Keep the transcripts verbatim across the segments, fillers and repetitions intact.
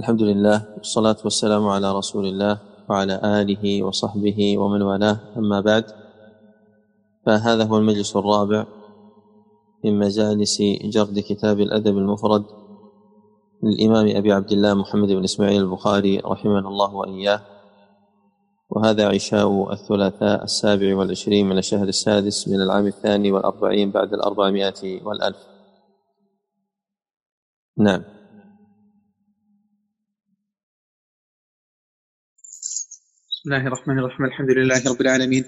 الحمد لله والصلاة والسلام على رسول الله وعلى آله وصحبه ومن والاه، أما بعد، فهذا هو المجلس الرابع من مجالس جرد كتاب الأدب المفرد للإمام أبي عبد الله محمد بن إسماعيل البخاري رحمه الله وإياه، وهذا عشاء الثلاثاء السابع والعشرين من الشهر السادس من العام الثاني والأربعين بعد الأربعمائة والألف. نعم. بسم الله الرحمن الرحيم، الحمد لله رب العالمين،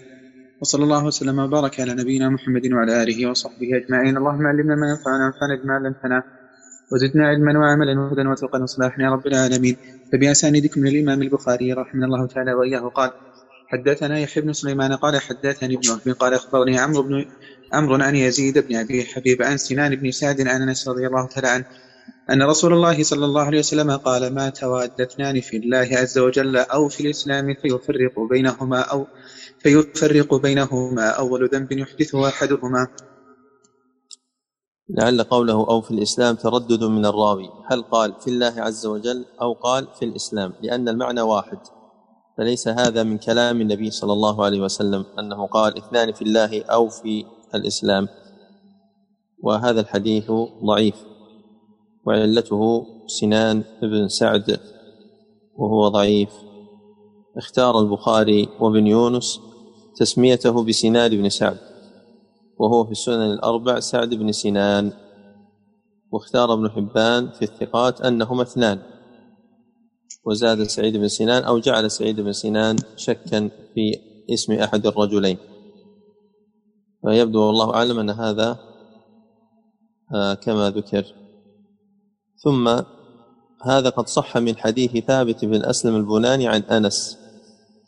وصلى الله وسلم وبارك على نبينا محمد وعلى آله وصحبه أجمعين. اللهم علمنا ما ينفعنا وانفعنا بما علمتنا وزدنا علما وعملا وهدى وتقى وصلاحا يا رب العالمين. فبأسانيدكم للإمام البخاري رحمه الله تعالى وإياه قال: حدثنا يحيى بن سليمان قال حدثني ابن وهب قال أخبرني عمرو بن عمرو عن يزيد بن أبي حبيب عن سنان بن سعد عن أنس رضي الله تعالى عنه أن رسول الله صلى الله عليه وسلم قال: ما تواد اثنان في الله عز وجل أو في الإسلام فيفرق بينهما أو فيفرق بينهما أول ذنب يحدثه أحدهما. لعل قوله أو في الإسلام تردد من الراوي، هل قال في الله عز وجل أو قال في الإسلام؟ لأن المعنى واحد، فليس هذا من كلام النبي صلى الله عليه وسلم أنه قال اثنان في الله أو في الإسلام، وهذا الحديث ضعيف، وعلته سنان بن سعد وهو ضعيف. اختار البخاري وابن يونس تسميته بسنان بن سعد، وهو في السنن الأربع سعد بن سنان، واختار ابن حبان في الثقات أنهما اثنان، وزاد سعيد بن سنان أو جعل سعيد بن سنان شكا في اسم أحد الرجلين. ويبدو والله أعلم أن هذا كما ذكر. ثم هذا قد صح من حديث ثابت بن أسلم البناني عن أنس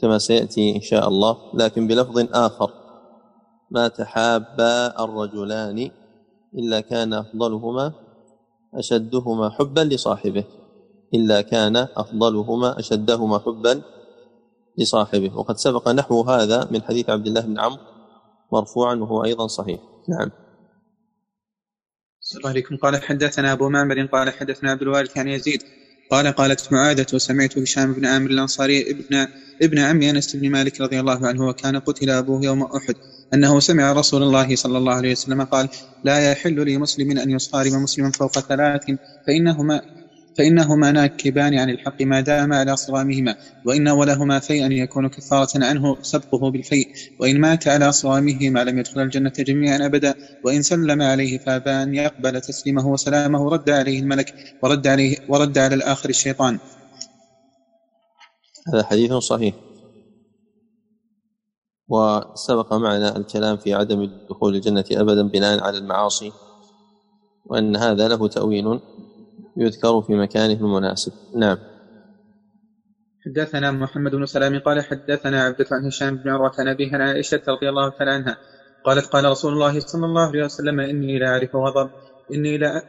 كما سيأتي إن شاء الله، لكن بلفظ آخر: ما تحابا الرجلان إلا كان أفضلهما أشدهما حبا لصاحبه إلا كان أفضلهما أشدهما حبا لصاحبه. وقد سبق نحو هذا من حديث عبد الله بن عمرو مرفوعا، وهو أيضا صحيح. نعم. السلام عليكم. قال حدثنا أبو معمر قال حدثنا عبد الوارث عن يزيد قال قالت معاذة: وسمعت هشام بن عامر الأنصاري ابن ابن عمي أنس بن مالك رضي الله عنه، وكان قتل أبوه يوم أحد، أنه سمع رسول الله صلى الله عليه وسلم قال: لا يحل لمسلم أن يصارم مسلما فوق ثلاث، فإنهما فإنهما ناكبان عن الحق ما دام على صرامهما، وإن ولهما فيئا يكون كفارة عنه سبقه بالفيء، وإن مات على صرامهما لم يدخل الجنة جميعا أبدا، وإن سلم عليه فأبى أن يقبل تسليمه وسلامه رد عليه الملك ورد عليه ورد على الآخر الشيطان. هذا حديث صحيح، وسبق معنا الكلام في عدم دخول الجنة أبدا بناء على المعاصي، وأن هذا له تأويل يذكر في مكانه المناسب. نعم. حدثنا محمد بن سلام قال حدثنا عبدة عن هشام بن عروة عن أبيها عن عائشة رضي الله تعالى عنها قالت: قال رسول الله صلى الله عليه وسلم: إني لا أعرف غضب إني لا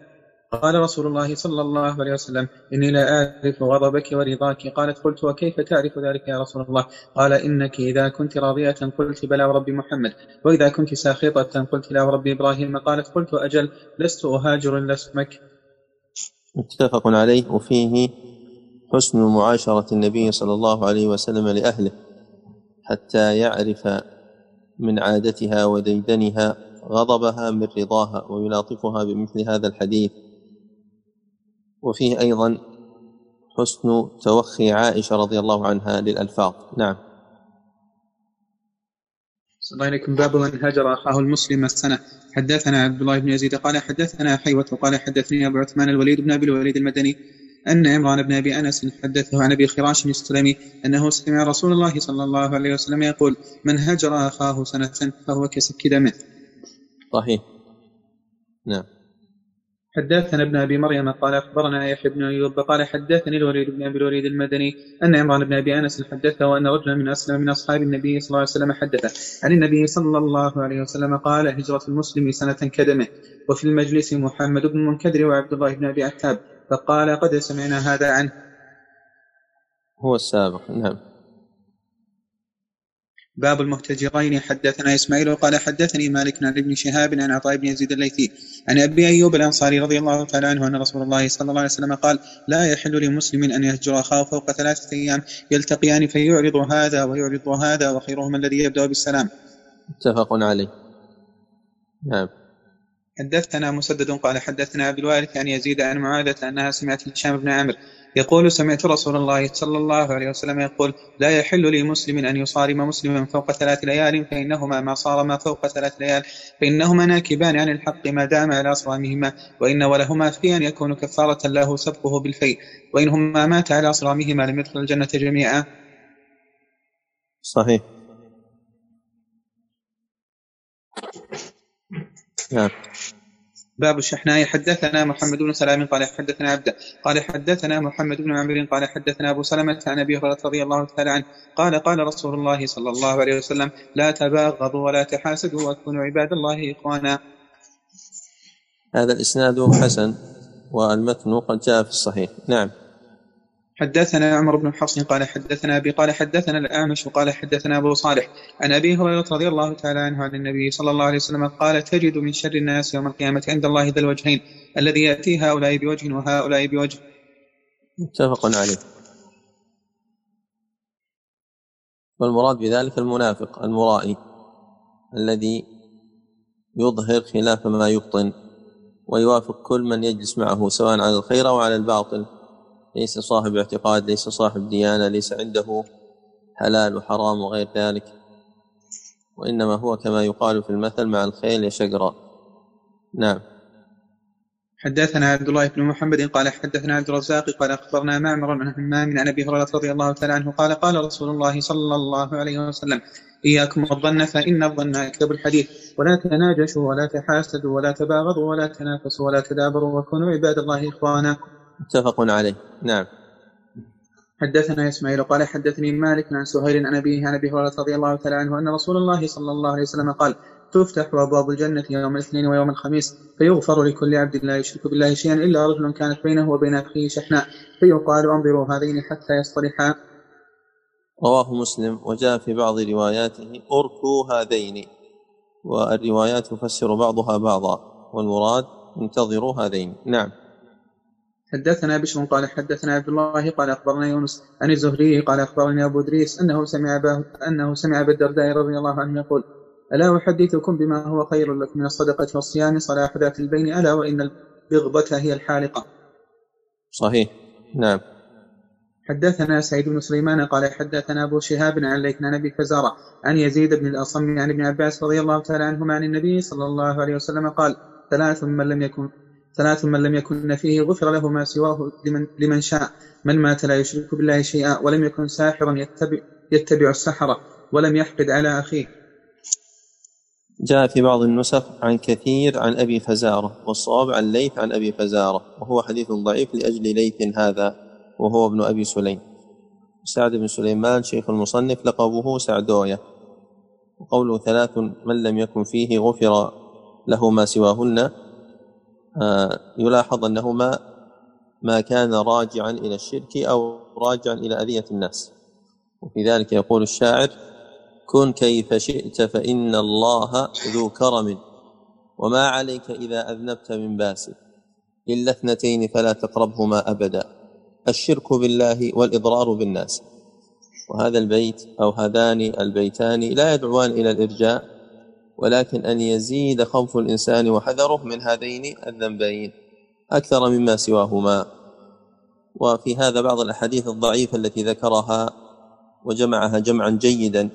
قال رسول الله صلى الله عليه وسلم: إني لا أعرف غضبك ورضاك. قالت: قلت: وكيف تعرف ذلك يا رسول الله؟ قال: إنك إذا كنت راضية قلت بلى ورب محمد، وإذا كنت ساخطة قلت لا ورب إبراهيم. قالت: قلت: أجل، لست أهاجر إلا اسمك. متفق عليه، وفيه حسن معاشرة النبي صلى الله عليه وسلم لأهله حتى يعرف من عادتها وديدنها غضبها من رضاها، ويلاطفها بمثل هذا الحديث. وفيه أيضا حسن توخي عائشة رضي الله عنها للألفاظ. نعم. صلى الله عليكم. باب من هاجر أخاه المسلم السنة. حدثنا عبد الله بن يزيد قال حدثنا حيوة قال حدثني أبو عثمان الوليد بن أبي الوليد المدني أن عمران بن أبي أنس حدثه عن أبي خراش السلمي أنه سمع رسول الله صلى الله عليه وسلم يقول: من هاجر أخاه سنة فهو كسك دمه. صحيح. نعم. حدثنا ابن أبي مريم قال أخبرنا يحيى بن أيوب قال حدثني الوليد بن أبي الوليد المدني أن عمران بن أبي أنس حدثه وأن رجلا من أسلم من أصحاب النبي صلى الله عليه وسلم حدثه عن النبي صلى الله عليه وسلم قال: هجرة المسلم سنة كدمه. وفي المجلس محمد بن المنكدر وعبد الله بن أبي عتاب، فقال: قد سمعنا هذا عنه. هو السابق. نعم. باب المهتجرين. حدثنا إسماعيل قال حدثني مالك عن ابن شهاب عن عطاء بن يزيد الليثي عن أبي أيوب الأنصاري رضي الله تعالى عنه أن رسول الله صلى الله عليه وسلم قال: لا يحل لمسلم أن يهجر أخاه فوق ثلاثة أيام يلتقيان فيعرض هذا ويعرض هذا وخيرهما الذي يبدأ بالسلام. متفق عليه. نعم. حدثنا مسدد قال حدثنا عبد الوارث عن يزيد عن معاذة أنها سمعت هشام بن عامر يقول: سمعت رسول الله صلى الله عليه وسلم يقول: لا يحل لمسلم أن يصارم مسلما فوق ثلاث ليال، فإنهما ما صارما فوق ثلاث ليال فإنهما ناكبان عن الحق ما دام على أصرامهما، وإن ولهما في أن يكون كفارة له سبقه بالفيء، وإنهما مات على أصرامهما لم يدخل الجنة جميعا. صحيح. نعم. باب الشحناء. حدثنا محمد بن سلام قال حدثنا عبده قال حدثنا محمد بن عمرو قال حدثنا أبو سلمة عن أبي هريرة رضي الله تعالى عنه قال: قال رسول الله صلى الله عليه وسلم: لا تباغضوا ولا تحاسدوا وكونوا عباد الله إخوانا. هذا الإسناد حسن والمتن قد جاء في الصحيح. نعم. حدثنا عمر بن حفص قال حدثنا أبي قال حدثنا الأعمش قال حدثنا أبو صالح عن أبي هريرة رضي الله تعالى عنه عن النبي صلى الله عليه وسلم قال: تجد من شر الناس يوم القيامة عند الله ذا الوجهين الذي يأتي هؤلاء بوجه وهؤلاء بوجه. متفق عليه. والمراد بذلك المنافق المرائي الذي يظهر خلاف ما يبطن ويوافق كل من يجلس معه سواء على الخير أو على الباطل، ليس صاحب اعتقاد، ليس صاحب ديانة، ليس عنده حلال وحرام وغير ذلك، وإنما هو كما يقال في المثل: مع الخيل يشقرا. نعم. حدثنا عبد الله بن محمد قال حدثنا عبد الرزاق قال أخبرنا معمر عن همام عن أبي هريرة رضي الله تعالى عنه قال: قال رسول الله صلى الله عليه وسلم: إياكم الظن فإن الظن أكذب الحديث، ولا تناجشوا ولا تحاسدوا ولا تباغضوا ولا تنافسوا ولا تدابروا، وكونوا عباد الله إخوانا. متفق عليه. نعم. حدثنا إسماعيل قال حدثني مالك عن سهيل عن أبيه عن أبي هريرة رضي الله تعالى عنه أن رسول الله صلى الله عليه وسلم قال: تفتح أبواب الجنة يوم الاثنين ويوم الخميس، فيغفر لكل عبد لا يشرك بالله شيئا إلا رجل كانت بينه وبين أخيه شحناء، فيقال: أنظروا هذين حتى يصطلحا. رواه مسلم. وجاء في بعض رواياته: أركوا هذين، والروايات تفسر بعضها بعضا، والمراد انتظروا هذين. نعم. حدثنا بشر قال حدثنا عبد الله قال أخبرنا يونس عن الزهري قال أخبرني أبو دريس أنه سمع أباه أنه سمع بالدرداء رضي الله عنه يقول: ألا أحدثكم بما هو خير لكم من الصدقة والصيام صلاح ذات البين، ألا وإن البغضة هي الحالقة. صحيح. نعم. حدثنا سعيد بن سليمان قال حدثنا أبو شهاب عن ليث عن أبي فزارة عن يزيد بن الأصم عن ابن عباس رضي الله تعالى عنهما عن النبي صلى الله عليه وسلم قال: ثلاث من لم يكن ثلاث من لم يكن فيه غفر له ما سواه لمن, لمن شاء: من مات لا يشرك بالله شيئا، ولم يكن ساحرا يتبع, يتبع السحرة، ولم يحقد على أخيه. جاء في بعض النسخ عن كثير عن أبي فزارة، والصواب عن ليث عن أبي فزارة، وهو حديث ضعيف لأجل ليث هذا، وهو ابن أبي سليم. سعد بن سليمان شيخ المصنف لقبه سعدوية. وقوله ثلاث من لم يكن فيه غفر له ما سواهن، يلاحظ أنه ما, ما كان راجعا إلى الشرك أو راجعا إلى أذية الناس. وفي ذلك يقول الشاعر: كن كيف شئت فإن الله ذو كرم، وما عليك إذا أذنبت من باس، إلا اثنتين فلا تقربهما أبدا، الشرك بالله والإضرار بالناس. وهذا البيت أو هذان البيتان لا يدعوان إلى الإرجاء، ولكن أن يزيد خوف الإنسان وحذره من هذين الذنبين أكثر مما سواهما. وفي هذا بعض الأحاديث الضعيفة التي ذكرها وجمعها جمعا جيدا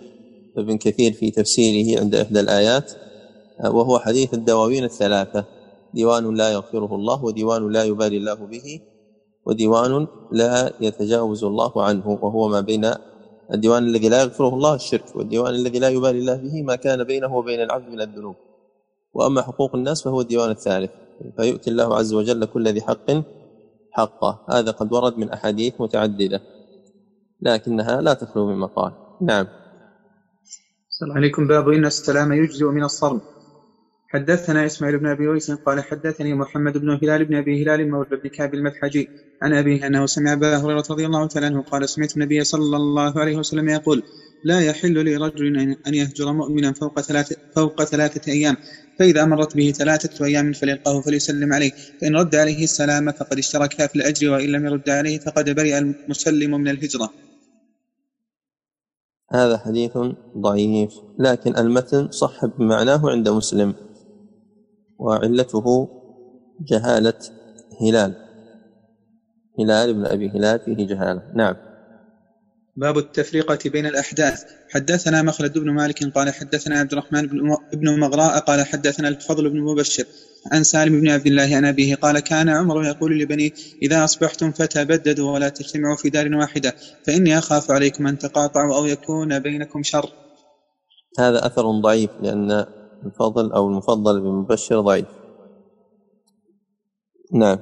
ابن كثير في تفسيره عند إحدى الآيات، وهو حديث الدواوين الثلاثة: ديوان لا يغفره الله، وديوان لا يبالي الله به، وديوان لا يتجاوز الله عنه، وهو ما بين الديوان الذي لا يغفره الله الشرك، والديوان الذي لا يبالي الله به ما كان بينه وبين العبد من الذنوب. وأما حقوق الناس فهو الديوان الثالث، فيؤتي الله عز وجل كل ذي حق حقه. هذا قد ورد من أحاديث متعددة لكنها لا تخلو من مقال. نعم. السلام عليكم. باب إن السلام يجزئ من الصرم. حدثنا إسماعيل بن أبي ويس قال حدثني محمد بن هلال بن أبي هلال مولى بن كعب المدحجي عن أبيه أنه سمع أبا هريرة رضي الله تعالى عنه قال: سمعت النبي صلى الله عليه وسلم يقول: لا يحل لرجل أن يهجر مؤمنا فوق ثلاثة, فوق ثلاثة أيام، فإذا مرت به ثلاثة أيام فليلقاه فليسلم عليه، فإن رد عليه السلام فقد اشتركا في الأجر، وإن لم يرد عليه فقد برئ المسلم من الهجرة. هذا حديث ضعيف، لكن المتن صح بمعناه عند مسلم، وعلته جهالة هلال هلال بن أبي هلال، فيه جهالة. نعم. باب التفريقة بين الأحداث. حدثنا مخلد بن مالك قال حدثنا عبد الرحمن بن مغراء قال حدثنا الفضل بن مبشر عن سالم بن عبد الله عن أبيه قال كان عمر يقول لبنيه إذا أصبحتم فتبددوا ولا تجتمعوا في دار واحدة، فإني أخاف عليكم أن تقاطعوا أو يكون بينكم شر. هذا أثر ضعيف، لأن الفضل أو المفضل بن مبشر ضعيف. نعم.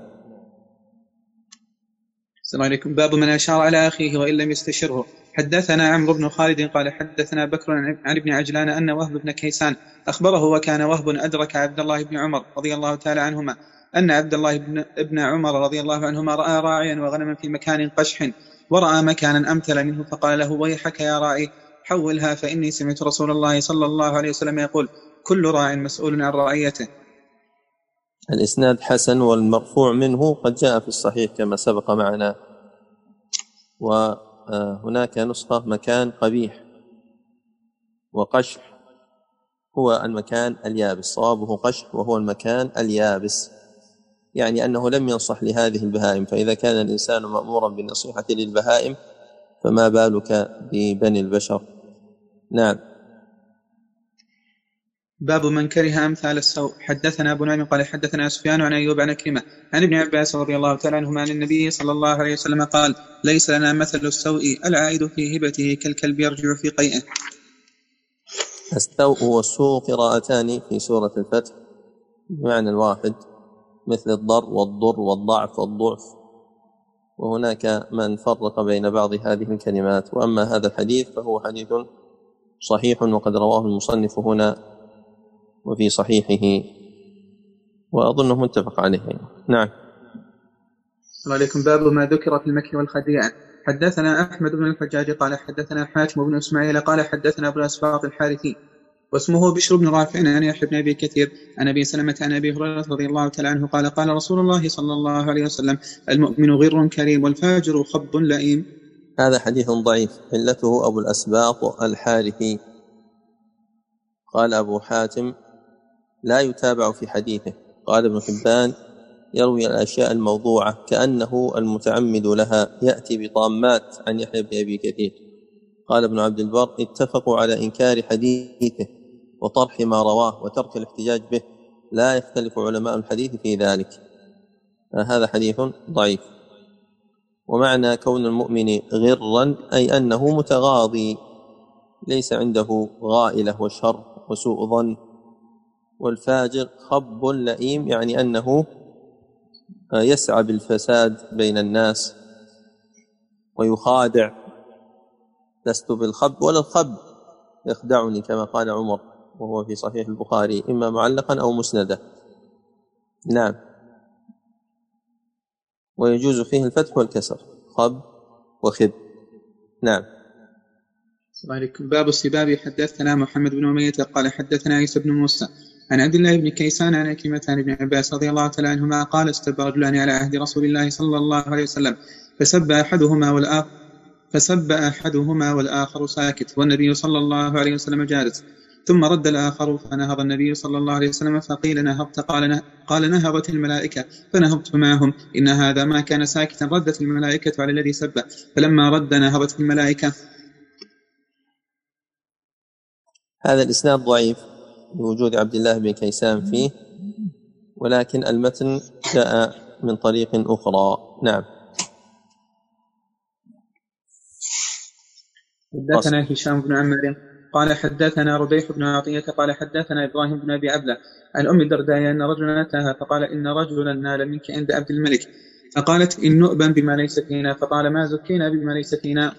السلام عليكم. باب من أشار على أخيه وإن لم يستشره. حدثنا عمرو بن خالد قال حدثنا بكر عن ابن عجلان أن وهب بن كيسان أخبره، وكان وهب أدرك عبد الله بن عمر رضي الله تعالى عنهما، أن عبد الله بن عمر رضي الله عنهما رأى راعيا وغنما في مكان قشح، ورأى مكانا أمثل منه فقال له ويحك يا راعي حولها، فإني سمعت رسول الله صلى الله عليه وسلم يقول كل راع مسؤول عن رعيته. الإسناد حسن، والمرفوع منه قد جاء في الصحيح كما سبق معنا، وهناك نسخة مكان قبيح، وقشح هو المكان اليابس، صوابه قشح وهو المكان اليابس، يعني أنه لم ينصح لهذه البهائم، فإذا كان الإنسان مأمورا بالنصيحة للبهائم فما بالك ببني البشر. نعم. باب من كره أمثال السوء. حدثنا أبو نعيم قال حدثنا سفيان عن أيوب عن كريمة عن ابن عباس رضي الله تعالى عنهما عن النبي صلى الله عليه وسلم قال ليس لنا مثل السوء العائد في هبته كالكلب يرجع في قيئه. السوء والسوء قراءتان في سورة الفتح بمعنى الواحد، مثل الضر والضر والضعف والضعف، وهناك من فرق بين بعض هذه الكلمات. وأما هذا الحديث فهو حديث صحيح، وقد رواه المصنف هنا وفي صحيحه، وأظنه متفق عليه. نعم. السلام عليكم. باب ما ذكر في المكر والخديعة. حدثنا أحمد بن الحجاج قال حدثنا حاتم بن إسماعيل قال حدثنا أبو الأسباط الحارثي واسمه بشر بن رافع عن يحيى بن أبي كثير عن أبي سلمة عن أبي هريرة رضي الله تعالى عنه قال قال رسول الله صلى الله عليه وسلم المؤمن غر كريم والفاجر خب لئيم. هذا حديث ضعيف، علته أبو الأسباط الحارثي. قال أبو حاتم لا يتابع في حديثه. قال ابن حبان يروي الأشياء الموضوعة كأنه المتعمد لها، يأتي بطامات عن يحيى بن أبي كثير. قال ابن عبد البر اتفقوا على إنكار حديثه وطرح ما رواه وترك الاحتجاج به، لا يختلف علماء الحديث في ذلك. هذا حديث ضعيف. ومعنى كون المؤمن غرا أي أنه متغاضي، ليس عنده غائلة وشر وسوء ظن. والفاجر خب لئيم يعني أنه يسعى بالفساد بين الناس ويخادع. لست بالخب ولا الخب يخدعني كما قال عمر، وهو في صحيح البخاري إما معلقا أو مسندا. نعم. ويجوز فيه الفتح والكسر، خب وخب. نعم. باب السباب. حدثنا محمد بن أمية قال حدثنا عيسى بن موسى عن عبد الله بن كيسان عن عكرمة عن ابن عباس رضي الله تعالى عنهما قال استبى رجلان على عهد رسول الله صلى الله عليه وسلم فسب أحدهما والآخر فسب أحدهما والآخر ساكت، والنبي صلى الله عليه وسلم جالس، ثم رد الآخر فنهض النبي صلى الله عليه وسلم فقيل نهضت؟ قال نهضت الملائكة فنهضت معهم، إن هذا ما كان ساكتا ردت الملائكة على الذي سب، فلما رد نهضت الملائكة. هذا الإسناد ضعيف بوجود عبد الله بن كيسان فيه، ولكن المتن جاء من طريق أخرى. نعم. حدثنا هشام بن عمار قال حدثنا ربيح بن عطية قال حدثنا إبراهيم بن أبي عبلة عن أم الدرداء أن رجلا أتاها فقال إن رجلا نال منك عند عبد الملك، فقالت إن نؤبا بما ليس فينا، فقال ما زكينا بما ليس فينا.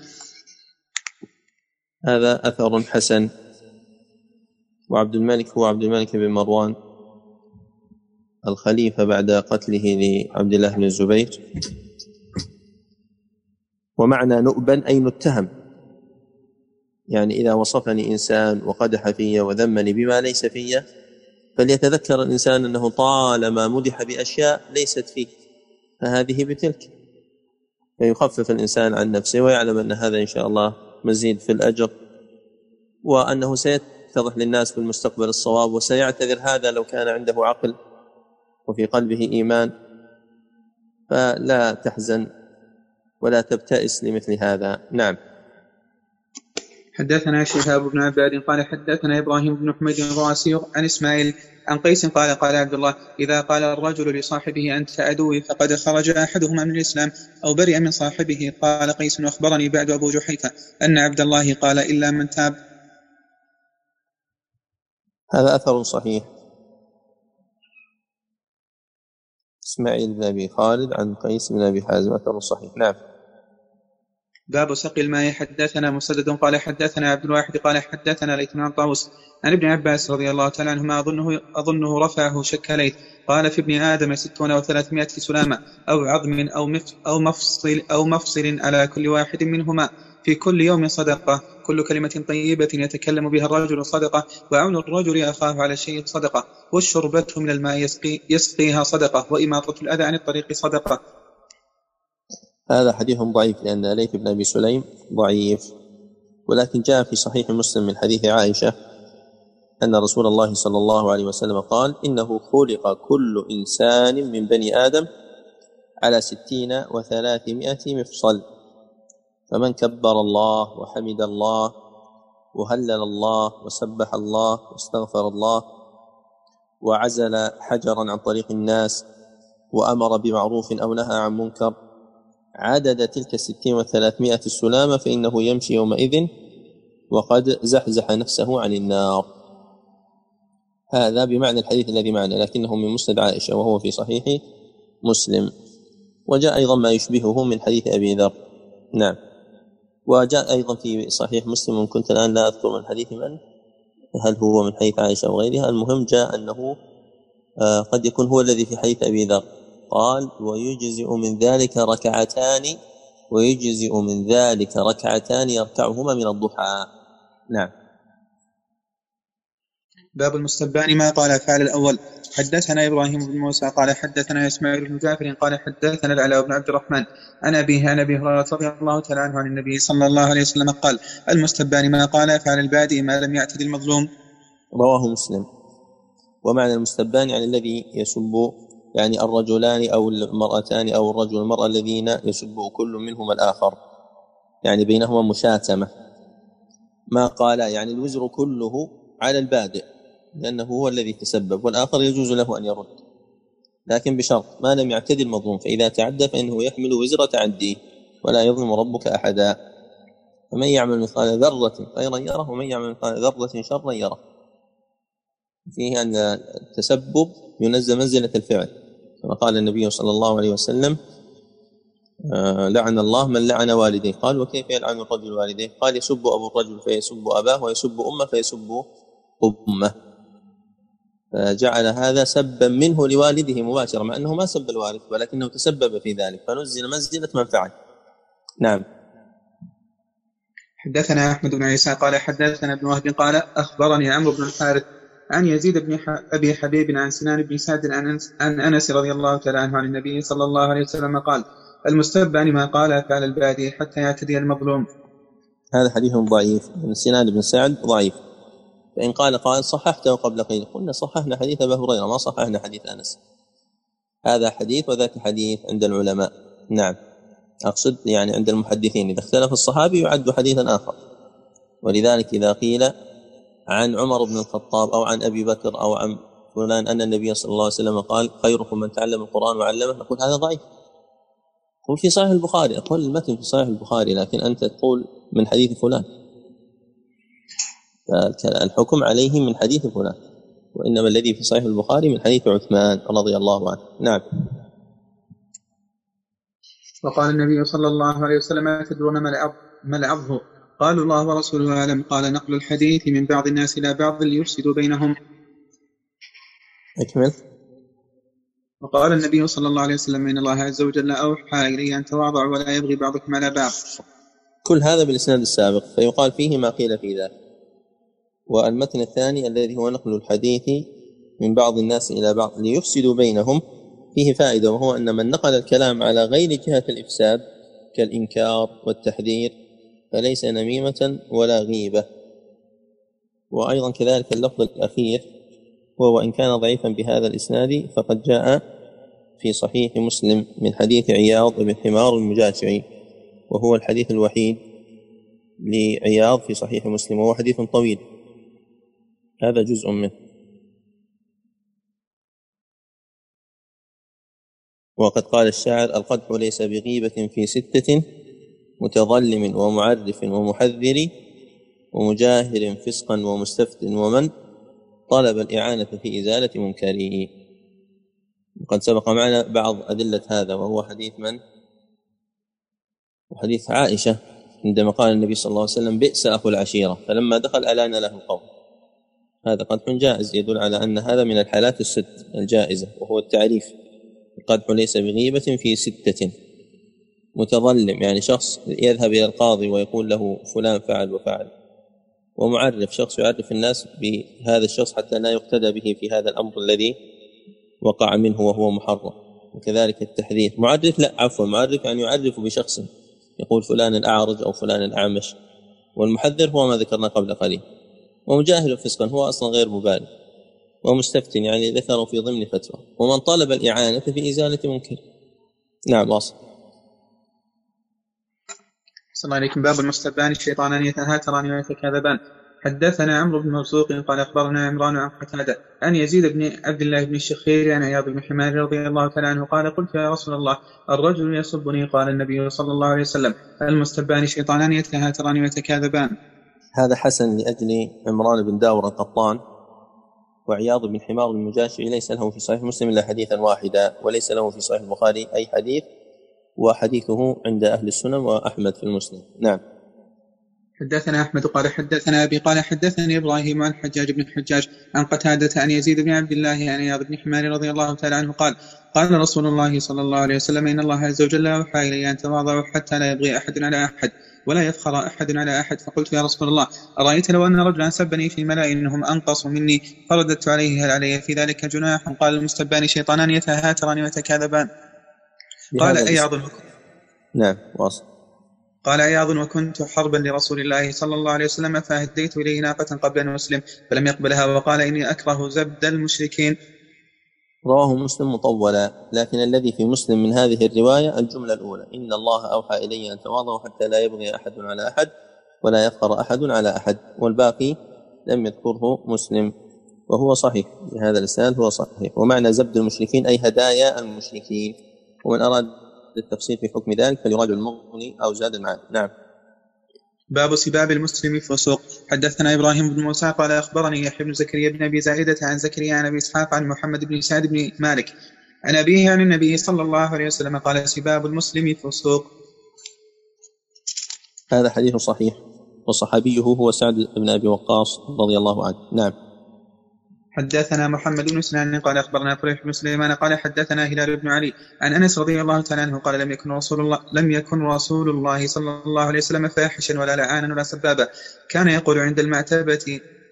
هذا أثر حسن، وعبد الملك هو عبد الملك بن مروان الخليفة بعد قتله لعبد الله بن الزبير. ومعنى نؤبا أي نتهم، يعني إذا وصفني إنسان وقدح في وذمني بما ليس في، فليتذكر الإنسان أنه طالما مدح بأشياء ليست فيه فهذه بتلك، فيخفف الإنسان عن نفسه ويعلم أن هذا إن شاء الله مزيد في الأجر، وأنه سيتضح للناس في المستقبل الصواب، وسيعتذر هذا لو كان عنده عقل وفي قلبه إيمان. فلا تحزن ولا تبتئس لمثل هذا. نعم. حدثنا شهاب بن عباد قال حدثنا إبراهيم بن أحمد الراسي عن إسماعيل عن قيس قال قال عبد الله: إذا قال الرجل لصاحبه أنت عدوي فقد خرج أحدهما من الإسلام أو برئ من صاحبه. قال قيس: أخبرني بعد أبو جحيفة أن عبد الله قال: إلا من تاب. هذا أثر صحيح. إسماعيل بن أبي خالد عن قيس بن أبي حازم، أثر صحيح. نعم. باب سقي الماء. حدثنا مسدد قال حدثنا عبد الواحد قال حدثنا ليث عن طاووس عن ابن عباس رضي الله تعالى عنهما أظنه, أظنه رفعه شك ليث قال: في ابن آدم ستون وثلاثمائة سلامة أو عظم أو, مف أو, مفصل أو مفصل على كل واحد منهما، في كل يوم صدقة، كل كلمة طيبة يتكلم بها الرجل صدقة، وعون الرجل أخاه على شيء صدقة، والشربة من الماء يسقي يسقيها صدقة، وإماطة الأذى عن الطريق صدقة. هذا حديث ضعيف لأن ليث بن أبي سليم ضعيف، ولكن جاء في صحيح مسلم من حديث عائشة أن رسول الله صلى الله عليه وسلم قال: إنه خلق كل إنسان من بني آدم على ستين وثلاثمائة مفصل، فمن كبر الله وحمد الله وهلل الله وسبح الله واستغفر الله وعزل حجرا عن طريق الناس وأمر بمعروف أو نهى عن منكر عدد تلك الستين وثلاثمائة السلامة، فإنه يمشي يومئذ وقد زحزح نفسه عن النار. هذا بمعنى الحديث الذي معنا، لكنه من مسند عائشة وهو في صحيح مسلم. وجاء أيضا ما يشبهه من حديث أبي ذر. نعم. وجاء أيضا في صحيح مسلم، كنت الآن لا أذكر من حديث من، هل هو من حديث عائشة وغيرها. المهم جاء أنه قد يكون هو الذي في حديث أبي ذر، قال: ويجزئ من ذلك ركعتان ويجزئ من ذلك ركعتان يركعهما من الضحى. نعم. باب المستبان ما قال فعل الأول. حدثنا إبراهيم بن موسى قال حدثنا إسماعيل بن جعفر قال حدثنا العلاء بن عبد الرحمن عن أبيه عن أبي هريرة رضي الله تعالى عنه عن النبي صلى الله عليه وسلم قال: المستبان ما قال فعل البادئ ما لم يعتد المظلوم. رواه مسلم. ومعنى المستبان يعني الذي يسب، يعني الرجلان أو المرأتان أو الرجل والمرأة الذين يسب كل منهما الآخر، يعني بينهما مشاتمة. ما قال يعني الوزر كله على البادئ لأنه هو الذي تسبب، والآخر يجوز له أن يرد، لكن بشرط ما لم يعتدي المظلوم، فإذا تعدى فإنه يحمل وزر تعديه، ولا يظلم ربك أحدا. فمن يعمل مثقال ذرة خيرا يره ومن يعمل مثقال ذرة شرا يره. فيه أن التسبب ينزل منزلة الفعل، كما قال النبي صلى الله عليه وسلم: لعن الله من لعن والديه. قال: وكيف يلعن الرجل والديه؟ قال: يسب أبو الرجل فيسب أباه، ويسب أمه فيسب أمه. فجعل هذا سبا منه لوالده مباشرة، مع أنه ما سب الوالد ولكنه تسبب في ذلك، فنزل منزلة من فعل. نعم. حدثنا أحمد بن عيسى قال حدثنا ابن وهب قال أخبرني عمرو بن الحارث عن يزيد بن أبي حبيب عن سنان بن سعد عن أنس رضي الله تعالى عنه عن النبي صلى الله عليه وسلم قال: المستبان ما قال فعل البادئ حتى يعتدي المظلوم. هذا حديث ضعيف من سنان بن سعد، ضعيف. فإن قال قال صححته قبل قيل، قلنا صححنا حديث أبي هريرة، ما صححنا حديث أنس. هذا حديث وذاك حديث عند العلماء. نعم، أقصد يعني عند المحدثين، إذا اختلف الصحابي يعد حديثا آخر. ولذلك إذا قيل عن عمر بن الخطاب أو عن أبي بكر أو عن فلان أن النبي صلى الله عليه وسلم قال: خيركم من تعلم القرآن وعلمه، نقول هذا ضعيف. قل في صحيح البخاري، أقول المتن في صحيح البخاري، لكن أنت تقول من حديث فلان، فالحكم عليه من حديث فلان، وإنما الذي في صحيح البخاري من حديث عثمان رضي الله عنه. نعم. وقال النبي صلى الله عليه وسلم: تدرون ما العظه؟ قالوا: الله ورسوله أعلم. قال: نقل الحديث من بعض الناس إلى بعض ليفسدوا بينهم. أكمل. وقال النبي صلى الله عليه وسلم: إن الله عز وجل أوحى إلي أن تواضعوا ولا يبغي بعضكم على بعض. كل هذا بالإسناد السابق، فيقال فيه ما قيل في ذلك. والمتن الثاني الذي هو نقل الحديث من بعض الناس إلى بعض ليفسدوا بينهم، فيه فائدة، وهو أن من نقل الكلام على غير جهة الإفساد كالإنكار والتحذير فليس نميمة ولا غيبة. وأيضا كذلك اللفظ الأخير، وهو إن كان ضعيفا بهذا الإسناد فقد جاء في صحيح مسلم من حديث عياض بن حمار المجاشعي، وهو الحديث الوحيد لعياض في صحيح مسلم، وهو حديث طويل، هذا جزء منه. وقد قال الشاعر: القدح ليس بغيبة في ستة، متظلم ومعرف ومحذر ومجاهر فسقا ومستفت ومن طلب الإعانة في إزالة منكره. وقد سبق معنا بعض أدلة هذا، وهو حديث من؟ وحديث عائشة عندما قال النبي صلى الله عليه وسلم: بئس أخو العشيرة، فلما دخل ألان له القوم. هذا قدح جائز، يدل على أن هذا من الحالات الست الجائزة، وهو التعريف: القدح ليس بغيبة في ستة. متظلم يعني شخص يذهب إلى القاضي ويقول له فلان فعل وفعل. ومعرف شخص يعرف الناس بهذا الشخص حتى لا يقتدى به في هذا الأمر الذي وقع منه وهو محرم. وكذلك التحذير، معرف لا عفوا معرف يعني يعرف بشخص، يقول فلان الأعرج أو فلان الأعمش. والمحذر هو ما ذكرنا قبل قليل. ومجاهر فسقا هو أصلا غير مبالغ. ومستفتن يعني ذكروا في ضمن فتوى. ومن طلب الإعانة في إزالة منكر. نعم واصل. السلام عليكم. باب المستبان الشيطانان يتهاتران ويتكاذبان. حدثنا عمرو بن مرزوق قال أخبرنا عمران عن قتادة أن يزيد بن عبد الله بن الشخير عن عياض بن حمار رضي الله تعالى عنه قال: قلت يا رسول الله الرجل يسبني، قال النبي صلى الله عليه وسلم: المستبان شيطانان يتهاتران ويتكاذبان. هذا حسن لأجل عمران بن داور القطان. وعياض بن حمار المجاشعي ليس له في صحيح مسلم إلا حديثا واحدا، وليس له في صحيح البخاري أي حديث، وحديثه عند أهل السنن وأحمد في المسند. نعم. حدثنا أحمد قال حدثنا أبي قال حدثني إبراهيم عن حجاج بن حجاج عن قتادة أن يزيد بن عبد الله عن عياض بن حمار رضي الله تعالى عنه قال: قال رسول الله صلى الله عليه وسلم: إن الله عز وجل أوحى إلي أن تواضعوا حتى لا يبغي أحد على أحد ولا يفخر أحد على أحد. فقلت يا رسول الله أرأيت لو أن رجلا سبني في ملأ إنهم أنقص مني فرددت عليه هل علي في ذلك جناح؟ قال: المستبان شيطانان يتهاتران ويتكاذبان. قال عياض وكنت نعم واصل قال عياض وكنت حربا لرسول الله صلى الله عليه وسلم فهديت إليه ناقة قبل أن أسلم فلم يقبلها وقال: إني أكره زبد المشركين. رواه مسلم مطولا، لكن الذي في مسلم من هذه الرواية الجملة الأولى: إن الله أوحى إلي أن تواضعوا حتى لا يبغي أحد على أحد ولا يفخر أحد على أحد، والباقي لم يذكره مسلم، وهو صحيح بهذا الإسناد، هو صحيح. ومعنى زبد المشركين أي هدايا المشركين، ومن أراد التفصيل في حكم ذلك فليراجع المغني أو زاد المعاني. نعم. باب سباب المسلم في السوق. حدثنا إبراهيم بن موسى قال أخبرني يحيى بن زكريا بن أبي زائدة عن زكريا عن أبي إسحاق عن محمد بن سعد بن مالك عن أبيه عن النبي صلى الله عليه وسلم قال: سباب المسلم في السوق. هذا حديث صحيح، وصحابيه هو سعد بن أبي وقاص رضي الله عنه. نعم. حدثنا محمد بن سنان قال أخبرنا فريح بن سليمان قال حدثنا هلال بن علي عن أنس رضي الله تعالى عنه قال: لم يكن رسول الله لم يكن رسول الله صلى الله عليه وسلم فاحشا ولا لعانا ولا سبابا، كان يقول عند المعتبة: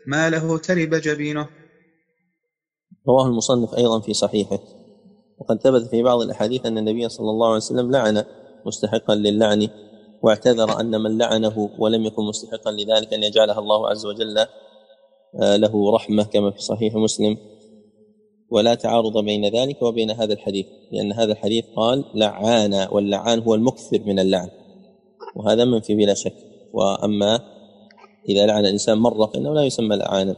ما له ترب جبينه. رواه المصنف أيضا في صحيحه. وقد ثبت في بعض الأحاديث أن النبي صلى الله عليه وسلم لعن مستحقا للعن، واعتذر أن من لعنه ولم يكن مستحقا لذلك أن يجعلها الله عز وجل له رحمة، كما في صحيح مسلم. ولا تعارض بين ذلك وبين هذا الحديث، لأن هذا الحديث قال لعانا، واللعان هو المكثر من اللعن، وهذا منفي بلا شك. وأما إذا لعن الإنسان مرة فإنه لا يسمى لعانا.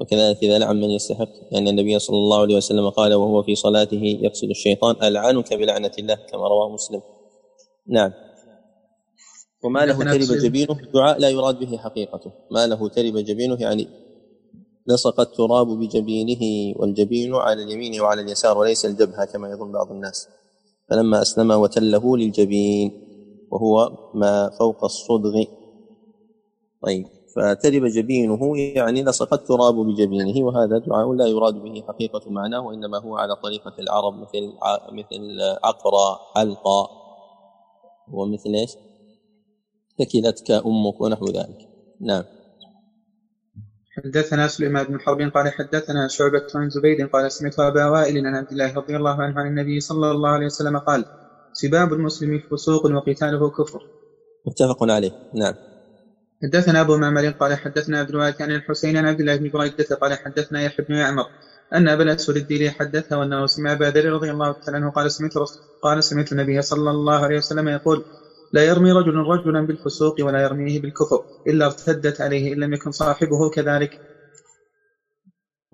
وكذلك إذا لعن من يستحق، لأن النبي صلى الله عليه وسلم قال وهو في صلاته يقصد الشيطان: ألعنك بلعنة الله، كما رواه مسلم. نعم. وما له ترب جبينه دعاء لا يراد به حقيقته. ما له ترب جبينه يعني لصق التراب بجبينه، والجبين على اليمين وعلى اليسار وليس الجبهة كما يظن بعض الناس. فلما أسلم وتله للجبين، وهو ما فوق الصدغ. طيب، فترب جبينه يعني لصق التراب بجبينه، وهذا دعاء لا يراد به حقيقة معناه، وإنما هو على طريقة العرب، مثل مثل عقرى، حلقى، ومثل إيش ثكلتك أمك ونحو ذلك. نعم. حدثنا سليمان بن حرب قال حدثنا شعبة عن زبيد قال سمعت أبا وائل عن عبد الله رضي الله عنه عن النبي صلى الله عليه وسلم قال سباب المسلم فسوق وقتاله كفر. متفق عليه. نعم. حدثنا أبو معمر قال حدثنا عبد الواحد عن الحسين عن عبد الله بن بريدة قال حدثنا يحيى بن يعمر أن أبا الأسود الديلي حدثه وأنه سمع أبا ذر رضي الله تعالى عنه قال سمعت قال سمعت النبي صلى الله عليه وسلم يقول لا يرمي رجل رجلا بالفسوق ولا يرميه بالكفر إلا ارتدت عليه إن لم يكن صاحبه كذلك.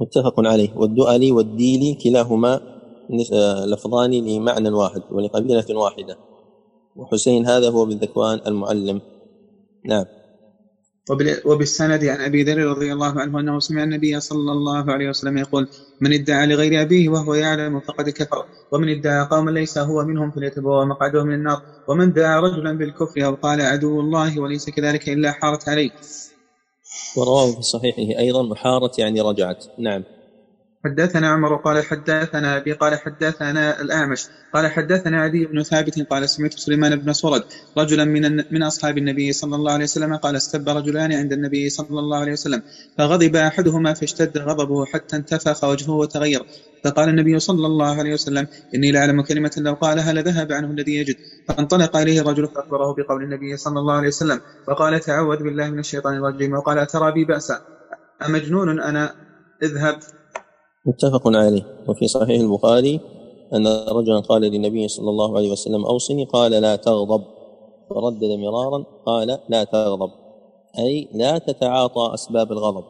متفق عليه. والدؤلي والديلي كلاهما لفظان لمعنى واحد ولقبيلة واحدة، وحسين هذا هو بن ذكوان المعلم. نعم. وبالسند عن أبي ذر رضي الله عنه أنه سمع النبي صلى الله عليه وسلم يقول من ادعى لغير أبيه وهو يعلم فقد كفر، ومن ادعى قوما ليس هو منهم فليتبوأ مقعده من النار، ومن دعا رجلا بالكفر أو قال عدو الله وليس كذلك إلا حارت عليه. ورواه في صحيحه أيضا حارت يعني رجعت. نعم. حدثنا عمر قال حدثنا أبي قال حدثنا الأعمش قال حدثنا عدي بن ثابت قال سمعت سليمان بن سورد رجلا من من أصحاب النبي صلى الله عليه وسلم قال استب رجلان عند النبي صلى الله عليه وسلم فغضب أحدهما فاشتد غضبه حتى انتفخ وجهه وتغير، فقال النبي صلى الله عليه وسلم إني لأعلم كلمة لو قالها لذهب عنه الذي يجد، فانطلق إليه الرجل فأخبره بقول النبي صلى الله عليه وسلم وقال تعوذ بالله من الشيطان الرجيم وقال أترى بي بأسا أمجنون أنا اذهب. متفق عليه. وفي صحيح البخاري أن رجلا قال للنبي صلى الله عليه وسلم أوصني قال لا تغضب، فردد مرارا قال لا تغضب أي لا تتعاطى أسباب الغضب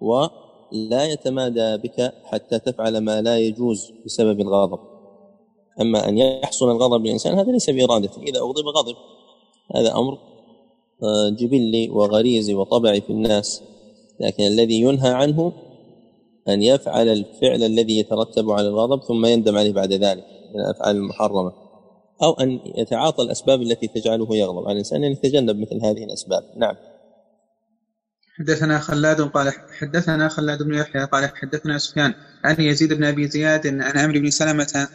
ولا يتمادى بك حتى تفعل ما لا يجوز بسبب الغضب. أما أن يحصل الغضب للإنسان هذا ليس بإرادته، إذا أغضب غضب، هذا أمر جبلي وغريزي وطبعي في الناس، لكن الذي ينهى عنه أن يفعل الفعل الذي يترتب على الغضب ثم يندم عليه بعد ذلك من الأفعال المحرمة، أو أن يتعاطى الأسباب التي تجعله يغضب، على الإنسان أن يتجنب مثل هذه الأسباب. نعم. حدثنا خلاد قال حدثنا خلاد بن يحيى قال حدثنا سفيان عن يزيد بن أبي زياد عن عمرو بن سلمة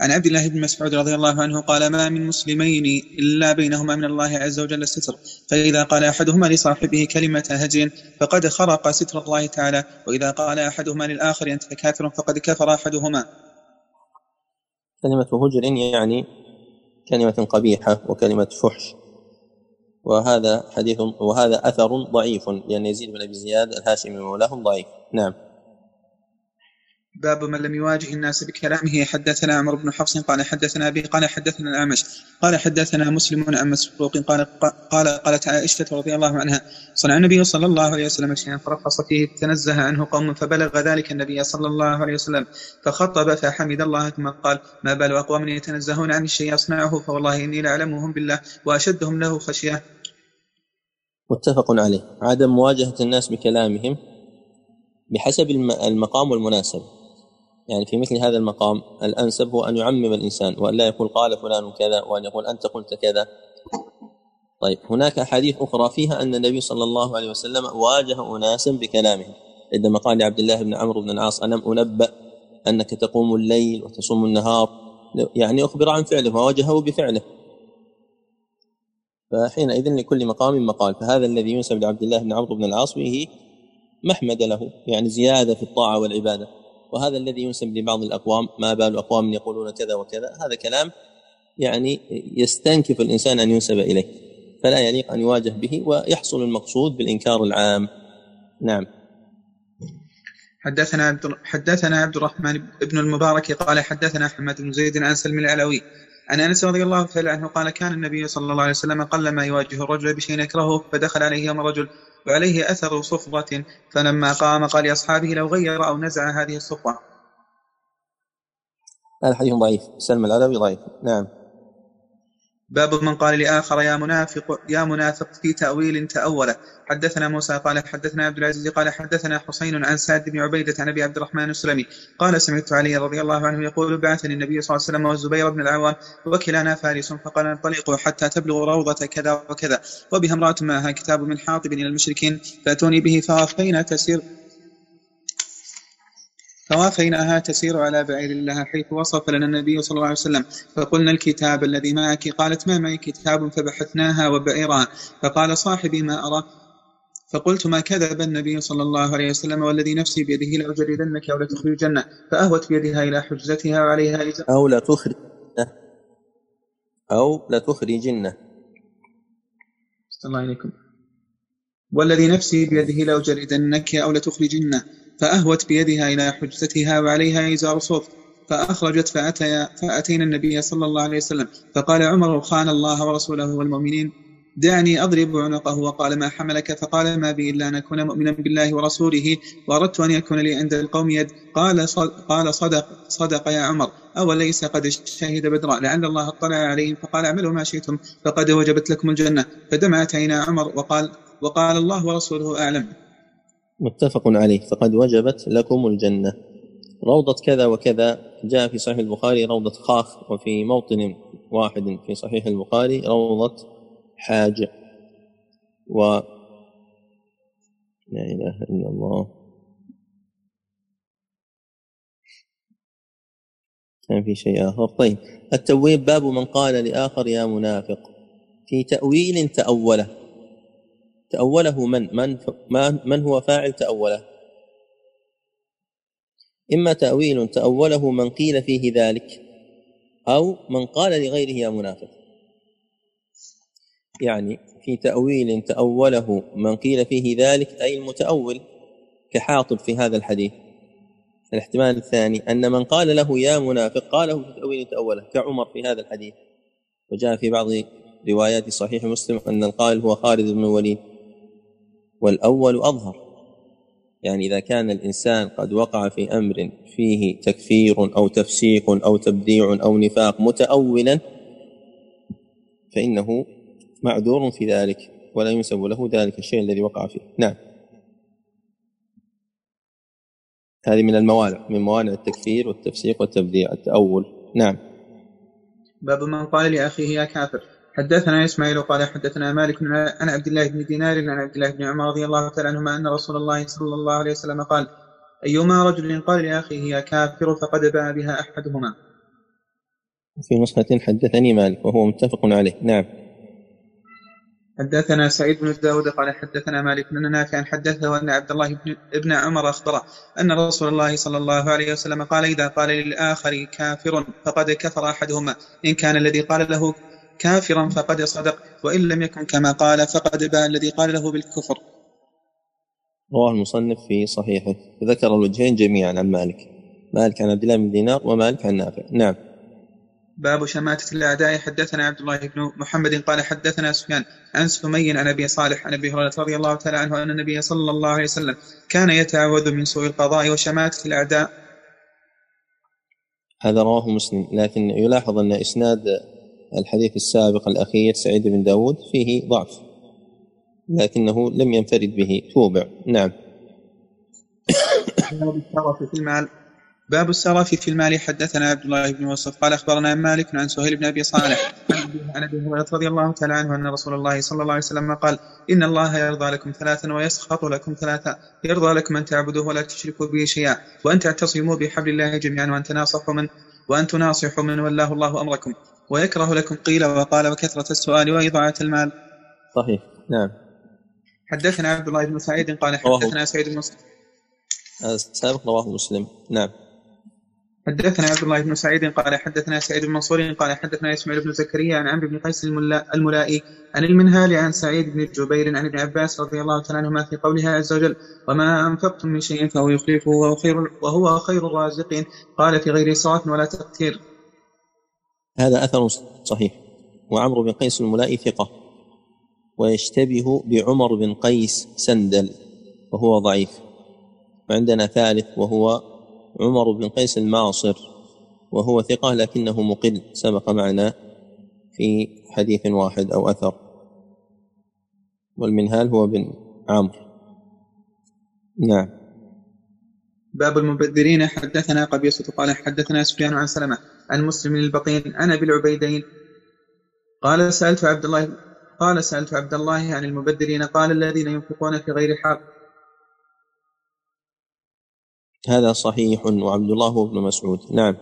عن عبد الله بن مسعود رضي الله عنه قال ما من مسلمين إلا بينهما من الله عز وجل الستر، فإذا قال أحدهما لصاحبه كلمة هجر فقد خرق ستر الله تعالى، وإذا قال أحدهما للآخر أنت كافر فقد كفر أحدهما. كلمة هجر يعني كلمة قبيحة وكلمة فحش، وهذا حديث وهذا أثر ضعيف لأن يزيد بن أبي زياد الهاشمي مولاهم ضعيف. نعم. باب من لم يواجه الناس بكلامه. حدثنا عمرو بن حفص قال حدثنا أبي قال حدثنا الأعمش قال حدثنا مسلم عن مسروق قال قال قالت عائشة رضي الله عنها صنع النبي صلى الله عليه وسلم شيئا فرخص فيه تنزه عنه قوم فبلغ ذلك النبي صلى الله عليه وسلم فخطب فحمد الله ثم قال ما بال أقوام يتنزهون عن الشيء يصنعه فوالله إني لأعلمهم بالله وأشدهم له خشية. متفق عليه. عدم مواجهة الناس بكلامهم بحسب المقام والمناسب، يعني في مثل هذا المقام الأنسب هو أن يعمم الإنسان وأن لا يقول قال فلان كذا وأن يقول أنت قلت كذا. طيب هناك أحاديث أخرى فيها أن النبي صلى الله عليه وسلم واجه أناسا بكلامهم، عندما قال لعبد الله بن عمرو بن العاص ألم أنبأ أنك تقوم الليل وتصوم النهار، يعني أخبر عن فعله وواجهه بفعله. فحينئذ لكل مقام مقال، فهذا الذي ينسب لعبد الله بن عمرو بن العاص به محمد له، يعني زيادة في الطاعة والعبادة، وهذا الذي ينسب لبعض الأقوام ما بال أقوام يقولون كذا وكذا، هذا كلام يعني يستنكف الإنسان أن ينسب إليه، فلا يليق أن يواجه به ويحصل المقصود بالإنكار العام. نعم. حدثنا عبد حدثنا عبد الرحمن بن المبارك قال حدثنا حماد بن زيد عن سلم العلوي عن أنس رضي الله تعالى عنه قال كان النبي صلى الله عليه وسلم قلما يواجه الرجل بشيء يكرهه، فدخل عليه يوم رجل وعليه أثر صفرة، فلما قام قال لأصحابه لو غير أو نزع هذه الصفرة. هذا حديث ضعيف، سلم العلوي ضعيف. نعم. باب من قال لآخر يا منافق يا منافق في تأويل تأوله. حدثنا موسى قال حدثنا عبد العزيز قال حدثنا حسين عن سعد بن عبيدة عن أبي عبد الرحمن السلمي قال سمعت علي رضي الله عنه يقول بعثني النبي صلى الله عليه وسلم والزبير بن العوام وكلانا فارس، فقال انطلقوا حتى تبلغوا روضة كذا وكذا وبها امرأة معها كتاب من حاطب إلى المشركين فأتوني به فغفينا تسير فوافيناها تسير على بعير لها حيث وصف لنا النبي صلى الله عليه وسلم، فقلنا الكتاب الذي معك؟ قالت ما معي كتاب، فبحثناها وبعيرها، فقال صاحبي ما أرى، فقلت ما كذب النبي صلى الله عليه وسلم والذي نفسي بيده لأجردنك أو لتخرجن، فأهوت بيدها إلى حجزتها وعليها إجابة أو لتخرجن أو لتخرجن الله عليكم والذي نفسي بيده لأجردنك أو لتخرجن، فأهوت بيدها إلى حجزتها وعليها إزار صوف، فأخرجت فأتي فأتينا النبي صلى الله عليه وسلم، فقال عمر خان الله ورسوله والمؤمنين دعني أضرب عنقه، وقال ما حملك؟ فقال ما بي إلا أن أكون مؤمنا بالله ورسوله وأردت أن يكون لي عند القوم يد. قال قال صدق صدق يا عمر، أوليس قد شهد بدرا لعل الله اطلع عليهم فقال اعملوا ما شئتم فقد وجبت لكم الجنة، فدمعت عينا عمر وقال وقال الله ورسوله أعلم. متفق عليه. فقد وجبت لكم الجنة روضة كذا وكذا، جاء في صحيح البخاري روضة خاخ، وفي موطن واحد في صحيح البخاري روضة حاج. و لا إله إلا الله، كان في شيء آخر. طيب التأويل، باب من قال لآخر يا منافق في تأويل تأوله. تأوله من من من هو فاعل تأوله؟ إما تأويل تأوله من قيل فيه ذلك، أو من قال لغيره يا منافق. يعني في تأويل تأوله من قيل فيه ذلك، أي المتأول كحاطب في هذا الحديث. الاحتمال الثاني أن من قال له يا منافق قاله في تأويل تأوله كعمر في هذا الحديث، وجاء في بعض روايات صحيح مسلم أن القائل هو خالد بن الوليد، والأول أظهر. يعني إذا كان الإنسان قد وقع في أمر فيه تكفير أو تفسيق أو تبديع أو نفاق متأولا فإنه معذور في ذلك ولا ينسب له ذلك الشيء الذي وقع فيه. نعم، هذه من الموانع، من موانع التكفير والتفسيق والتبديع التأول. نعم. باب من قال لأخيه يا كافر. حدثنا إسماعيل قال حدثنا مالك عن عبد الله بن دينار عن عبد الله بن عمر رضي الله تعالى عنهما أن رسول الله صلى الله عليه وسلم قال أيما رجل قال لأخيه يا كافر فقد باء بها أحدهما. في نسخة حدثني مالك وهو متفق عليه. نعم. حدثنا سعيد بن داود قال حدثنا مالك بن نافع حدثه أن عبد الله بن عمر أخبره أن رسول الله صلى الله عليه وسلم قال إذا قال للآخر كافر فقد كفر أحدهما، إن كان الذي قال له كافرا فقد صدق، وإن لم يكن كما قال فقد باء الذي قال له بالكفر. رواه المصنف في صحيحه. ذكر الوجهين جميعا عن مالك، مالك عن عبد الله بن دينار ومالك عن نافع. نعم. باب شماتة الأعداء. حدثنا عبد الله بن محمد قال حدثنا سفيان عن سمي عن أبي صالح عن أبي هريرة رضي الله تعالى عنه أن النبي صلى الله عليه وسلم كان يتعوذ من سوء القضاء وشماتة الأعداء. هذا رواه مسلم، لكن يلاحظ أن إسناد الحديث السابق الأخير سعيد بن داود فيه ضعف، لكنه لم ينفرد به توبع. نعم. في المال. باب السراف في المال. حدثنا عبد الله بن يوسف قال أخبرنا مالك عن سهيل بن أبي صالح عن أبي هريرة رضي الله تعالى عنه أن رسول الله صلى الله عليه وسلم قال إن الله يرضى لكم ثلاثا ويسخط لكم ثلاثا، يرضى لكم أن تعبدوه ولا تشركوا به شيئا، وأن تعتصموا بحبل الله جميعا وأن تناصحوا من وأن تناصحوا من والله الله أمركم، ويكره لكم قيل وقال وكثرة السؤال وإضاعة المال. صحيح. نعم. حدثنا عبد الله بن سعيد قال حدثنا سعيد بن السابق رواه مسلم. نعم. حدثنا عبد الله بن سعيد قال حدثنا سعيد بن منصور قال حدثنا اسماعيل بن زكريا عن عمرو بن قيس الملائي عن المنهال عن سعيد بن جبير عن ابن عباس رضي الله تعالى عنهما في قولها عز وجل وما أنفقتم من شيء فهو يخلفه وهو خير الرازقين، قال في غير إسراف ولا تقتير. هذا أثر صحيح. وعمرو بن قيس الملائي ثقة، ويشتبه بعمر بن قيس سندل وهو ضعيف. وعندنا ثالث وهو عمر بن قيس المعصر وهو ثقة لكنه مقل، سبق معنا في حديث واحد أو أثر. والمنهال هو بن عمرو. نعم. باب المبذرين. حدثنا قبيصة قال حدثنا سفيان عن سلمة عن مسلم البقين أنا بالعبيدين قال سألت عبد الله قال سألت عبد الله عن المبذرين قال الذين ينفقون في غير حق هذا صحيح. وعبد الله بن مسعود. نعم.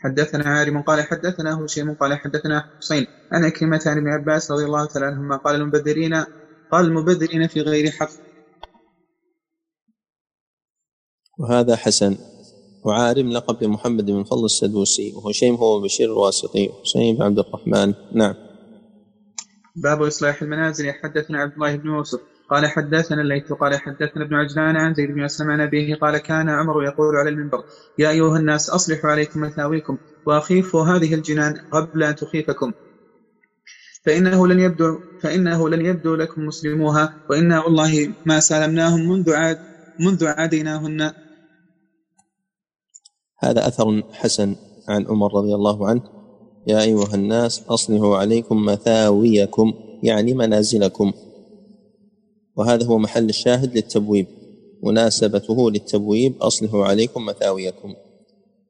حدثنا عارم قال حدثنا هشيم قال حدثنا حسين عن عكرمة عن ابن عباس رضي الله تعالى عنهما قال المبذرين قال المبذرين في غير حق. وهذا حسن. وعارم لقب محمد بن فضل السدوسي، وهشيم هو بشير الواسطي، وحسين بن عبد الرحمن. نعم. باب إصلاح المنازل. حدثنا عبد الله بن يوسف قال حدثنا الليث قال حدثنا ابن عجلان عن زيد بن أسلم عن أبيه قال كان عمر يقول على المنبر يا أيها الناس أصلحوا عليكم مثاويكم وأخيفوا هذه الجنان قبل أن تخيفكم، فإنه لن يبدو فإنه لن يبدو لكم مسلموها، وإنا والله ما سالمناهم منذ عاد منذ عاديناهن. هذا أثر حسن عن عمر رضي الله عنه يا أيها الناس أصلحوا عليكم مثاويكم يعني منازلكم، وهذا هو محل الشاهد للتبويب، مناسبته للتبويب أصلحوا عليكم مثاويكم،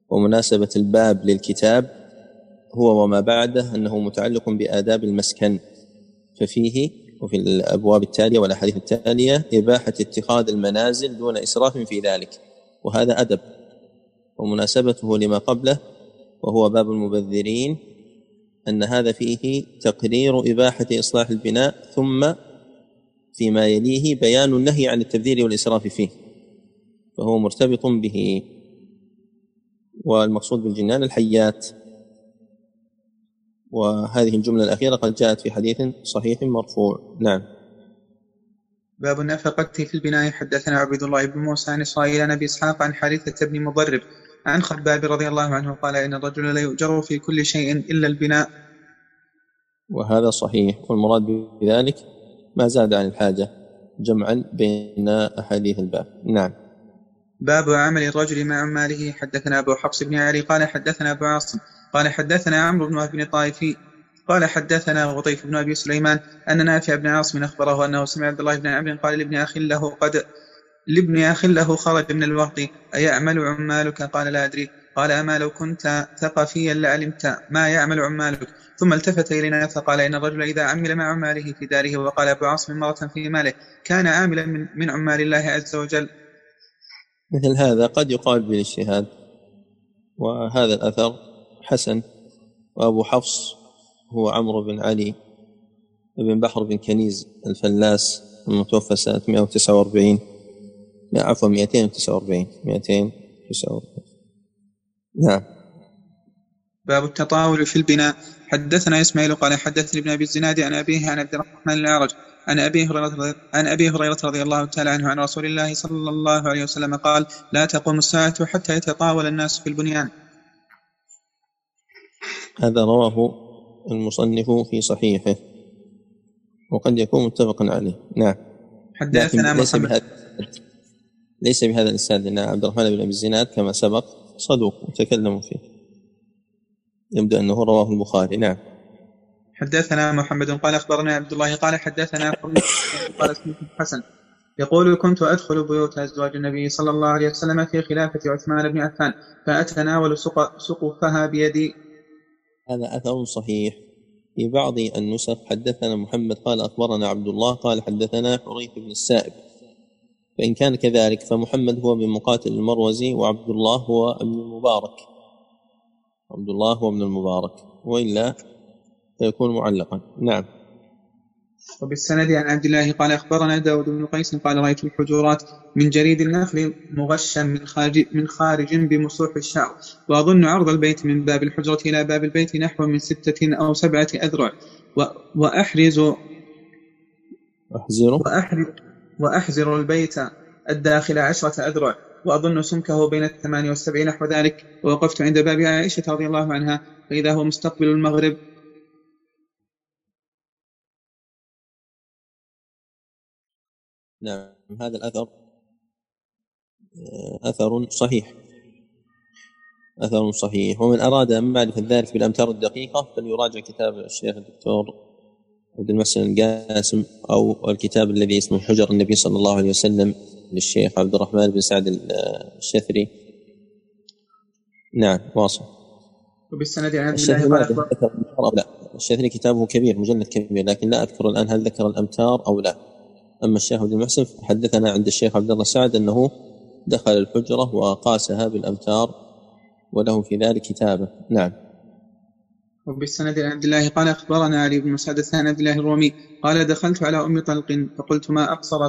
ومناسبة الباب للكتاب هو وما بعده أنه متعلق بآداب المسكن، ففيه وفي الأبواب التالية والأحاديث التالية إباحة اتخاذ المنازل دون إسراف في ذلك، وهذا أدب، ومناسبته لما قبله وهو باب المبذرين أن هذا فيه تقرير إباحة إصلاح البناء، ثم فيما يليه بيان النهي عن التبذير والإسراف فيه، فهو مرتبط به. والمقصود بالجنان الحيات. وهذه الجملة الأخيرة قد جاءت في حديث صحيح مرفوع. نعم. باب النفقة في البناء. حدثنا عبد الله بن موسى عن إسرائيل عن أبي إسحاق عن حارثة بن مضرب عن خباب رضي الله عنه قال إن الرجل لا يؤجر في كل شيء إلا البناء. وهذا صحيح، والمراد بذلك ما زاد عن الحاجة، جمعا بين أحاديث الباب. نعم. باب عمل الرجل مع ماله. حدثنا أبو حفص بن علي قال حدثنا أبو عاصم قال حدثنا عمرو بن وهب بن طائفي قال حدثنا غطيف بن أبي سليمان أن نافع بن عاصم أخبره أنه سمع عبد الله بن عمرو قال لابن أخي له قد لابن أخي له خرج من الوقت أيعمل عمالك؟ قال لا أدري. قال أما لو كنت ثقفيا لعلمت ما يعمل عمالك. ثم التفت إلينا فقال إن الرجل إذا عمل مع عماله في داره، وقال أبو عاصم مرة في ماله كان عاملا من, من عمال الله عز وجل. مثل هذا قد يقال بالاجتهاد، وهذا الأثر حسن. وأبو حفص هو عمرو بن علي بن بحر بن كنيز الفلاس المتوفى سنة مئة وتسعة وأربعين لا عفوا مئتين وتسعة وأربعين مئتين وتسعة وأربعين. نعم. باب التطاول في البناء. حدثنا إسماعيل قال حدثني ابن أبي الزناد عن أبيه عن عبد الرحمن الأعرج عن أبي هريرة عن أبي هريرة رضي الله تعالى عنه عن رسول الله صلى الله عليه وسلم قال لا تقوم الساعة حتى يتطاول الناس في البنيان. هذا رواه المصنف في صحيحه، وقد يكون متفقا عليه. نعم. حدثنا ليس بهذا ليس بهذا الإسناد، لأن عبد الرحمن بن أبي الزناد كما سبق صدوق وتكلموا فيه، يبدو أنه رواه البخاري. نعم. حدثنا محمد قال أخبرنا عبد الله قال حدثنا قال اسمه حسن يقول كنت أدخل بيوت أزواج النبي صلى الله عليه وسلم في خلافة عثمان بن عفان فأتناول سقفها بيدي. هذا أثر صحيح. في بعض النسخ حدثنا محمد قال أخبرنا عبد الله قال حدثنا حريث بن السائب، فإن كان كذلك فمحمد هو بن مقاتل المروزي، وعبد الله هو ابن المبارك عبد الله هو ابن المبارك وإلا فيكون معلقا. نعم. وبالسند عن عبد الله قال أخبرنا داود بن قيس قال رأيت الحجرات من جريد النخل مغشا من خارج من خارج بمسوح الشعر، وأظن عرض البيت من باب الحجرة إلى باب البيت نحو من ستة أو سبعة أذرع، وأحرز أحزر وأحرز وأحزر البيت الداخل عشرة أذرع، وأظن سمكه بين الثمانية والسبعين نحو ذلك. ووقفت عند باب عائشة رضي الله عنها فإذا هو مستقبل المغرب. نعم. هذا الأثر أثر صحيح أثر صحيح ومن أراد معرفة ذلك بالأمتار الدقيقة فليراجع كتاب الشيخ الدكتور عبد المحسن القاسم أو الكتاب الذي اسمه حجر النبي صلى الله عليه وسلم للشيخ عبد الرحمن بن سعد الشثري. نعم. واصل. وبالسند عن الشثري كتابه كبير مجلد كبير، لكن لا أذكر الآن هل ذكر الأمتار أو لا. أما الشيخ عبد المحسن حدثنا عند الشيخ عبد الله سعد أنه دخل الحجرة وقاسها بالأبتار وله في ذلك كتابة. نعم. وبالسند عن عبد الله قال أخبرنا علي بن مسعد الثاني عبد الله الرومي قال دخلت على أم طلق فقلت ما أقصر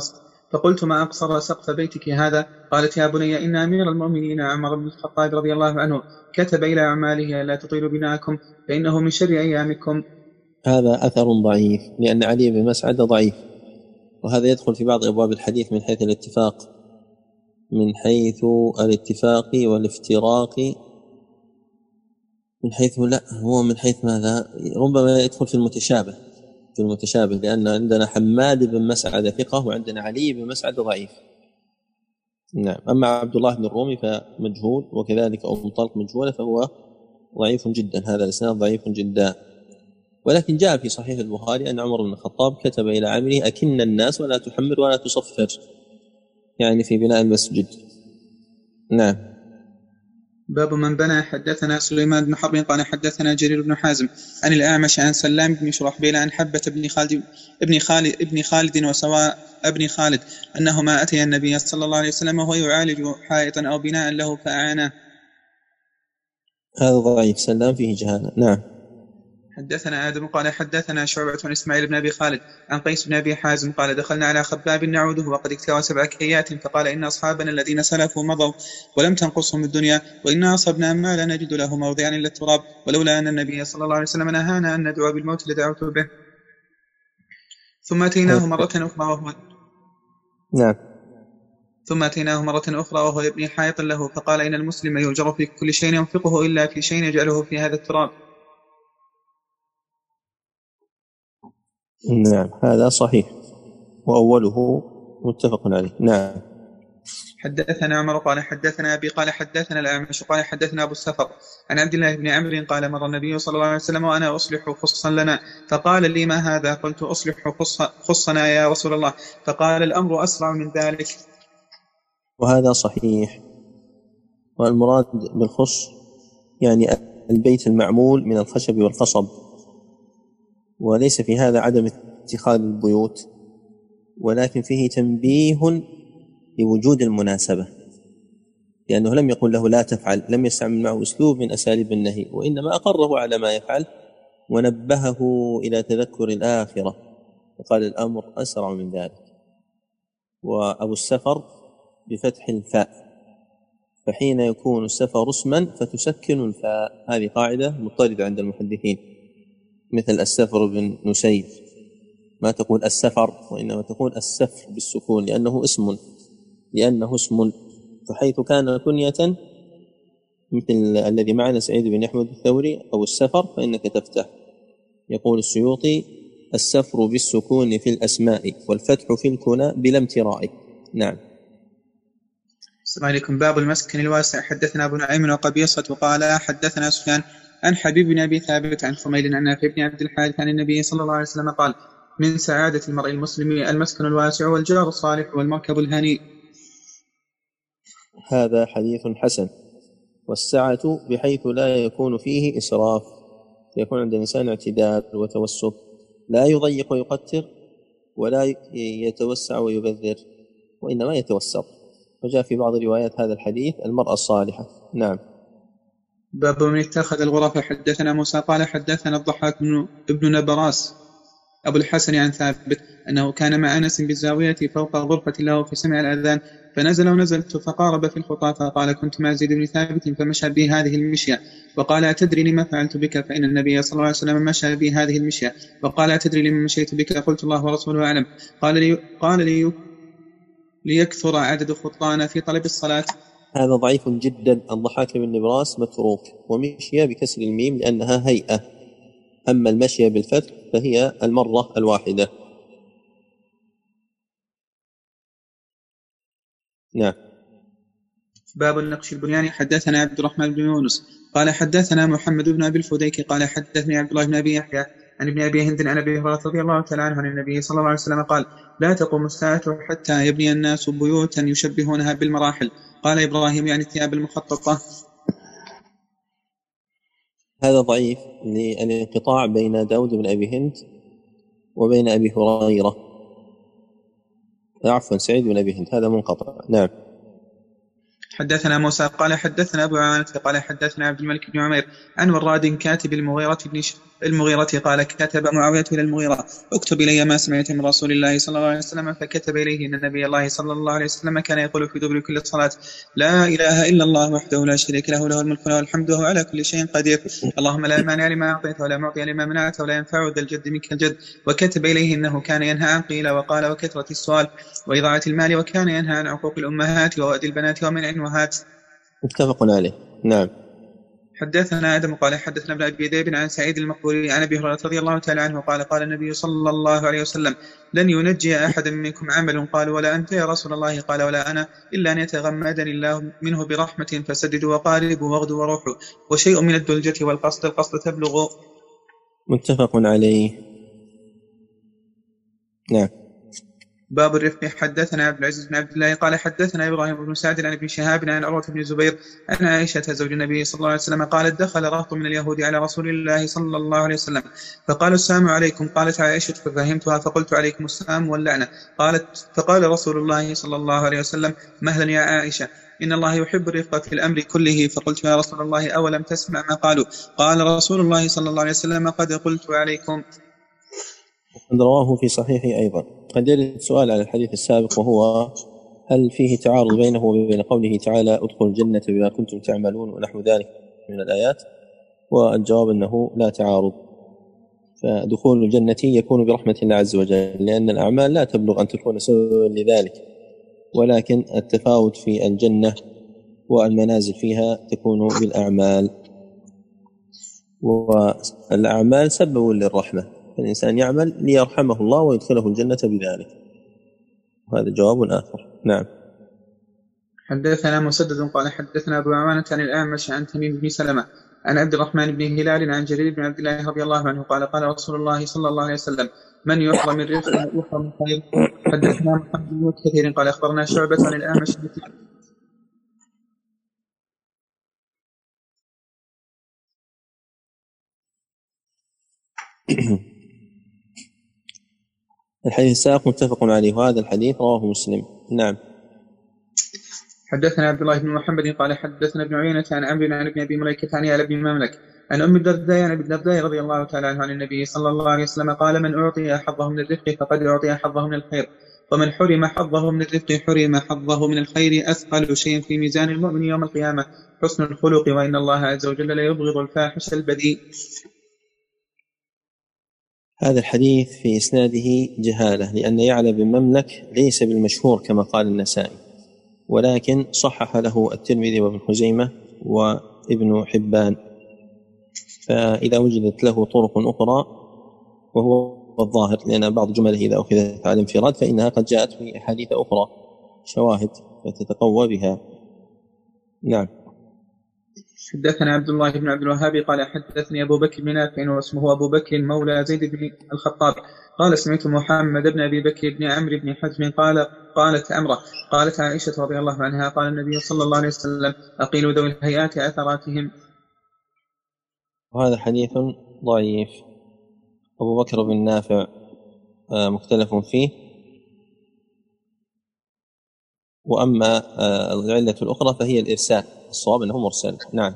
فقلت ما أقصر سقف بيتك هذا؟ قالت يا بني إن أمير المؤمنين عمر بن الخطاب رضي الله عنه كتب إلى أعماله لا تطيل بناءكم فإنه من شر أيامكم. هذا أثر ضعيف لأن علي بن مسعد ضعيف، وهذا يدخل في بعض أبواب الحديث من حيث الاتفاق من حيث الاتفاق والافتراق من حيث لا هو من حيث ماذا ربما يدخل في المتشابه في المتشابه لأن عندنا حماد بن مسعد ثقة وعندنا علي بن مسعد ضعيف. نعم. أما عبد الله بن الرومي فمجهول وكذلك أم طلق مجهولة فهو ضعيف جدا، هذا الإسناد ضعيف جدا. ولكن جاء في صحيح البخاري أن عمر بن الخطاب كتب إلى عمله أكن الناس ولا تحمل ولا تصفر، يعني في بناء المسجد. نعم. باب من بنى. حدثنا سليمان بن حرب قال حدثنا جرير بن حازم عن الأعمش عن سلام بن شرحبيل عن حبة ابن خالد ابن خالد ابن خالد وسواء ابن خالد أنهما أتيا النبي صلى الله عليه وسلم وهو يعالج حائطا أو بناء له فأعانه. هذا ضعيف سلام فيه جهالة. نعم. حدثنا آدم قال حدثنا شعبة عن إسماعيل بن أبي خالد عن قيس بن أبي حازم قال دخلنا على خباب نعوده وقد اكتوى سبع كيات فقال إن أصحابنا الذين سلفوا مضوا ولم تنقصهم الدنيا وإنا أصبنا ما لا نجد له موضعا إلا التراب ولولا أن النبي صلى الله عليه وسلم نهانا أن ندعو بالموت لدعوت به ثم أتيناه مرة أخرى وهو نعم ثم أتيناه مرة أخرى وهو يبني حائطا له فقال إن المسلم يؤجر في كل شيء ينفقه إلا في شيء يجعله في هذا التراب. نعم هذا صحيح وأوله متفق عليه. نعم. حدثنا عمر قال حدثنا أبي قال حدثنا الأعمش قال حدثنا أبو السفر عن عبد الله بن عمرو قال مر النبي صلى الله عليه وسلم وأنا أصلح خصا لنا فقال لي ما هذا؟ قلت أصلح خصنا يا رسول الله فقال الأمر أسرع من ذلك. وهذا صحيح، والمراد بالخص يعني البيت المعمول من الخشب والقصب، وليس في هذا عدم اتخاذ البيوت ولكن فيه تنبيه لوجود المناسبة، لأنه لم يقل له لا تفعل، لم يستعمل معه أسلوب من أساليب النهي وإنما أقره على ما يفعل ونبهه إلى تذكر الآخرة فقال الأمر أسرع من ذلك. وأبو السفر بفتح الفاء، فحين يكون السفر اسما فتسكن الفاء، هذه قاعدة مضطردة عند المحدثين مثل السفر بن نسيب، ما تقول السفر وإنما تقول السفر بالسكون لأنه اسم لأنه اسم فحيث كان كنية مثل الذي معنا سعيد بن أحمد الثوري أو السفر فإنك تفتح. يقول السيوطي السفر بالسكون في الأسماء والفتح في الكنى بلا امتراء. نعم. السلام عليكم. باب المسكن الواسع. حدثنا أبو نعيم وقبيصة وقال حدثنا سفيان عن حبيب بن أبي ثابت عن خميل عن نافع بن عبد الحارث عن النبي صلى الله عليه وسلم قال من سعادة المرء المسلم المسكن الواسع والجار الصالح والمركب الهنيء. هذا حديث حسن. والسعة بحيث لا يكون فيه إسراف، يكون عند الإنسان اعتدال وتوسط، لا يضيق ويقتر ولا يتوسع ويبذر وإنما يتوسط. وجاء في بعض روايات هذا الحديث المرأة الصالحة. نعم. باب من اتخذ الغرف. حدثنا موسى قال حدثنا الضحاك ابن نبراس أبو الحسن عن ثابت أنه كان مع أنس بالزاوية فوق غرفة له فسمع الأذان فنزل ونزلت فقارب في الخطى فقال كنت مع زيد بن ثابت فمشى بي هذه المشية وقال أتدري لما فعلت بك؟ فإن النبي صلى الله عليه وسلم مشى بي هذه المشية وقال أتدري لما مشيت بك؟ قلت الله ورسوله أعلم. قال لي قال لي ليكثر عدد خطانا في طلب الصلاة. هذا ضعيف جدا. الضحاك بن نبراس متروك، ومشي بكسر الميم لأنها هيئة، أما المشي بالفتح فهي المرة الواحدة. نعم. باب النقش البنياني. حدثنا عبد الرحمن بن يونس قال حدثنا محمد بن أبي الفديك قال حدثني عبد الله بن أبي يحيى عن ابن أبي هند عن أبي هريرة رضي الله تعالى عنه عن النبي صلى الله عليه وسلم قال لا تقوم الساعة حتى يبني الناس بيوتا يشبهونها بالمراحل. قال إبراهيم يعني الثياب المخططة. هذا ضعيف للانقطاع بين داود بن أبي هند وبين أبي هريرة، عفوا سعيد بن أبي هند، هذا منقطع. نعم. حدثنا موسى قال حدثنا أبو عوانة قال حدثنا عبد الملك بن عمير عن وراد كاتب المغيرة بن ش... المغيرة قال كتب معاوية إلى المغيرة اكتب إلي ما سمعت من رسول الله صلى الله عليه وسلم، فكتب إليه أن النبي الله صلى الله عليه وسلم كان يقول في دبر كل صلاة لا إله إلا الله وحده لا شريك له له الملك وله الحمد وهو على كل شيء قدير، اللهم لا مانع لما أعطيت ولا معطي لما منعت ولا ينفع ذا الجد منك الجد. وكتب إليه أنه كان ينهى عن قيل وقال وكثرة السؤال وإضاعة المال، وكان ينهى عن عقوق الأمهات ووأد البنات ومنع النهات. متفق عليه. نعم. حدثنا آدم قال حدثنا ابن أبي ذئب عن سعيد المقبوري عن أبي هريرة رضي الله تعالى عنه قال قال النبي صلى الله عليه وسلم لن ينجي أحد منكم عمل، قال ولا أنت يا رسول الله؟ قال ولا أنا إلا أن يتغمدني الله منه برحمة، فسددوا وقاربوا واغدوا وروحوا وشيء من الدلجة والقصد القصد تبلغ. متفق عليه. نعم. باب الرفق. حدثنا عبد العزيز بن عبد الله قال حدثنا إبراهيم بن سعد عن ابن شهاب عن عروة بن زبير أن عائشة زوج النبي صلى الله عليه وسلم قالت دخل رهط من اليهود على رسول الله صلى الله عليه وسلم فقالوا السلام عليكم، قالت عائشة ففهمتها فقلت عليكم السلام واللعنة، قالت فقال رسول الله صلى الله عليه وسلم مهلا يا عائشة إن الله يحب الرفق في الأمر كله، فقلت يا رسول الله أولم تسمع ما قالوا؟ قال رسول الله صلى الله عليه وسلم قد قلت عليكم. وقد رواه في صحيحه أيضا. قد يرد السؤال على الحديث السابق وهو هل فيه تعارض بينه وبين قوله تعالى ادخلوا الجنة بما كنتم تعملون ونحو ذلك من الآيات، والجواب أنه لا تعارض، فدخول الجنة يكون برحمة الله عز وجل لأن الأعمال لا تبلغ أن تكون سببا لذلك، ولكن التفاوت في الجنة والمنازل فيها تكون بالأعمال، والأعمال سبب للرحمة، فالإنسان يعمل ليرحمه الله ويدخله الجنة بذلك. وهذا جواب آخر. نعم. حدثنا مسدد قال حدثنا أبو عوانة عن الأعمش عن تميم بن سلمة عن عبد الرحمن بن هلال عن جرير بن عبد الله رضي الله عنه قال قال رسول الله صلى الله عليه وسلم من يحرم الرفق يحرم الخير. حدثنا محمد بن كثير قال أخبرنا شعبة عن الأعمش الحديث السابق متفق عليه، وهذا الحديث رواه مسلم. نعم. حدثنا عبد الله بن محمد قال حدثنا ابن عيينة عن عمرو عن ابن أبي مليكة عن يعلى بن مملك عن أم الدرداء عن أبي الدرداء رضي الله تعالى عنه عن النبي صلى الله عليه وسلم قال من أعطي حظه من الرفق فقد أعطي حظه من الخير، ومن حرم حظه من الرفق حرم حظه من الخير، أثقل شيء في ميزان المؤمن يوم القيامة حسن الخلق، وإن الله عز وجل لا يبغض الفاحش البذيء. هذا الحديث في إسناده جهالة لأن يعلى بن مملك ليس بالمشهور كما قال النسائي، ولكن صحح له الترمذي وابن خزيمة وابن حبان، فإذا وجدت له طرق أخرى وهو الظاهر لأن بعض جمله إذا أخذت على انفراد فإنها قد جاءت في أحاديث أخرى شواهد فتتقوى بها. نعم. حدثنا عبد الله بن عبد الوهاب قال حدثني أبو بكر بن نافع واسمه أبو بكر مولى زيد بن الخطاب قال سمعت محمد بن أبي بكر بن عمرو بن حزم قال قالت أمره قالت عائشة رضي الله عنها قال النبي صلى الله عليه وسلم أقيلوا ذوي الهيئات أثراتهم. وهذا حديث ضعيف. أبو بكر بن نافع مختلف فيه، وأما العلة الأخرى فهي الإرسال، الصواب أنه مرسل. نعم.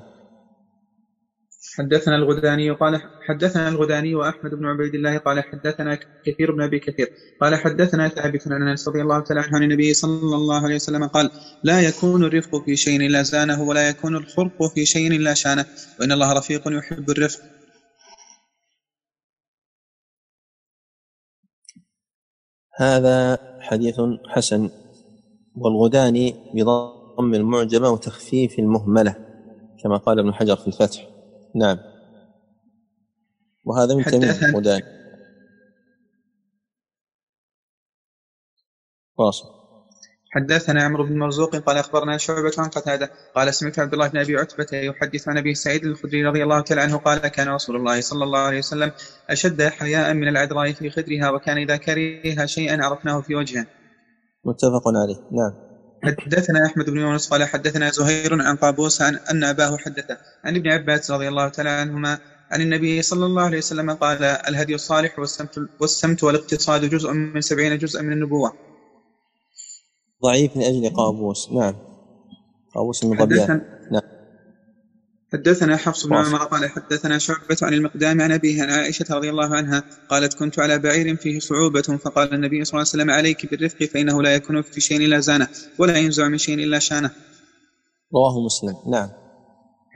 حدثنا الغداني قال حدثنا الغداني وأحمد بن عبيد الله قال حدثنا كثير بن أبي كثير قال حدثنا ثابت عن أنس رضي الله تعالى عنه عن النبي صلى الله عليه وسلم قال لا يكون الرفق في شيء إلا زانه، ولا يكون الخرق في شيء إلا شانه، وإن الله رفيق يحب الرفق. هذا حديث حسن. والغداني بضم المعجمة وتخفيف المهملة كما قال ابن حجر في الفتح. نعم. وهذا من تميم الغداني. واصل. حدثنا عمرو بن مرزوق قال أخبرنا شعبة عن قتادة قال سمعت عبد الله بن أبي عتبة يحدث عن أبي سعيد الخدري رضي الله تعالى عنه قال كان رسول الله صلى الله عليه وسلم أشد حياء من العذراء في خدرها، وكان إذا كرهها شيئا عرفناه في وجهه. متفق عليه. نعم. حدثنا أحمد بن يونس قال حدثنا زهير عن قابوس عن أن أباه حدثه عن ابن عباس رضي الله تعالى عنهما عن النبي صلى الله عليه وسلم قال الهدي الصالح والسمت, والسمت والاقتصاد جزء من سبعين جزء من النبوة. ضعيف من أجل قابوس. نعم. أو اسم ظبيان. نعم. حدثنا حفص بن عمر قال حدثنا شعبة عن المقدام عن أبيه عن عائشة رضي الله عنها قالت كنت على بعير فيه صعوبة فقال النبي صلى الله عليه وسلم عليك بالرفق فإنه لا يكون في شيء إلا زانه ولا ينزع من شيء إلا شانه. رواه مسلم. نعم.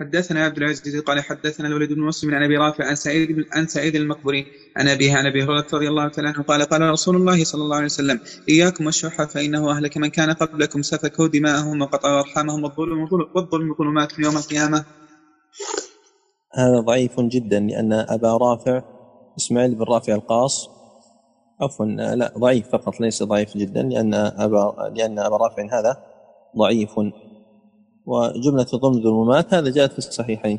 حدثنا عبد العزيز قال حدثنا الوليد بن مسلم عن أبي رافع عن سعيد عن سعيد المقبري عن أبيه عن أبي هريرة رضي الله تعالى عنه قال قال رسول الله صلى الله عليه وسلم إياكم والشح فإنه أهلك من كان قبلكم سفكوا دماءهم وقطعوا أرحامهم والظلم ظلمات يوم القيامة. هذا ضعيف جدا لأن أبا رافع إسماعيل بن رافع القاص عفوا لا ضعيف فقط ليس ضعيف جدا لأن أبا لأن أبا رافع هذا ضعيف. وجملة ظلم ذمومات هذا جاءت في الصحيحين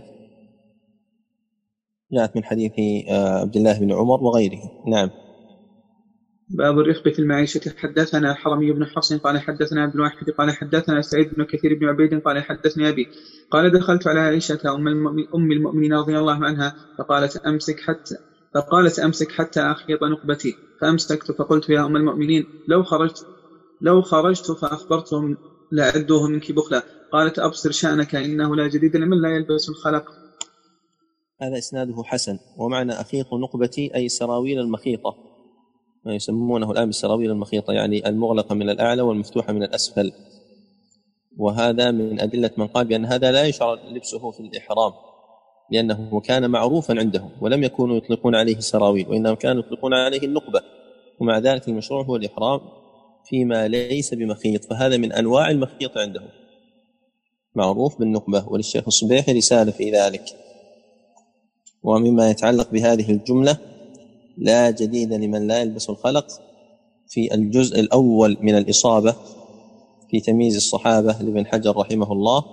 جاءت من حديث عبد الله بن عمر وغيره. نعم. باب الرفق في المعيشة. حدثنا حرمي بن حصن قال حدثنا ابن واحد قال حدثنا سعيد بن كثير بن عبيد قال حدثني أبي قال دخلت على عائشة أم المؤمنين رضي الله عنها فقالت أمسك حتى فقالت أمسك حتى أخيط نقبتي فأمسكت فقلت يا أم المؤمنين لو خرجت لو خرجت فأخبرتهم لأعدوه منك بخلا. قالت أبصر شأنك إنه لا جديد لمن لا يلبس الخلق. هذا إسناده حسن. ومعنى أخيط نقبتي أي سراويل المخيطة ما يسمونه الآن بالسراويل المخيطة يعني المغلقة من الأعلى والمفتوحة من الأسفل. وهذا من أدلة من قال بأن هذا لا يشرع لبسه في الإحرام لأنه كان معروفا عنده ولم يكونوا يطلقون عليه السراويل وإنهم كانوا يطلقون عليه النقبة ومع ذلك المشروع هو الإحرام فيما ليس بمخيط فهذا من أنواع المخيط عنده معروف بالنقبة. وللشيخ الصبيحي رسالة في ذلك. ومما يتعلق بهذه الجملة لا جديد لمن لا يلبس الخلق في الجزء الأول من الإصابة في تمييز الصحابة لابن حجر رحمه الله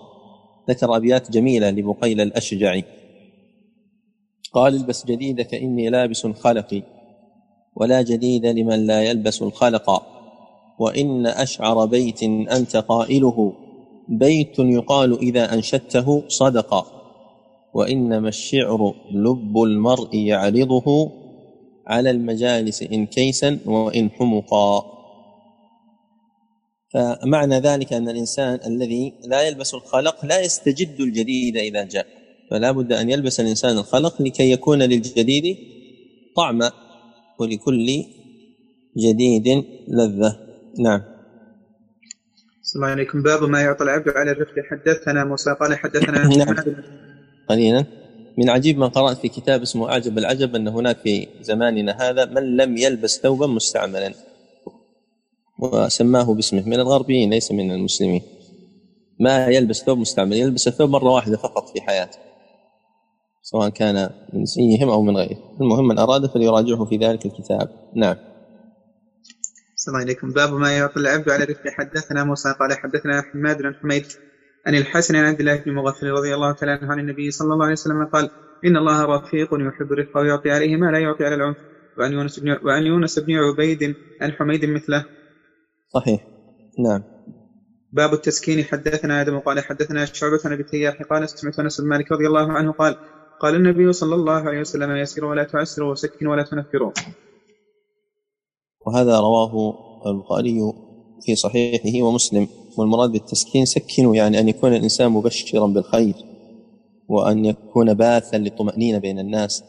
ذكر أبيات جميلة لبقيل الأشجعي قال البس جديدك إني لابس خلقي ولا جديد لمن لا يلبس الخلق وإن أشعر بيت أنت قائله بيت يقال إذا أنشدته صدقا وإنما الشعر لب المرء يعرضه على المجالس إن كيسا وإن حمقا. فمعنى ذلك أن الإنسان الذي لا يلبس الخلق لا يستجد الجديد إذا جاء فلا بد أن يلبس الإنسان الخلق لكي يكون للجديد طعما ولكل جديد لذة. نعم. السلام عليكم. باب ما يعطى العبد على الرفق. حدثنا موسى قال حدثنا قليلا من عجيب ما قرأت في كتاب اسمه أعجب العجب أن هناك في زماننا هذا من لم يلبس ثوبا مستعملا وسماه باسمه من الغربيين ليس من المسلمين ما يلبس ثوب مستعمل يلبس الثوب مرة واحدة فقط في حياته سواء كان من زيهم أو من غيره المهم من أراد فليراجعه في ذلك الكتاب. نعم. السلام عليكم. باب ما يعطى العبد على رفقه. حدثنا موسى قال حدثنا حماد بن حميد عن الحسن عن عبد الله بن مغفل رضي الله تعالى عنه عن النبي صلى الله عليه وسلم قال إن الله رفيق يحب الرفق ويعطي عليه ما لا يعطي على العنف. وعن يونس بن وعن يونس بن عبيد عن حميد مثله. صحيح. نعم. باب التسكين. حدثنا آدم قال حدثنا شعبة عن أبي التياح قال سمعت أنس بن مالك رضي الله عنه قال قال النبي صلى الله عليه وسلم يسر ولا تعسر وسكن ولا تنفر. وهذا رواه البخاري في صحيحه ومسلم. والمراد بالتسكين سكنوا يعني أن يكون الإنسان مبشرا بالخير وأن يكون باثا للطمأنينة بين الناس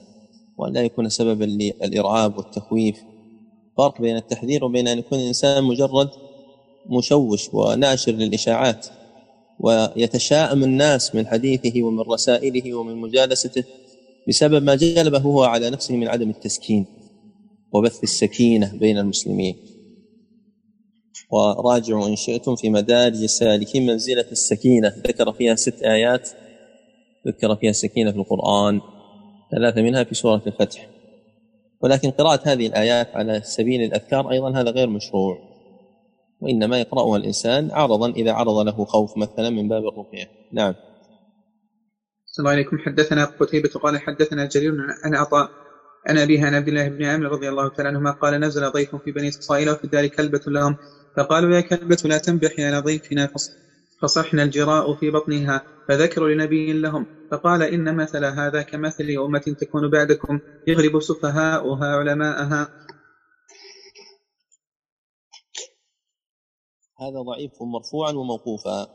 وأن لا يكون سببا للإرعاب والتخويف. فرق بين التحذير وبين أن يكون الإنسان مجرد مشوش وناشر للإشاعات ويتشائم الناس من حديثه ومن رسائله ومن مجالسته بسبب ما جلبه هو على نفسه من عدم التسكين وبث السكينة بين المسلمين. وراجعوا إن شئتم في مدارج السالكين منزلة السكينة ذكر فيها ست آيات ذكر فيها السكينة في القرآن ثلاثة منها في سورة الفتح. ولكن قراءة هذه الآيات على سبيل الأذكار أيضا هذا غير مشروع وإنما يقرأها الإنسان عرضا إذا عرض له خوف مثلا من باب الرقية. نعم. السلام عليكم. حدثنا قتيبة قال حدثنا جرير عن عطاء عن أبيه عن عبد الله بن عامر رضي الله تعالى عنهما قال نزل ضيف في بني إسرائيل وفي الدار كلبة لهم فقالوا يا كلبة لا تنبحي على ضيفنا فصحنا الجراء في بطنها فذكروا لنبي لهم فقال إن مثل هذا كمثل أمة تكون بعدكم يغلب سفهاؤها علماءها. هذا ضعيف مرفوعا وموقوفا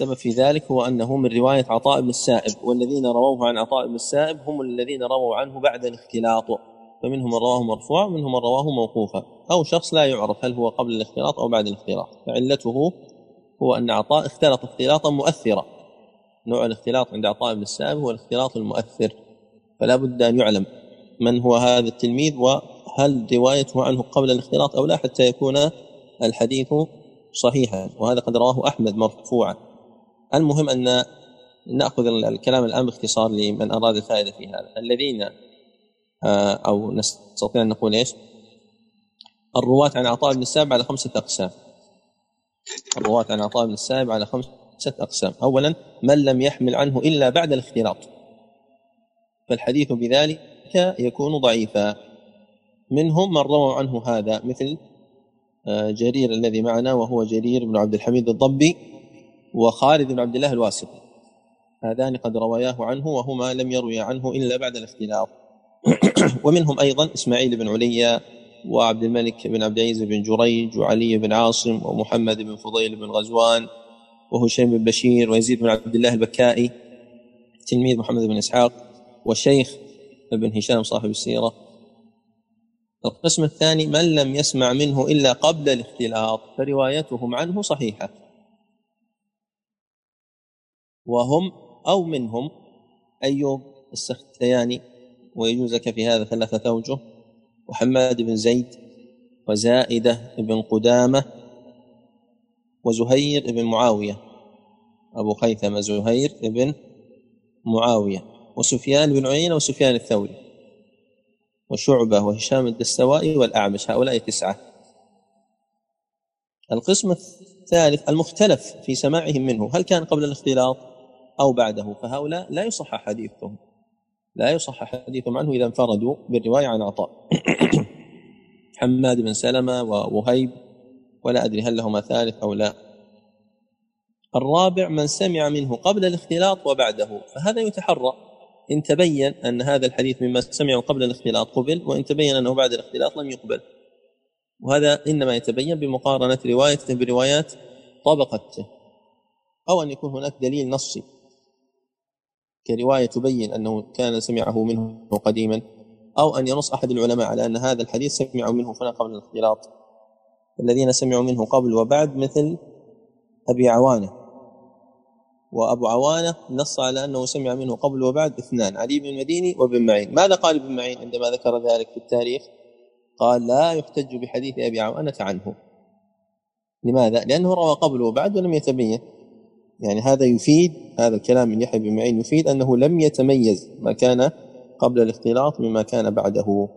والسبب في ذلك هو أنه من رواية عطاء بن السائب، والذين رووه عن عطاء بن السائب هم الذين رووا عنه بعد الاختلاط، فمنهم من رواه مرفوع ومنهم من رواه موقوفا أو شخص لا يعرف هل هو قبل الاختلاط أو بعد الاختلاط. فعلته هو أن عطاء اختلط اختلاطا مؤثرا، نوع الاختلاط عند عطاء بن السائب هو الاختلاط المؤثر، فلا بد أن يعلم من هو هذا التلميذ وهل روايته عنه قبل الاختلاط أو لا حتى يكون الحديث صحيحا، وهذا قد رواه أحمد مرفوعا. المهم أن نأخذ الكلام الآن باختصار لمن أراد الفائدة في هذا. الذين أو نستطيع أن نقول إيش الرواة عن عطاء بن السائب على خمسة أقسام. الرواة عن عطاء بن السائب على خمسة أقسام. أولا من لم يحمل عنه إلا بعد الاختلاط فالحديث بذلك يكون ضعيفا، منهم من روى عنه هذا مثل جرير الذي معنا وهو جرير بن عبد الحميد الضبي وخالد بن عبد الله الواسطي، هذان قد روياه عنه وهما لم يروي عنه إلا بعد الاختلاط. ومنهم أيضا إسماعيل بن عليا وعبد الملك بن عبد العزيز بن جريج وعلي بن عاصم ومحمد بن فضيل بن غزوان وهشام بن بشير ويزيد بن عبد الله البكائي تلميذ محمد بن إسحاق وشيخ ابن هشام صاحب السيرة. القسم الثاني من لم يسمع منه إلا قبل الاختلاط فروايتهم عنه صحيحة، وهم أو منهم أيوب السختياني ويجوزك في هذا ثلاثة أوجه، وحماد بن زيد وزائدة بن قدامة وزهير بن معاوية أبو خيثمة زهير بن معاوية وسفيان بن عيينة وسفيان الثوري وشعبة وهشام الدستوائي والأعمش، هؤلاء تسعة. القسم الثالث المختلف في سماعهم منه هل كان قبل الاختلاط أو بعده، فهؤلاء لا يصح حديثهم لا يصح حديثهم عنه إذا انفردوا بالرواية عن عطاء حماد بن سلمة ووهيب ولا أدري هل لهما ثالث أو لا. الرابع من سمع منه قبل الاختلاط وبعده، فهذا يتحرى إن تبين أن هذا الحديث مما سمعه قبل الاختلاط قبل، وإن تبين أنه بعد الاختلاط لم يقبل، وهذا إنما يتبين بمقارنة روايته بروايات طبقته، أو أن يكون هناك دليل نصي كرواية تبين أنه كان سمعه منه قديما، أو أن ينص أحد العلماء على أن هذا الحديث سمعه منه فلا قبل الاختلاط. الذين سمعوا منه قبل وبعد مثل أبي عوانة، وأبو عوانة نص على أنه سمع منه قبل وبعد اثنان، علي بن المديني وابن معين. ماذا قال ابن معين عندما ذكر ذلك في التاريخ؟ قال لا يحتج بحديث أبي عوانة عنه. لماذا؟ لأنه روى قبل وبعد ولم يتبين. يعني هذا يفيد، هذا الكلام من يحيى بن معين يفيد أنه لم يتميز ما كان قبل الاختلاط مما كان بعده،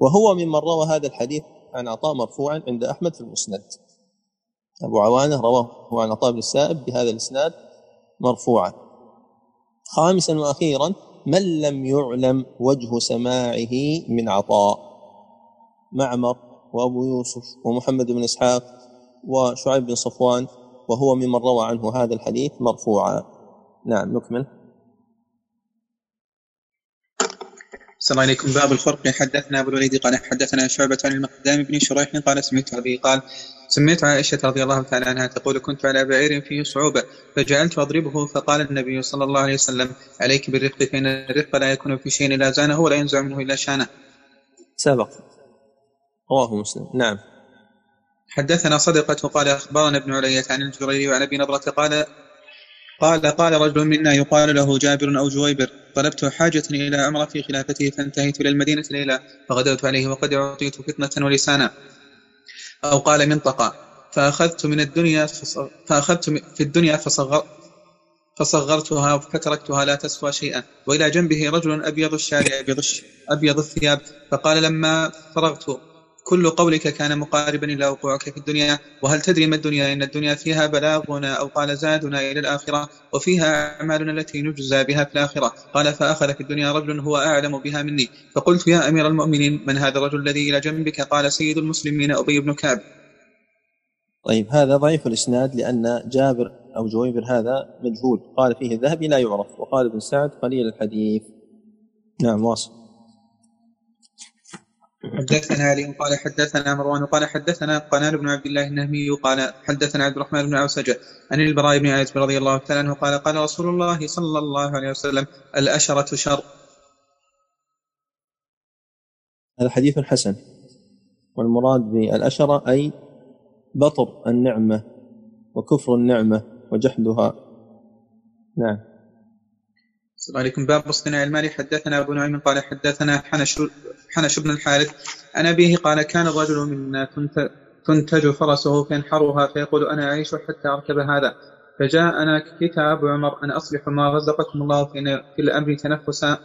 وهو ممن روى هذا الحديث عن عطاء مرفوعا عند أحمد في المسند. أبو عوانة رواه عن عطاء بن السائب بهذا الإسناد مرفوعا. خامسا وأخيرا من لم يعلم وجه سماعه من عطاء، معمر وأبو يوسف ومحمد بن إسحاق وشعيب بن صفوان، وهو ممن روى عنه هذا الحديث مرفوعا. نعم نكمل. السلام عليكم. باب الخرق. حدثنا أبو الوليد قال حدثنا شعبة عن المقدام بن شريح قال سمعت أبي قال سمعت عائشة رضي الله تعالى عنها تقول كنت على بعير فيه صعوبة فجعلت أضربه فقال النبي صلى الله عليه وسلم عليك بالرفق فإن الرفق لا يكون في شيء إلا زانه ولا ينزع منه إلا شانه. سبق رواه مسلم. نعم. حدثنا صدقة قال أخبرنا ابن علية عن الجريري وعن أبي نبرة قال قال قال رجل منا يقال له جابر أو جويبر طلبت حاجة إلى عمر في خلافته فانتهيت إلى المدينة ليلة فغدوت عليه وقد أعطيت فطنة ولسانا أو قال منطقة فأخذت من الدنيا فأخذت في الدنيا فصغر فصغرتها فتركتها لا تسوى شيئا وإلى جنبه رجل أبيض الشارع أبيض, أبيض الثياب فقال لما فرغت كل قولك كان مقاربا إلى وقوعك في الدنيا وهل تدري ما الدنيا إن الدنيا فيها بلاغنا أو قال زادنا إلى الآخرة وفيها أعمالنا التي نجزى بها في الآخرة قال فأخذ في الدنيا رجل هو أعلم بها مني فقلت يا أمير المؤمنين من هذا الرجل الذي إلى جنبك قال سيد المسلمين أبي بن كعب. طيب هذا ضعيف الإسناد لأن جابر أو جويبر هذا مجهول، قال فيه الذهبي لا يعرف وقال ابن سعد قليل الحديث. نعم واصل. حدثنا علي قال حدثنا مروان قال حدثنا قنال بن عبد الله النهمي قال حدثنا عبد الرحمن بن عوسجة عن البراء بن عازب رضي الله تعالى عنه قال قال رسول الله صلى الله عليه وسلم الأشرة شر. هذا حديث حسن، والمراد بالأشرة أي بطر النعمة وكفر النعمة وجحدها. نعم. السلام عليكم. باب اصطناع المال. حدثنا أبو نعيم قال حدثنا حنش حنش بن الحارث عن أبيه قال كان رجل منا تنتج فرسه فينحرها فيقول أنا أعيش حتى أركب هذا، فجاءنا كتاب عمر أن أصلح ما رزقكم الله في الأمر تنفسا.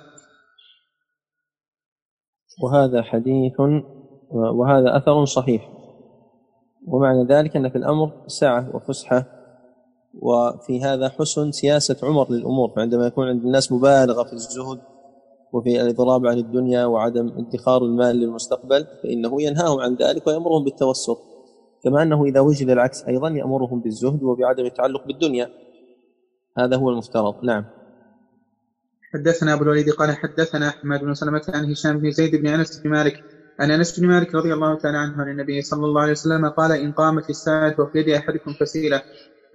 وهذا حديث وهذا أثر صحيح، ومعنى ذلك أن في الأمر سعة وفسحة، وفي هذا حسن سياسة عمر للأمور. عندما يكون عند الناس مبالغة في الزهد وفي الإضراب عن الدنيا وعدم ادخار المال للمستقبل فإنه ينهاهم عن ذلك ويأمرهم بالتوسط، كما أنه إذا وجد العكس أيضا يأمرهم بالزهد وبعدم التعلق بالدنيا، هذا هو المفترض. نعم. حدثنا أبو الوليد قال حدثنا أحمد بن سلمة عن هشام بن زيد بن أنس بن مالك عن أنس بن مالك رضي الله تعالى عنه عن النبي صلى الله عليه وسلم قال إن قامت الساعة وفي يد أحدكم فسيلة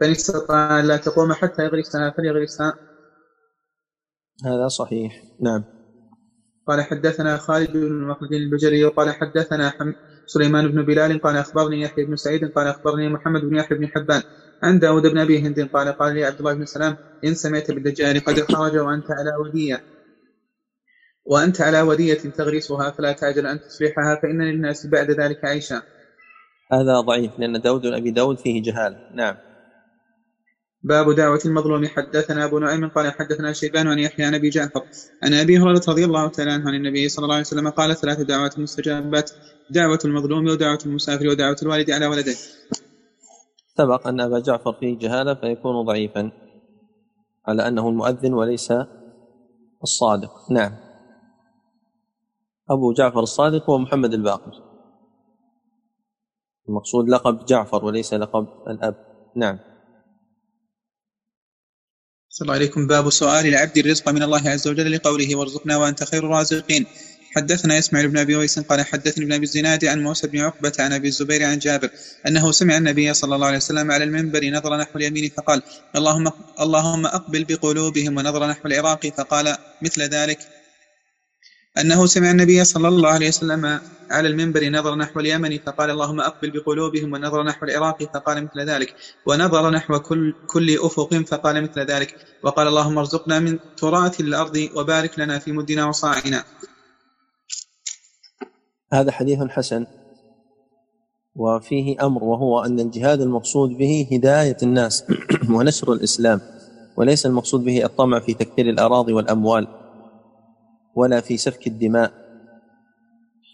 فإن استطاع لا تقوم حتى يغرسها فليغرسها. هذا صحيح. نعم. قال حدثنا خالد بن مخلد البجري قال حدثنا سليمان بن بلال قال أخبرني يحيى بن سعيد قال أخبرني محمد بن يحيى بن حبان عن داود بن أبي هند قال قال لي عبد الله بن سلام إن سمعت بالدجال قد خرج وأنت على ودية وأنت على ودية تغرسها فلا تعجل أن تصلحها فإن للناس بعد ذلك عيشا. هذا ضعيف لأن داود بن أبي داود فيه جهال. نعم. باب دعوة المظلوم. حدثنا أبو نعيم قال حدثنا شيبان عن يحيى عن أبي جعفر عن أبي هريرة رضي الله تعالى عنه عن النبي صلى الله عليه وسلم قال ثلاث دعوات مستجابات، دعوة المظلوم ودعوة المسافر ودعوة الوالد على ولده. سبق أن أبا جعفر فيه جهالة فيكون ضعيفا على أنه المؤذن وليس الصادق. نعم. أبو جعفر الصادق ومحمد الباقر، المقصود لقب جعفر وليس لقب الأب. نعم. صلى الله عليكم. باب سؤال العبد الرزق من الله عز وجل لقوله وارزقنا وأنت خير الرازقين. حدثنا إسماعيل بن أبي ويس قال حدثني ابن أبي الزناد عن موسى بن عقبة عن أبي الزبير عن جابر أنه سمع النبي صلى الله عليه وسلم على المنبر نظر نحو اليمين فقال اللهم اللهم أقبل بقلوبهم، ونظر نحو العراق فقال مثل ذلك. أنه سمع النبي صلى الله عليه وسلم على المنبر نظر نحو اليمن فقال اللهم أقبل بقلوبهم، ونظر نحو العراق فقال مثل ذلك، ونظر نحو كل, كل أفق فقال مثل ذلك، وقال اللهم ارزقنا من تراث الأرض وبارك لنا في مدنا وصاعنا. هذا حديث حسن وفيه أمر، وهو أن الجهاد المقصود به هداية الناس ونشر الإسلام، وليس المقصود به الطمع في تكثير الأراضي والأموال ولا في سفك الدماء.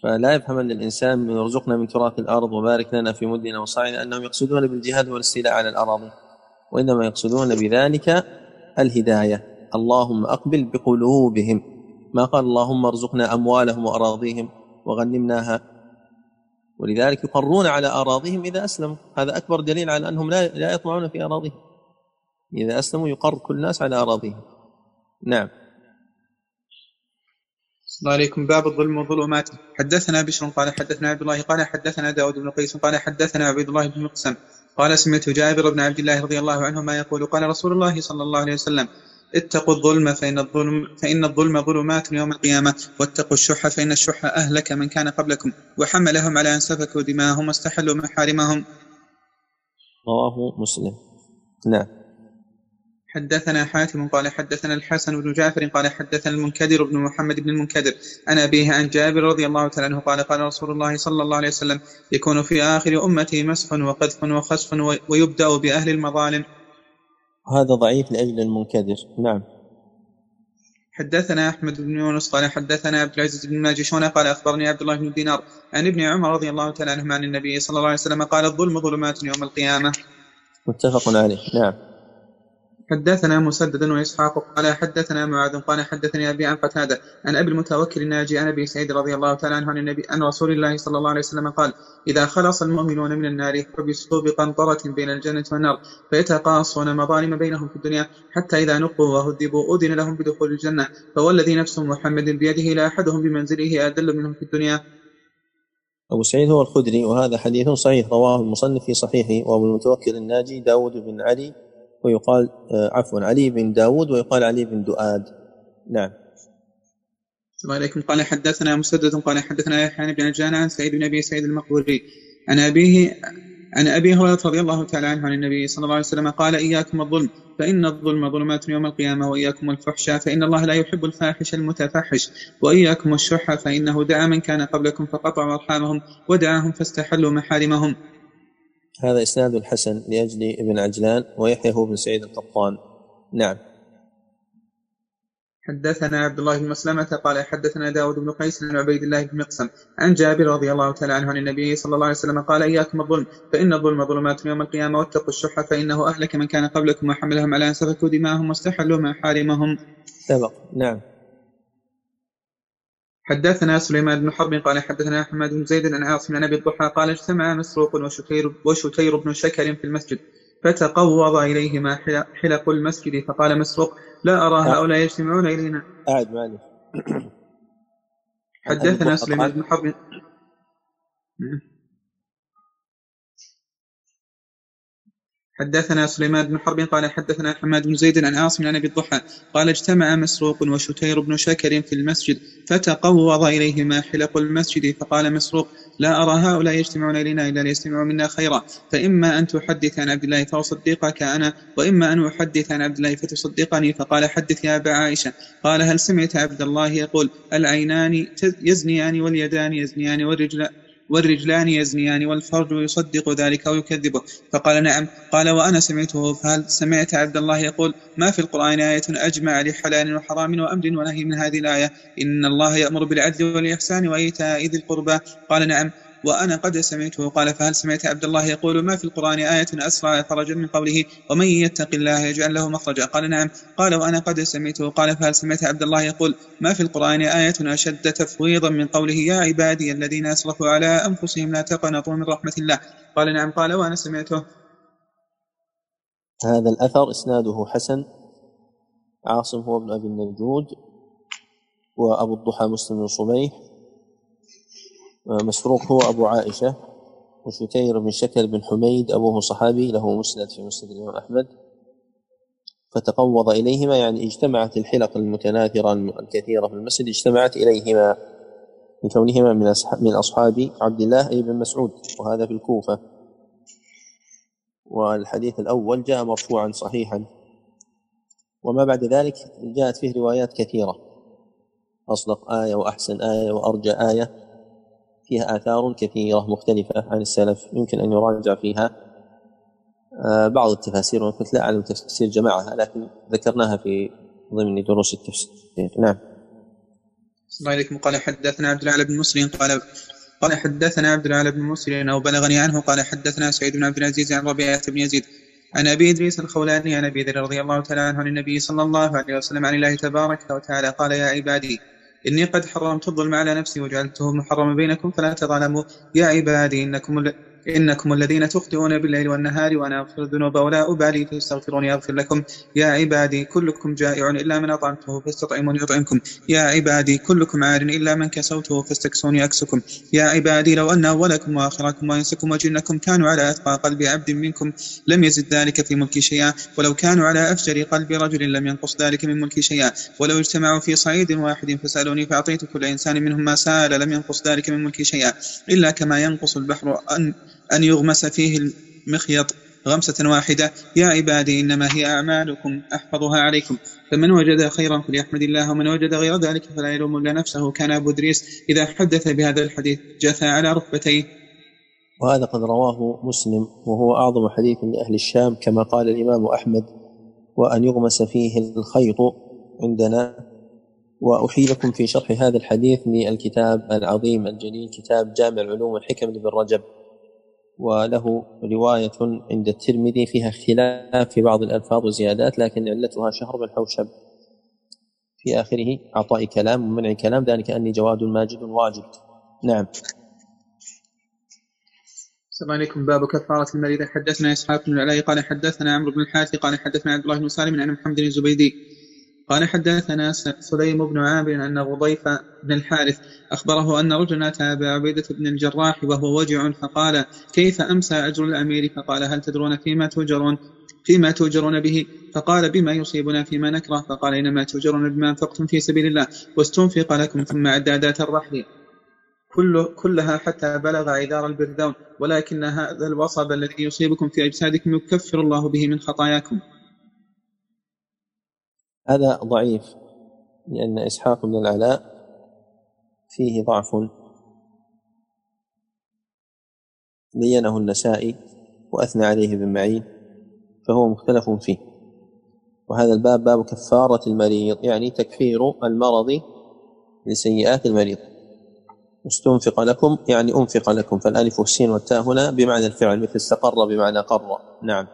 فلا يفهم أن الإنسان من يرزقنا من تراث الأرض وبارك لنا في مدنا وصاعنا أنهم يقصدون بالجهاد والاستيلاء على الأراضي، وإنما يقصدون بذلك الهداية. اللهم أقبل بقلوبهم، ما قال اللهم ارزقنا أموالهم وأراضيهم وغنمناها، ولذلك يقرون على أراضيهم إذا أسلموا. هذا أكبر دليل على أنهم لا لا يطمعون في أراضيهم، إذا أسلموا يقر كل الناس على أراضيهم. نعم. السلام عليكم. باب الظلم والظلمات. حدثنا بشر قال حدثنا عبد الله قال حدثنا داود بن قيس قال حدثنا عبد الله بن مقسم قال سمعت جابر بن عبد الله رضي الله عنهما يقول قال رسول الله صلى الله عليه وسلم اتقوا الظلم فإن الظلم فإن الظلم ظلمات يوم القيامة، واتقوا الشح فإن الشح أهلك من كان قبلكم وحملهم على أن سفكوا دماءهم واستحلوا محارمهم. رواه مسلم. نعم. حدثنا حاتم قال حدثنا الحسن بن جعفر قال حدثنا المنكدر بن محمد بن المنكدر أنا أبيه عن جابر رضي الله تعالى عنه قال قال رسول الله صلى الله عليه وسلم يكون في آخر أمتي مسخ وقذف وخسف ويبدأ بأهل المظالم. هذا ضعيف لأجل المنكدر. نعم. حدثنا أحمد بن يونس قال حدثنا عبد العزيز بن ماجشون قال أخبرني عبد الله بن دينار عن ابن عمر رضي الله تعالى عنهما عن النبي صلى الله عليه وسلم قال الظلم ظلمات يوم القيامة. متفق عليه. نعم. حدثنا مسدد وإسحاق قال حدثنا معاذ قال حدثني أبي عن قتادة عن أبي المتوكل الناجي عن أبي سعيد رضي الله تعالى عنه عن النبي أن رسول الله صلى الله عليه وسلم قال إذا خلص المؤمنون من النار حبسوا بقنطرة بين الجنة والنار فيتقاصون مظالم بينهم في الدنيا حتى إذا نقوا وهذبوا أذن لهم بدخول الجنة، فوالذي نفس محمد بيده لا أحدهم بمنزله أدل منهم في الدنيا. أبو سعيد هو الخدري، وهذا حديث صحيح رواه المصنف في صحيحه، وأبو المتوكل الناجي داود بن علي ويقال عفوا علي بن داود ويقال علي بن دؤاد. نعم. السلام عليكم. قال حدثنا مسدد قال حدثنا يحيى بن عجلان عن سعيد بن أبي سعيد المقبوري عن أبيه عن أبي هريرة رضي الله تعالى عنه عن النبي صلى الله عليه وسلم قال: إياكم الظلم فإن الظلم ظلمات يوم القيامة، وإياكم الفحش فإن الله لا يحب الفاحش المتفحش، وإياكم الشح فإنه دعا من كان قبلكم فقطع أرحامهم ودعاهم فاستحلوا محارمهم. هذا إسناد الحسن لأجل ابن عجلان ويحيى بن سعيد القطان. نعم. حدثنا عبد الله بن مسلمة قال حدثنا داود بن قيس عن عبيد الله بن مقسم عن جابر رضي الله تعالى عنه عن النبي صلى الله عليه وسلم قال: إياكم الظلم فإن الظلم ظلمات يوم القيامة، واتقوا الشح فإنه أهلك من كان قبلكم وحملهم على أن سفكوا دماءهم واستحلوا محارمهم. سبق. نعم. حدثنا سليمان بن حرب قال حدثنا أحمد بن زيد عن عاصم عن أبي الضحى قال: اجتمع مسروق وشتير, وشتير بن شكر في المسجد فتقوض إليهما حلق المسجد، فقال مسروق: لا أرى هؤلاء يجتمعون إلينا. أعد معلش. حدثنا سليمان بن حرب. حدثنا سليمان بن حرب قال حدثنا حماد بن زيد عن عاصم عن أبي الضحى قال: اجتمع مسروق وشتير بن شكر في المسجد فتقوض إليهما حلق المسجد، فقال مسروق: لا أرى هؤلاء يجتمعون إلينا إلا ليجتمعوا منا خيرا، فإما أن تحدث عن عبد الله فأصدقك أنا، وإما أن أحدث عن عبد الله فتصدقني. فقال: حدث يا أبا عائشة. قال: هل سمعت عبد الله يقول: العينان يزنيان واليدان يزنيان والرجلان والرجلان يزنيان والفرج يصدق ذلك ويكذبه؟ فقال: نعم. قال: وأنا سمعته. فهل سمعت عبد الله يقول: ما في القرآن آية أجمع لحلال وحرام وأمر ونهي من هذه الآية، إن الله يأمر بالعدل والإحسان وإيتاء ذي القربى؟ قال: نعم، وأنا قد سمعته. قال: فهل سمعت عبد الله يقول: ما في القرآن آية أسرع فرجا من قوله: ومن يتق الله يجعل له مخرجا؟ قال: نعم. قال: وأنا قد سمعته. قال: فهل سمعت عبد الله يقول: ما في القرآن آية أشد تفويضا من قوله: يا عبادي الذين أسرفوا على أنفسهم لا تقنطوا من رحمة الله؟ قال: نعم. قال: وأنا سمعته. هذا الأثر إسناده حسن. عاصم هو ابن أبي النجود، وأبو الضحى مسلم بن صبيح، مسروق هو أبو عائشة، وشتير بن شكر بن حميد أبوه صحابي له مسند في مسند الإمام أحمد. فتقوض إليهما يعني اجتمعت الحلق المتناثرة الكثيرة في المسجد، اجتمعت إليهما لكونهما من من أصحاب عبد الله بن مسعود، وهذا في الكوفة. والحديث الأول جاء مرفوعا صحيحا، وما بعد ذلك جاءت فيه روايات كثيرة: أصدق آية، وأحسن آية، وأرجى آية، فيها آثار كثيرة مختلفة عن السلف، يمكن أن يراجع فيها بعض التفاسير، وقلت لا أعلم تفسير جماعها، لكن ذكرناها في ضمن دروس التفسير. نعم. السلام عليكم. قال حدثنا عبد الأعلى بن مسلم قال قال حدثنا عبد الأعلى بن مسلم أو بلغني عنه قال حدثنا سعيد بن عبد العزيز عن ربيعة بن يزيد عن أبي إدريس الخولاني عن أبي ذر رضي الله تعالى عنه عن النبي صلى الله عليه وسلم عن الله تبارك وتعالى قال: يا عبادي إني قد حرمت الظلم على نفسي وجعلته محرما بينكم فلا تظلموا، يا عبادي إنكم إنكم الذين تخطئون بالليل والنهار وأنا أغفر الذنوب ولا أبالي فاستغفروني أغفر لكم، يا عبادي كلكم جائع إلا من أطعمته فاستطعموني أطعمكم، يا عبادي كلكم عار إلا من كسوته فاستكسوني أكسكم، يا عبادي لو أن أولكم وآخركم وإنسكم وجنكم كانوا على أتقى قلب عبد منكم لم يزد ذلك في ملكي شيئا، ولو كانوا على أفجر قلب رجل لم ينقص ذلك من ملكي شيئا، ولو اجتمعوا في صعيد واحد فسألوني فأعطيت كل إنسان منهم ما سأل لم ينقص ذلك من ملكي شيئا، إلا كما ينقص البحر أن أن يغمس فيه المخيط غمسة واحدة، يا عبادي إنما هي أعمالكم أحفظها عليكم، فمن وجد خيرا فليحمد الله، ومن وجد غير ذلك فلا يلوم إلا نفسه. كان أبو إدريس إذا حدث بهذا الحديث جثى على ركبتيه. وهذا قد رواه مسلم، وهو أعظم حديث لأهل الشام كما قال الإمام أحمد، وأن يغمس فيه الخيط عندنا. وأحيلكم في شرح هذا الحديث للكتاب العظيم الجليل كتاب جامع العلوم والحكم لابن رجب، وله رواية عند الترمذي فيها اختلاف في بعض الألفاظ وزيادات، لكن علتها شهر بن حوشب في آخره أعطاء كلام ومنع كلام، ذلك أني جواد ماجد واجد. نعم. السلام عليكم. باب كفارة المريض. حدثنا إسحاق بن العلاء قال حدثنا عمرو بن الحارث قال حدثنا عبد الله بن سالم عن محمد الزبيدي قال حدثنا سليم بن عامر أن غضيف بن الحارث أخبره أن رجلا أبا عبيدة بن الجراح وهو وجع فقال كيف أمسى أجر الأمير؟ فقال هل تدرون فيما تجرون فيما تؤجرون به؟ فقال بما يصيبنا فيما نكره. فقال إنما تؤجرون بما أنفقتم في سبيل الله واستنفق لكم ثم عدادات الرحل كلها حتى بلغ عذار البردون، ولكن هذا الوصب الذي يصيبكم في أجسادكم يكفر الله به من خطاياكم. هذا ضعيف لأن إسحاق بن العلاء فيه ضعف لينه النسائي وأثنى عليه بن معين فهو مختلف فيه. وهذا الباب باب كفارة المريض، يعني تكفير المرض لسيئات المريض. استنفق لكم يعني أنفق لكم، فالألف والسين والتاء هنا بمعنى الفعل، مثل استقر بمعنى قر. نعم.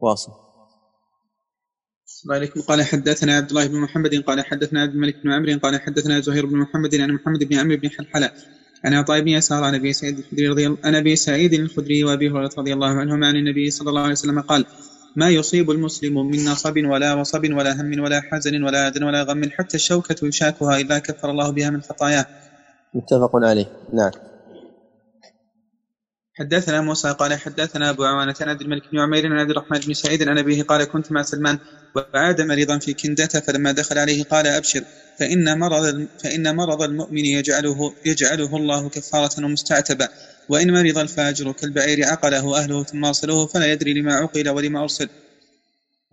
واصل. وعليكم. قال حدثنا عبد الله بن محمد قال حدثنا عبد الملك بن عمرو قال حدثنا زهير بن محمد عن محمد بن عمرو بن حلحلة عن عطاء بن يسار عن أبي سعيد الخدري رضي الله عنه أبي سعيد الخدري وأبي هريرة رضي الله عنهما عن النبي صلى الله عليه وسلم قال ما يصيب المسلم من نصب ولا وصب ولا هم ولا حزن ولا أذى ولا غم حتى الشوكة يشاكها إذا كفر الله بها من خطاياه. متفق عليه. نعم. حدثنا موسى قال حدثنا أبو عوانة عن عبد الملك بن عمير عن عبد الرحمن بن سعيد عن أبيه قال كنت مع سلمان وعاد مريضا في كندته، فلما دخل عليه قال أبشر فإن مرض فإن مرض المؤمن يجعله يجعله الله كفارة ومستعتبة، وإن مرض الفاجر كالبعير عقله أهله ثم أرسله فلا يدري لما عقل ولما أرسل.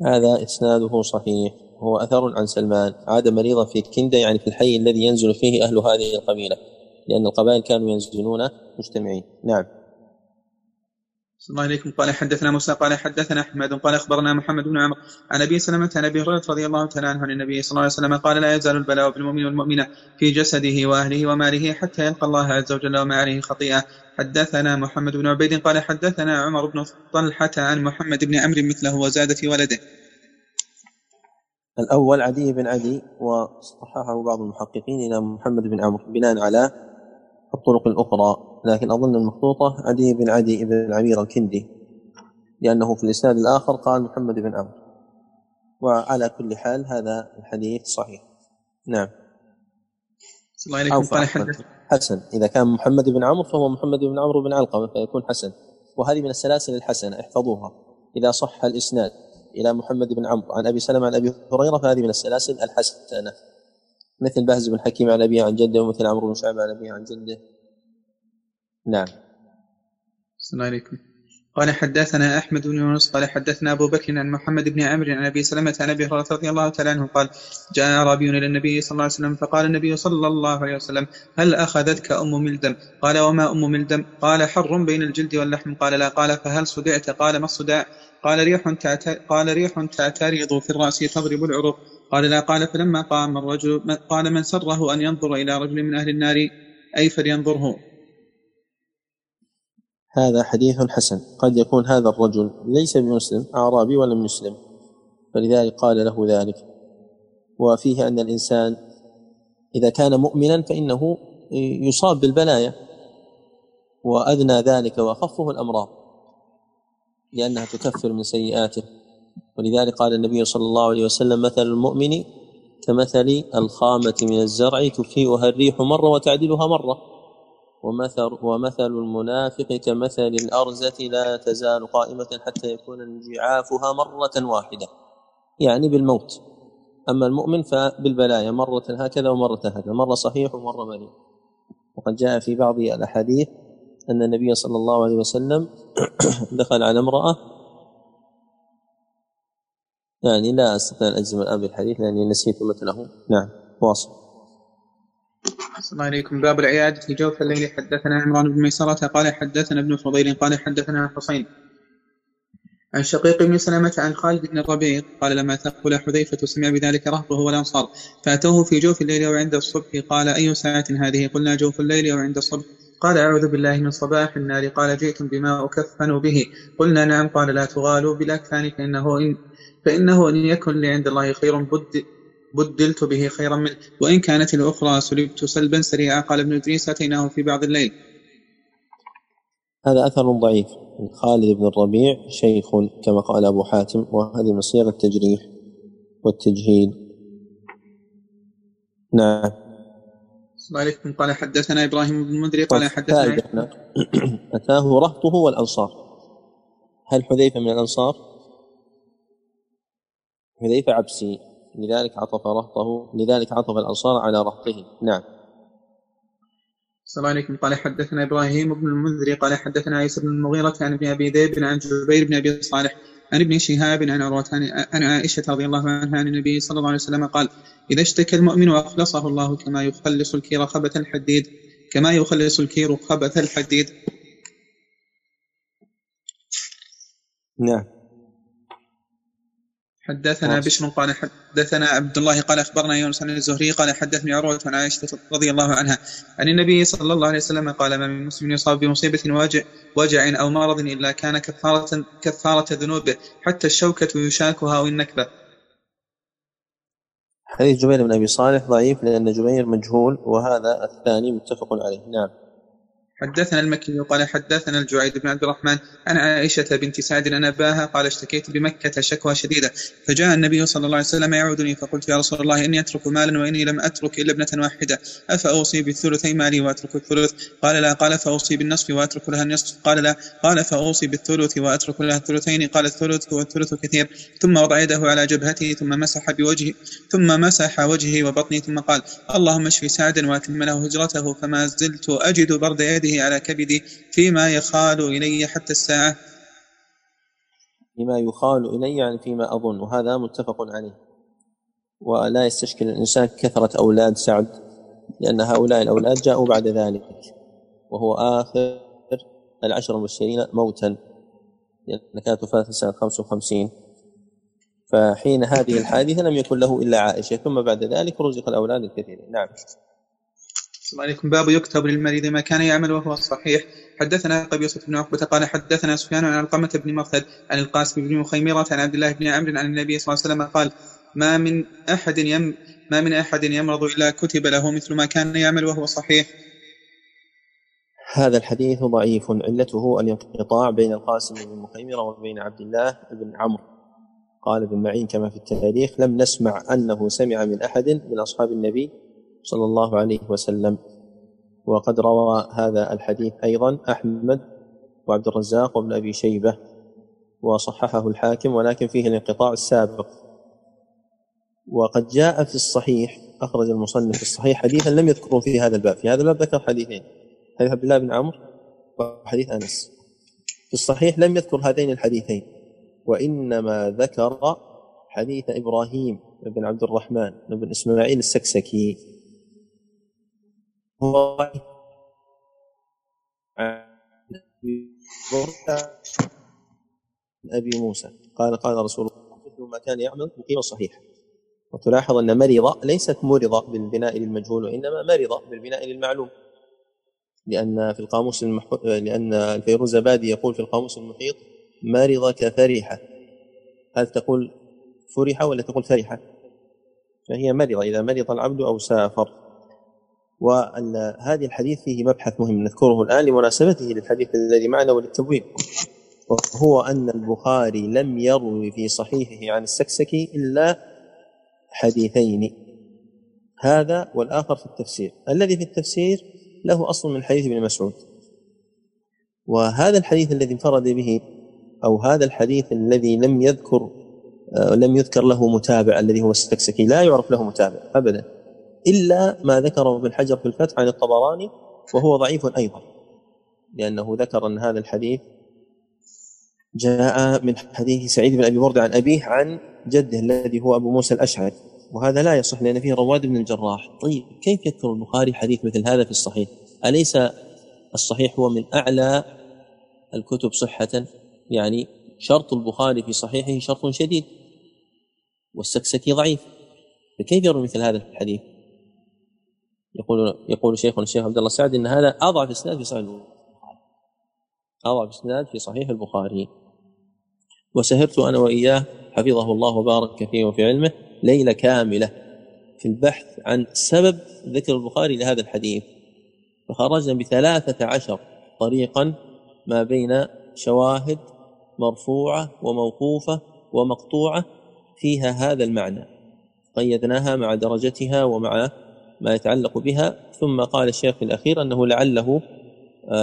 هذا إسناده صحيح، هو أثر عن سلمان. عاد مريضا في كندة يعني في الحي الذي ينزل فيه أهل هذه القبيلة، لأن القبائل كانوا ينزلون مجتمعين. نعم. السلام عليكم. قال حدثنا موسى قال حدثنا أحمد قال أخبرنا محمد بن عمرو عن أبي سلمة عن أبي هريرة رضي الله تعالى عنه عن النبي صلى الله عليه وسلم قال لا يزال البلاء بالمؤمن والمؤمنة في جسده وأهله وماله حتى يلقى الله عز وجل وما عليه خطيئة. حدثنا محمد بن عبيد قال حدثنا عمر بن طلحة عن محمد بن عمرو مثله وزاد في ولده. الأول عدي بن عدي، وصححه بعض المحققين إلى محمد بن عمرو بناء على الطرق الأخرى، لكن أظن المخطوطة عدي بن عدي بن عمير الكندي، لأنه في الإسناد الآخر قال محمد بن عمرو. وعلى كل حال هذا الحديث صحيح. نعم. أو حسن، إذا كان محمد بن عمرو فهو محمد بن عمرو بن علقمة فيكون حسن، وهذه من السلاسل الحسنة احفظوها. إذا صح الإسناد إلى محمد بن عمرو عن أبي سلمة عن أبي هريرة فهذه من السلاسل الحسنة، مثل بهز بن حكيم عن أبيه عن جده، ومثل عمرو بن شعبة عن أبيه عن جده. نعم. السلام عليكم. قال حدثنا أحمد بن يونس قال حدثنا أبو بكر عن محمد بن عمرو عن أبي سلمة عن أبي هريرة رضي الله تعالى عنه قال جاء أعرابي إلى النبي صلى الله عليه وسلم فقال النبي صلى الله عليه وسلم هل أخذتك أم ملدم؟ قال وما أم ملدم؟ قال حر بين الجلد واللحم. قال لا. قال فهل صدعت؟ قال ما الصداع؟ قال ريح تعترض قال ريح تعترض في الرأس تضرب العروق. قال لا. قال فلما قام الرجل قال من سره أن ينظر إلى رجل من أهل النار أي فلينظره. هذا حديث حسن. قد يكون هذا الرجل ليس بمسلم، أعرابي ولا مسلم، فلذلك قال له ذلك. وفيه أن الإنسان إذا كان مؤمنا فإنه يصاب بالبلايا، وأدنى ذلك وأخفه الأمراض لأنها تكفر من سيئاته. ولذلك قال النبي صلى الله عليه وسلم مثل المؤمن كمثل الخامة من الزرع تفيئها الريح مرة وتعدلها مرة، ومثل, ومثل المنافق كمثل الأرزة لا تزال قائمة حتى يكون انجعافها مرة واحدة، يعني بالموت. أما المؤمن فبالبلايا مرة هكذا ومرة هكذا، مرة صحيح ومرة مريض. وقد جاء في بعض الأحاديث أن النبي صلى الله عليه وسلم دخل على امرأة، يعني لا أستطيع أن أجزم الآن بالحديث لأني نسيت مثله. نعم. واصل. السلام عليكم. باب العيادة في جوف الليل. حدثنا عمران بن ميسرة قال حدثنا ابن فضيل قال حدثنا حسين عن شقيق بن سلمة عن خالد بن الربيع قال لما ثقل حذيفة سمع بذلك رهطه والأنصار فأتوه في جوف الليل أو عند الصبح قال أي ساعة هذه؟ قلنا جوف الليل أو عند الصبح. قال أعوذ بالله من صباح النار. قال جئتم بما أكفن به؟ قلنا نعم. قال لا تغالوا بالأكفان فإنه إن, فإنه إن يكن لعند الله خير بد بدلت به خيرا منه، وإن كانت الأخرى سلبت سلبا سريعا. قال ابن إدريس أتيناه في بعض الليل. هذا أثر ضعيف من خالد بن الربيع شيخ كما قال أبو حاتم، وهذه من صيغ التجريح والتجهيل. نعم. السلام عليكم. قال حدثنا إبراهيم بن المنذر قال حدثنا أتاه رهطه والأنصار. هل حذيفة من الأنصار؟ حذيفة عبسي، لذلك عطف رهطه، لذلك عطف الأنصار على رهطه. نعم. السلام عليكم. قال حدثنا إبراهيم بن المنذر قال حدثنا عيسى بن المغيرة عن ابن أبي ذئب عن جبير بن أبي صالح عن ابن شهاب عن عروة عن عائشة رضي الله عنها عن النبي صلى الله عليه وسلم قال: إذا اشتكى المؤمن أخلصه الله كما يخلص الكير خبث الحديد كما يخلص الكير خبث الحديد. نعم. حدثنا بشر قال حدثنا عبد الله قال أخبرنا يونس عن الزهري قال حدثني عروة عن عائشة رضي الله عنها عن النبي صلى الله عليه وسلم قال: ما من مسلم يصاب بمصيبة واجع وجع أو مرض إلا كان كفارة كفارة ذنوبه حتى الشوكة يشاكها والنكبة. حديث جبير بن أبي صالح ضعيف لأن جبير مجهول، وهذا الثاني متفق عليه. نعم. حدثنا المكي قال حدثنا الجعيد بن عبد الرحمن عن عائشة بنت سعد أن أباها قال: اشتكيت بمكة شكوى شديدة، فجاء النبي صلى الله عليه وسلم يعودني فقلت: يا رسول الله، إني أترك مالا وإني لم أترك إلا ابنة واحدة، أفأوصي بالثلثي مالي وأترك الثلث؟ قال: لا. قال: فأوصي بالنصف وأترك لها النصف؟ قال: لا. قال: فأوصي بالثلث وأترك لها الثلثين؟ قال: الثلث والثلث كثير. ثم وضع يده على جبهته ثم مسح بوجهه ثم مسح وجهه وبطني ثم قال: اللهم اشف سعدا وأتم له هجرته، فما زلت أجد برد يده على كبدي فيما يخال إلي حتى الساعة. فيما يخال إلي يعني فيما أظن، وهذا متفق عليه. ولا يستشكل الإنسان كثرة أولاد سعد، لأن هؤلاء الأولاد جاءوا بعد ذلك، وهو آخر العشر المبشرين موتا، لأن كانت وفاته سنة خمسة وخمسين. فحين هذه الحادثة لم يكن له إلا عائشة، ثم بعد ذلك رزق الأولاد الكثيرين. نعم. السلام عليكم. باب يكتب للمريض ما كان يعمل وهو صحيح. حدثنا قبيصة بن عقبة قال حدثنا سفيان عن علقمة بن مخلد عن القاسم بن مخيمرة عن عبد الله بن عمرو عن النبي صلى الله عليه وسلم قال: ما من أحد يم ما من أحد يمرض إلا كتب له مثل ما كان يعمل وهو صحيح. هذا الحديث ضعيف، علته الانقطاع بين القاسم بن مخيمرة وبين عبد الله بن عمرو. قال ابن معين كما في التاريخ: لم نسمع أنه سمع من أحد من أصحاب النبي صلى الله عليه وسلم. وقد روى هذا الحديث أيضا أحمد وعبد الرزاق وابن أبي شيبة، وصححه الحاكم، ولكن فيه الانقطاع السابق. وقد جاء في الصحيح، أخرج المصنف في الصحيح حديثا لم يذكروا في هذا الباب. في هذا الباب ذكر حديثين: حديث عبد الله بن عمرو وحديث أنس. في الصحيح لم يذكر هذين الحديثين، وإنما ذكر حديث إبراهيم بن عبد الرحمن بن إسماعيل السكسكي، هو أبي موسى قال قال رسول الله: مثل ما كان يعمل مقيم الصحيح. وتلاحظ أن مريضة ليست مرضة بالبناء للمجهول، وإنما مرضة بالبناء للمعلوم، لأن في القاموس المح... لأن الفيروزبادي يقول في القاموس المحيط: مرضة كفرحة. هل تقول فرحة ولا تقول فرحة؟ فهي مرضة إذا مرض العبد أو سافر. وهذا الحديث فيه مبحث مهم نذكره الآن لمناسبته للحديث الذي معنا وللتبويب، وهو أن البخاري لم يروي في صحيحه عن السكسكي إلا حديثين، هذا والآخر في التفسير. الذي في التفسير له أصل من حديث ابن مسعود، وهذا الحديث الذي انفرد به، أو هذا الحديث الذي لم يذكر لم يذكر له متابع، الذي هو السكسكي لا يعرف له متابع أبدا، إلا ما ذكره ابن حجر في الفتح عن الطبراني، وهو ضعيف أيضا، لأنه ذكر أن هذا الحديث جاء من حديث سعيد بن أبي بردة عن أبيه عن جده الذي هو أبو موسى الأشعري، وهذا لا يصح لأن فيه رواد بن الجراح. طيب كيف يذكر البخاري حديث مثل هذا في الصحيح؟ أليس الصحيح هو من أعلى الكتب صحة؟ يعني شرط البخاري في صحيحه شرط شديد، والسكسكي ضعيف، فكيف يروي مثل هذا الحديث؟ يقول يقول شيخنا الشيخ عبد الله السعدي ان هذا اضعف اسناد في صحيح البخاري، اضعف اسناد في صحيح البخاري. وسهرت انا واياه حفظه الله وبارك فيه وفي علمه ليله كامله في البحث عن سبب ذكر البخاري لهذا الحديث، فخرجنا بثلاثة عشر طريقا ما بين شواهد مرفوعة وموقوفة ومقطوعة فيها هذا المعنى، قيدناها مع درجتها ومع ما يتعلق بها. ثم قال الشيخ في الأخير أنه لعله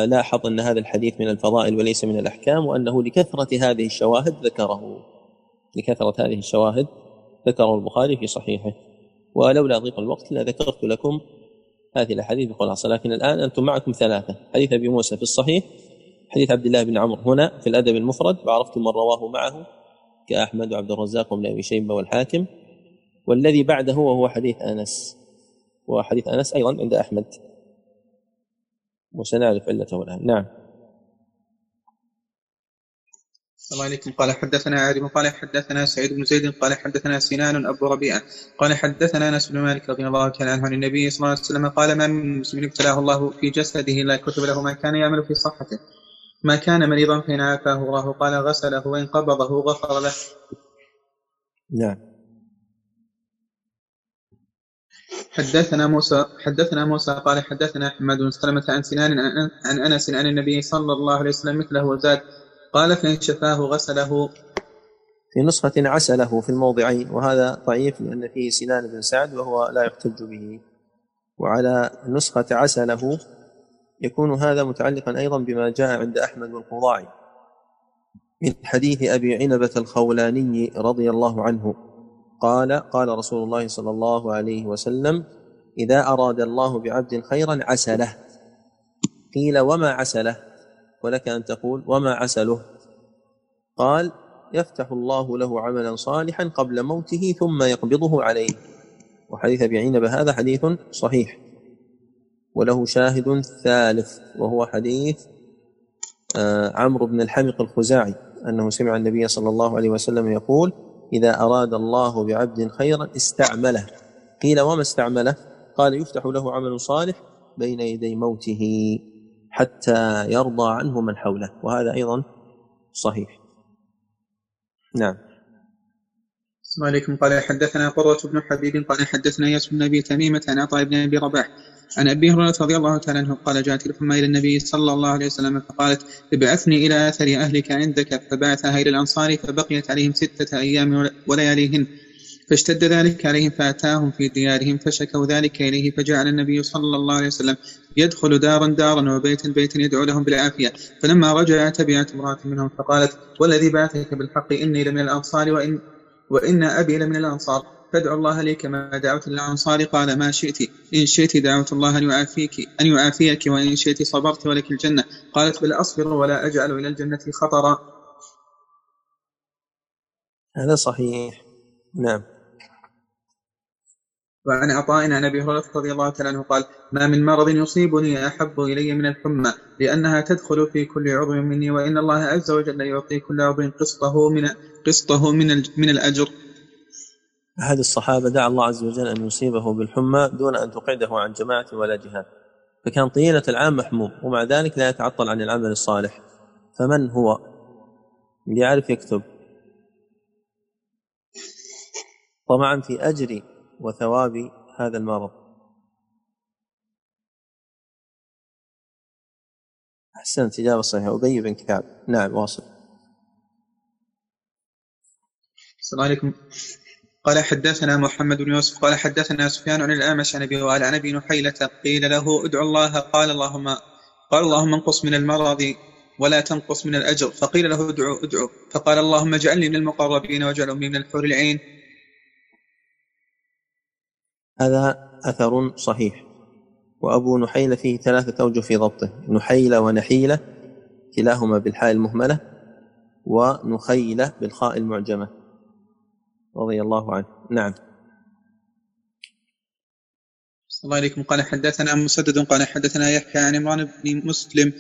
لاحظ أن هذا الحديث من الفضائل وليس من الأحكام، وأنه لكثرة هذه الشواهد ذكره لكثرة هذه الشواهد ذكره البخاري في صحيحه. ولولا ضيق الوقت لذكرت لكم هذه الأحاديث بخلاصة، لكن الآن أنتم معكم ثلاثة: حديث أبي موسى في الصحيح، حديث عبد الله بن عمرو هنا في الأدب المفرد وعرفتم من رواه معه كأحمد وعبد الرزاق وابن أبي شيبة والحاكم، والذي بعده وهو حديث أنس، وحديث أنس أيضا عند أحمد وسنعرف علته الآن. نعم. السلام عليكم. قال حدثنا عارم قال حدثنا سعيد بن زيد قال حدثنا سنان أبو ربيعة قال حدثنا أنس بن مالك رضي الله عنه عن النبي صلى الله عليه وسلم قال: ما من مسلم ابتلاه الله في جسده لا كتب له ما كان يعمل في صحته، ما كان مريضا فإن عافاه الله قال غسله وإن قبضه غفر له. نعم. حدثنا موسى حدثنا موسى قال حدثنا أحمد بن سلمة عن سنان عن أنس عن النبي صلى الله عليه وسلم مثله وزاد قال: فإن شفاه غسله. في نسخة عسله في الموضعين، وهذا ضعيف لأن فيه سنان بن سعد وهو لا يحتج به، وعلى نسخة عسله يكون هذا متعلقا أيضا بما جاء عند أحمد والقضاعي من حديث أبي عنبة الخولاني رضي الله عنه قال: قال رسول الله صلى الله عليه وسلم: إذا أراد الله بعبد خيرا عسله. قيل: وما عسله؟ ولك أن تقول: وما عسله؟ قال: يفتح الله له عملا صالحا قبل موته ثم يقبضه عليه. وحديث أبي عنبة هذا حديث صحيح، وله شاهد ثالث وهو حديث عمرو بن الحمق الخزاعي أنه سمع النبي صلى الله عليه وسلم يقول: إذا أراد الله بعبد خيرا استعمله. قيل: وما استعمله؟ قال: يفتح له عمل صالح بين يدي موته حتى يرضى عنه من حوله. وهذا أيضا صحيح. نعم. السلام عليكم. قال حدثنا قرة بن حبيب قال حدثنا ياسر بن أبي تميمة عن عطاء بن أبي رباح عن أبي هريرة رضي الله تعالى عنه قال: جاءت الأمة إلى النبي صلى الله عليه وسلم فقالت: ابعثني إلى آثر أهلك عندك، فبعثها إلى الأنصار فبقيت عليهم ستة أيام ولياليهن، فاشتد ذلك عليهم فأتاهم في ديارهم فشكوا ذلك إليه، فجعل النبي صلى الله عليه وسلم يدخل دارا دارا وبيتا بيتا يدعو لهم بالعافية. فلما رجع تبعت امرأة منهم فقالت: والذي بعثك بالحق إني لمن الأنصار وإن, وإن أبي لمن الأنصار، فادعوا الله لي كما دعوت الأنصار. قال: ما شئت، إن شئت دعوت الله أن يعافيك أن يعافيك وإن شئت صبرت ولك الجنة. قالت: بل أصبر ولا أجعل إلى الجنة خطرا. هذا صحيح. نعم. وعن عطاء عن أبي هريرة رضي الله تعالى عنه قال: ما من مرض يصيبني أحب إلي من الحمى، لأنها تدخل في كل عضو مني، وإن الله عز وجل يعطي كل عضو قسطه من قسطه من من الأجر. أحد الصحابة دعا الله عز وجل أن يصيبه بالحمى دون أن تقعده عن جماعة ولا جهاد، فكان طيلة العام محموم ومع ذلك لا يتعطل عن العمل الصالح. فمن هو؟ اللي يعرف يكتب، طمعا في أجر وثواب هذا المرض. أحسنت، إجابة صحيحة. أبي بن كعب. نعم، واصل. السلام عليكم. قال حدثنا محمد بن يوسف قال حدثنا سفيان عن الأعمش عن أبي وائل عن أبي نحيلة قيل له: ادعو الله. قال: اللهم قال اللهم انقص من المرض ولا تنقص من الأجر. فقيل له: ادعو ادعو فقال: اللهم اجعلني من المقربين واجعل أمي من الحور العين. هذا أثر صحيح. وأبو نحيلة فيه ثلاثة أوجه في ضبطه: نحيلة ونحيلة كلاهما بالحاء المهملة، ونخيلة بالخاء المعجمة، رضي الله عنه. نعم. السلام عليكم. قال حدثنا مسدد قال حدثنا يحيى عن عمران بن مسلم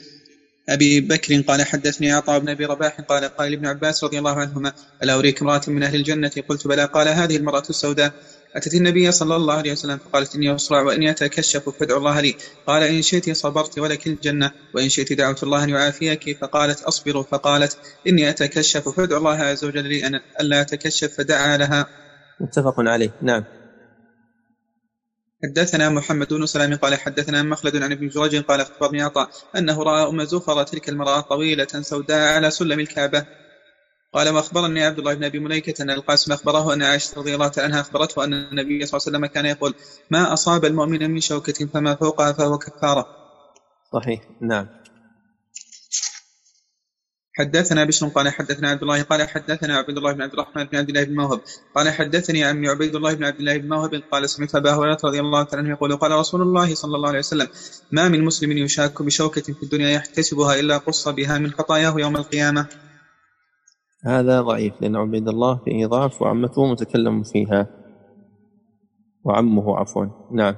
أبي بكر قال حدثني عطاء بن أبي رباح قال: قال ابن عباس رضي الله عنهما: ألا أريك امرأة من أهل الجنة؟ قلت: بلى. قال: هذه المرأة السوداء، أتت النبي صلى الله عليه وسلم فقالت: إني أصرع وإني أتكشف فادعوا الله لي. قال: إن شئت صبرت ولك الجنة، وإن شئت دعوت الله أن يعافيك. فقالت: أصبر. فقالت: إني أتكشف فادعوا الله عز وجل لي أن ألا أتكشف. فدعا لها. متفق عليه. نعم. حدثنا محمد بن سلام قال حدثنا مخلد عن ابن جريج قال أخبرني عطاء أنه رأى أم زفر تلك المرأة طويلة سوداء على سلم الكعبة. قال وأخبرني عبد الله بن أبي مليكة أن القاسم أخبره أن عائشة رضي الله عنها أخبرته أن النبي صلى الله عليه وسلم كان يقول ما أصاب المؤمن من شوكة فما فوقها فهو كفارة. صحيح نعم. حدثنا بشر قال حدثنا عبد الله قال حدثنا عبد الله بن عبد الرحمن بن عبد الله بن موهب قال حدثني عمي عبيد الله بن عبد الله بن موهب قال سمعت أبا هريرة رضي الله عنه يقول قال رسول الله صلى الله عليه وسلم ما من مسلم يشاك بشوكة في الدنيا يحتسبها إلا قص بها من خطاياه يوم القيامة. هذا ضعيف لأن عبيد الله فيه ضعف وعمته متكلم فيها وعمه عفوا. نعم.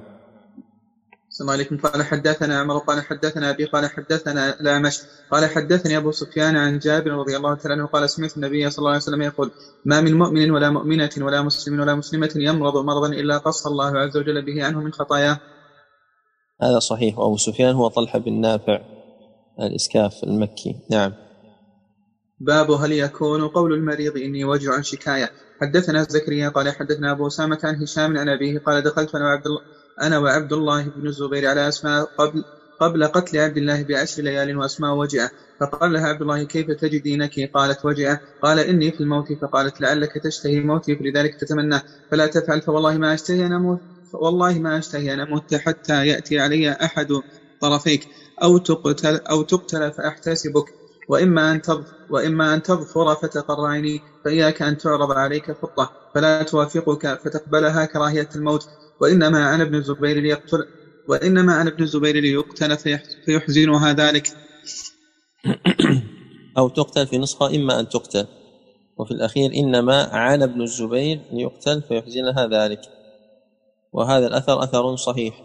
السلام عليكم. قال حدثنا عمر قال حدثنا أبي قال حدثنا الأعمش قال حدثني أبو سفيان عن جابر رضي الله تعالى عنه قال سمعت النبي صلى الله عليه وسلم يقول ما من مؤمن ولا مؤمنة ولا مسلم ولا مسلمة يمرض مرضا إلا قص الله عز وجل به عنه من خطاياه. هذا صحيح. وأبو سفيان هو طلحة بن نافع الإسكاف المكي. نعم. باب هل يكون قول المريض إني وجع شكاية. حدثنا زكريا قال حدثنا أبو أسامة عن هشام عن أبيه قال دخلت أنا وعبد الله أنا وعبد الله بن الزبير على أسماء قبل قبل قتل عبد الله بعشر ليال وأسماء وجعة فقال لها عبد الله كيف تجدينك؟ قالت وجعة. قال إني في الموت. فقالت لعلك تشتهي موتي فلذلك تتمناه فلا تفعل فوالله ما أشتهي أن أموت والله ما أشتهي أن أموت حتى يأتي علي أحد طرفيك أو تقتل أو تقتل فأحتسبك وإما أن تظ وإما أن تظفر فتقر عيني فإياك أن تعرض عليك فطة فلا توافقك فتقبلها كراهية الموت وإنما أنا ابن الزبير ليقتل وإنما أنا ابن الزبير ليقتل فيحزنها ذلك. أو تقتل في نسخة إما أن تقتل وفي الأخير إنما عانى ابن الزبير ليقتل فيحزنها ذلك. وهذا الأثر أثر صحيح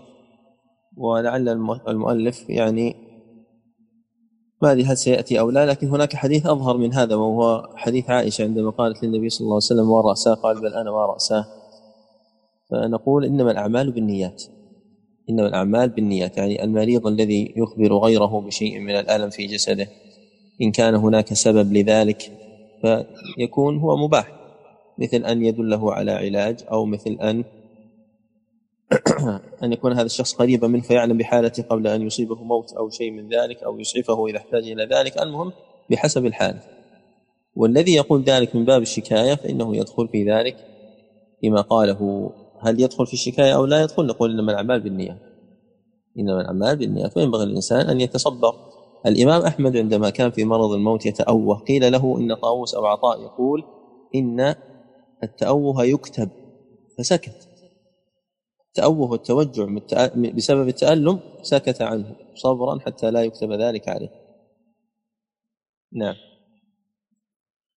ولعل المؤلف يعني ما لي هل سيأتي أو لا لكن هناك حديث أظهر من هذا وهو حديث عائشة عندما قالت للنبي صلى الله عليه وسلم ورأساه قال بل أنا ورأساه. فنقول إنما الأعمال بالنيات إنما الأعمال بالنيات يعني المريض الذي يخبر غيره بشيء من الألم في جسده إن كان هناك سبب لذلك فيكون هو مباح مثل أن يدله على علاج أو مثل أن أن يكون هذا الشخص قريبا منه فيعلم بحالته قبل أن يصيبه موت أو شيء من ذلك أو يسعفه إذا احتاج إلى ذلك. المهم بحسب الحال. والذي يقول ذلك من باب الشكاية فإنه يدخل في ذلك لما قاله. هل يدخل في الشكاية أو لا يدخل؟ نقول إنما الأعمال بالنيات إنما الأعمال بالنيات وينبغي الإنسان أن يتصبر. الإمام أحمد عندما كان في مرض الموت يتأوه قيل له إن طاووس أو عطاء يقول إن التأوه يكتب فسكت. التأوه والتوجع بسبب التألم سكت عنه صبرا حتى لا يكتب ذلك عليه. نعم.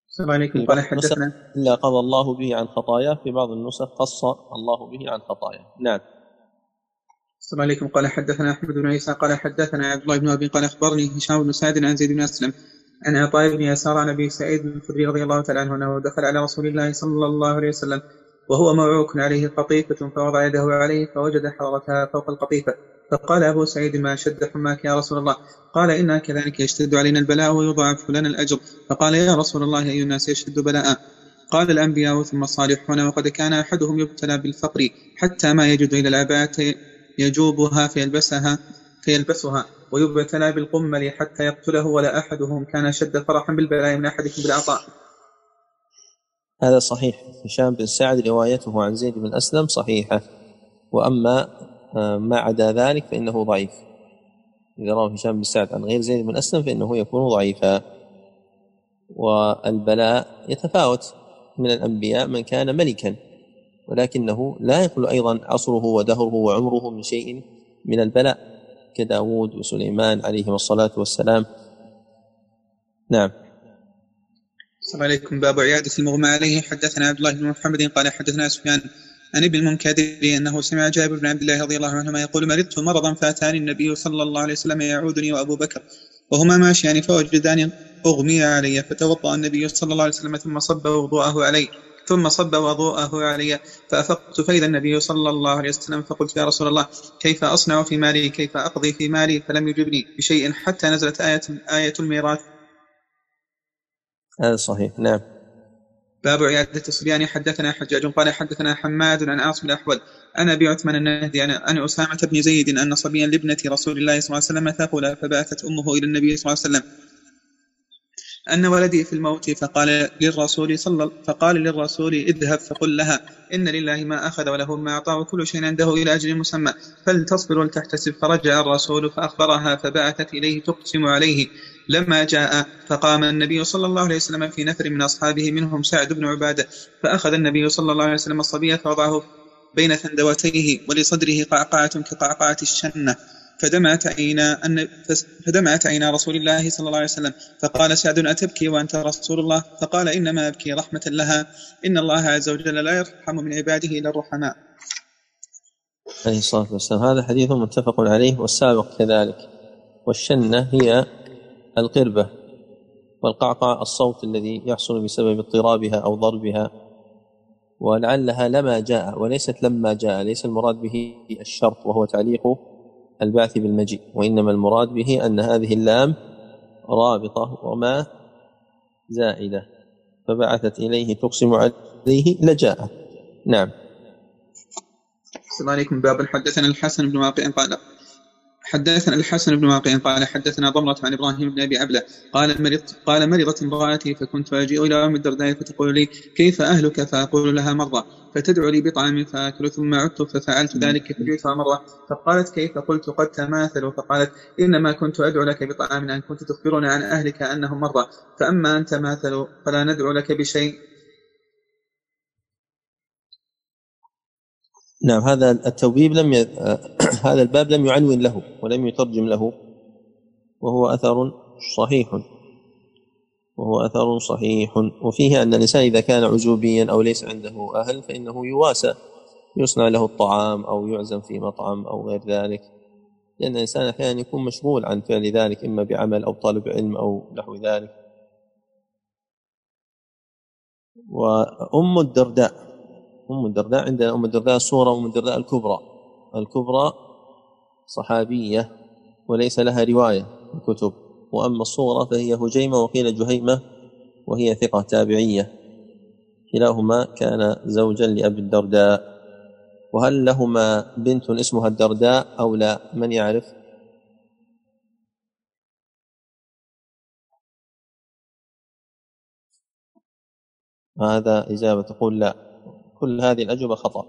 السلام عليكم. قال حدثنا إلا قضى الله به عن خطاياه في بعض النسخ قص الله به عن خطاياه. نعم. السلام عليكم. قال حدثنا أحمد بن عيسى قال حدثنا عبد الله بن أبي قال أخبرني هشام بن سعد عن زيد بن أسلم عن عطاء بن يسار عن أبي سعيد الخدري رضي الله تعالى عنه ودخل على رسول الله صلى الله عليه وسلم وهو موعوك عليه قطيفة فوضع يده عليه فوجد حرارتها فوق القطيفة فقال أبو سعيد ما شد حماك يا رسول الله؟ قال إنا كذلك يشتد علينا البلاء ويضاعف لنا الأجر. فقال يا رسول الله أي الناس يشد بلاء؟ قال الأنبياء ثم الصالحون وقد كان أحدهم يبتلى بالفقر حتى ما يجد إلى العبات يجوبها فيلبسها فيلبسها ويبتلى بالقمل حتى يقتله ولا أحدهم كان شد فرحا بالبلاء من أحدكم بالعطاء. هذا صحيح. هشام بن سعد روايته عن زيد بن أسلم صحيحة وأما ما عدا ذلك فإنه ضعيف. إذا روى هشام بن سعد عن غير زيد بن أسلم فإنه يكون ضعيفا. والبلاء يتفاوت من الأنبياء من كان ملكا ولكنه لا يخلو أيضا عصره ودهره وعمره من شيء من البلاء كداود وسليمان عليهم الصلاة والسلام. نعم. السلام عليكم. باب عيادة المغمى عليه. حدثنا عبد الله بن محمد قال حدثنا سفيان عن ابن المنكدر أنه سمع جابر بن عبد الله رضي الله عنهما يقول مرضت مرضا فأتاني النبي صلى الله عليه وسلم يعودني وأبو بكر وهما ماشيان فوجداني أغمي علي فتوضأ النبي صلى الله عليه وسلم ثم صب وضوءه علي ثم صب وضوءه علي فأفقت فإذا النبي صلى الله عليه وسلم فقلت يا رسول الله كيف أصنع في مالي كيف أقضي في مالي؟ فلم يجبني بشيء حتى نزلت آية آية الميراث. هذا صحيح. نعم. باب عيادة الصبيان. حدثنا حجاج قال حدثنا حماد عن عاصم الأحول أن أبي عثمان النهدي أن أسامة بن زيد أن صبيا لابنة رسول الله صلى الله عليه وسلم ثقل فبعثت أمه إلى النبي صلى الله عليه وسلم أن ولدي في الموت، فقال للرسول صلى فقال للرسول اذهب فقل لها إن لله ما أخذ وله ما أعطى وكل شيء عنده إلى أجل مسمى فلتصبر ولتحتسب. فرجع الرسول فأخبرها فبعثت إليه تقسم عليه. لما جاء فقام النبي صلى الله عليه وسلم في نفر من أصحابه منهم سعد بن عبادة، فأخذ النبي صلى الله عليه وسلم الصبي فوضعه بين ثندوتيه ولصدره قعقعة كقعقعة الشنة، فدمعت عينا فدمعت عينا رسول الله صلى الله عليه وسلم. فقال سعد أتبكي وأنت رسول الله؟ فقال إنما أبكي رحمة لها، إن الله عز وجل لا يرحم من عباده إلا الرحماء. عليه الصلاة والسلام. هذا حديث متفق عليه والسابق كذلك. والشنة هي القربة، والقعقاع الصوت الذي يحصل بسبب اضطرابها أو ضربها. ولعلها لما جاء وليست لما جاء، ليس المراد به الشرط وهو تعليقه البعث بالمجيء، وإنما المراد به أن هذه اللام رابطة وما زائدة، فبعثت إليه تقسم عليه لجاء. نعم. السلام عليكم. باب حدثنا الحسن بن واقع قال حدثنا الحسن بن واقع قال حدثنا ضمرة عن إبراهيم بن أبي عبلة قال مرضت قال مرضت امرأتي فكنت أجيء إلى أم الدرداء فتقول لي كيف أهلك، فأقول لها مرضى، فتدعو لي بطعام فأكل، ثم عدت ففعلت ذلك فجئتها مرة فقالت كيف، قلت قد تماثلوا، فقالت إنما كنت أدعو لك بطعام أن كنت تخبرنا عن أهلك أنهم مرة، فأما أن تماثلوا فلا ندعو لك بشيء. نعم. هذا التوبيب لم ي... هذا الباب لم يعنون له ولم يترجم له، وهو أثر صحيح وهو أثر صحيح وفيه أن الإنسان إذا كان عزوبيا أو ليس عنده أهل فإنه يواسى، يصنع له الطعام أو يعزم في مطعم أو غير ذلك، لأن الإنسان أحيانا يكون مشغول عن فعل ذلك، إما بعمل أو طالب علم أو نحو ذلك. وأم الدرداء أم الدرداء عندنا أم الدرداء الصغرى وأم الدرداء الكبرى الكبرى صحابية وليس لها رواية الكتب، وأما الصغرى فهي هجيمة وقيل جهيمة وهي ثقة تابعية، كلاهما كان زوجا لأبي الدرداء. وهل لهما بنت اسمها الدرداء أو لا؟ من يعرف؟ هذا إجابة تقول لا، كل هذه الأجوبة خطأ.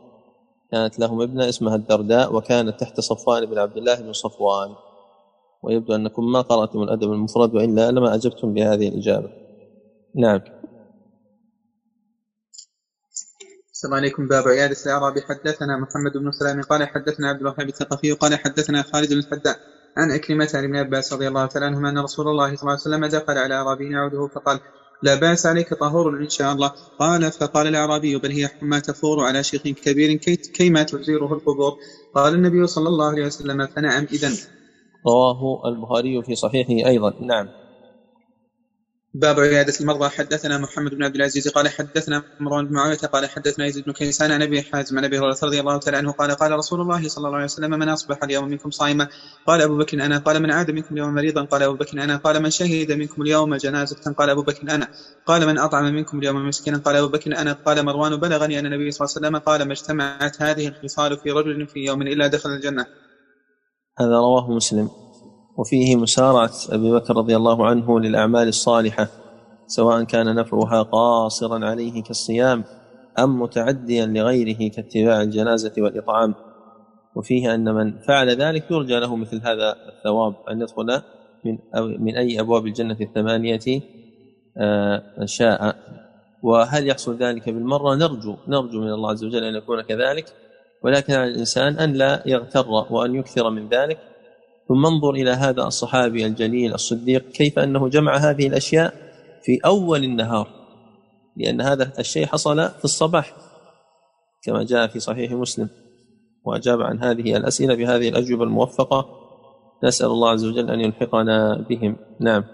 كانت لهم ابنة اسمها الدرداء وكانت تحت صفوان بن عبد الله بن صفوان، ويبدو أنكم ما قرأتم الأدب المفرد وإلا لما أجبتم بهذه الإجابة. نعم. السلام عليكم. باب عيادة الأعرابي. حدثنا محمد بن سلام قال حدثنا عبد الوهاب الثقفي قال حدثنا خالد بن الحداء عن أكرمة عن ابن عباس رضي الله تعالى عنهما أن رسول الله صلى الله عليه وسلم دخل على أعرابي يعوده فقال لا بأس عليك طهور إن شاء الله، قال فقال الأعرابي بل هي حمى تفور على شيخ كبير كيما تزيره القبور، قال النبي صلى الله عليه وسلم فنعم إذن. رواه البخاري في صحيحه أيضا. نعم. باب عيادة المرضى. حدثنا محمد بن عبد العزيز قال حدثنا مروان بن معاوية قال حدثنا يزيد بن كيسان عن أبي حازم عن أبي هريرة رضي الله تعالى عنه قال قال رسول الله صلى الله عليه وسلم من أصبح اليوم منكم صائما؟ قال أبو بكر أنا. قال من عاد منكم اليوم مريضا؟ قال أبو بكر أنا. قال من شهد منكم اليوم جنازة؟ قال أبو بكر أنا. قال من أطعم منكم اليوم مسكينا؟ قال أبو بكر أنا. قال مروان بلغني أن النبي صلى الله عليه وسلم قال ما اجتمعت هذه الخصال في رجل في يوم إلا دخل الجنة. هذا رواه مسلم. وفيه مسارعة أبي بكر رضي الله عنه للأعمال الصالحة سواء كان نفعها قاصرا عليه كالصيام أم متعديا لغيره كاتباع الجنازة والإطعام، وفيه أن من فعل ذلك يرجى له مثل هذا الثواب أن يدخل من, من أي أبواب الجنة الثمانية شاء. وهل يحصل ذلك بالمرة؟ نرجو نرجو من الله عز وجل أن يكون كذلك، ولكن على الإنسان أن لا يغتر وأن يكثر من ذلك. ثم انظر إلى هذا الصحابي الجليل الصديق كيف أنه جمع هذه الأشياء في أول النهار، لأن هذا الشيء حصل في الصباح كما جاء في صحيح مسلم، وأجاب عن هذه الأسئلة بهذه الأجوبة الموفقة. نسأل الله عز وجل أن يلحقنا بهم. نعم.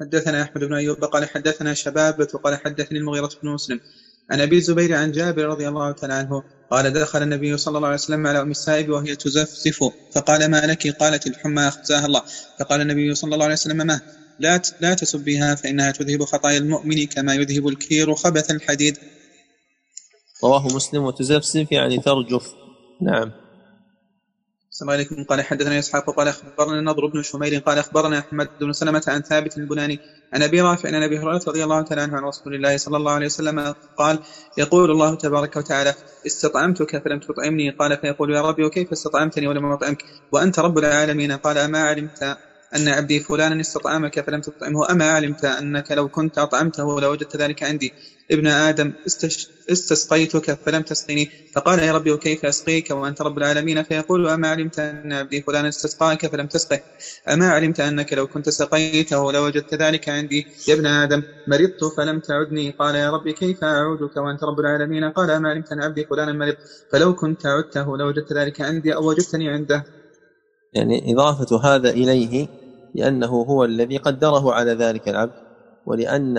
حدثنا أحمد بن أيوب قال حدثنا شبابة قال حدثني المغيرة بن مسلم عن أبي الزبير عن جابر رضي الله تعالى عنه قال دخل النبي صلى الله عليه وسلم على أم السائب وهي تزفزف، فقال ما لك؟ قالت الحمى أخزاها الله، فقال النبي صلى الله عليه وسلم ما لا لا تسبها فإنها تذهب خطايا المؤمن كما يذهب الكير خبث الحديد. رواه مسلم. وتزفزف يعني ترجف. نعم. السلام عليكم. قال حدثنا إسحاق قال أخبرنا نضر بن شمير قال أخبرنا أحمد بن سلمة عن ثابت البناني عن أبي رافع عن أبي هريرة رضي الله تعالى عنه عن رسول الله صلى الله عليه وسلم قال يقول الله تبارك وتعالى استطعمتك فلم تطعمني قال فيقول يا ربي وكيف استطعمتني ولم أطعمك وأنت رب العالمين قال أما علمت أن عبدي فلانا استطعمك فلم تطعمه أما علمت أنك لو كنت أطعمته لوجدت ذلك عندي ابن آدم استش... استسقيتك فلم تسقني فقال يا ربي وكيف أسقيك وأنت رب العالمين فيقول أما علمت أن عبدي فلانا استسقاك فلم تسقه أما علمت أنك لو كنت سقيته لوجدت ذلك عندي يا ابن آدم مرضت فلم تعدني قال يا ربي كيف أعودك وأنت رب العالمين قال أما علمت أن عبدي فلانا مرض فلو كنت عدته لوجدت ذلك عندي أو وجدتني عنده. يعني إضافة هذا إليه لأنه هو الذي قدره على ذلك العبد، ولأن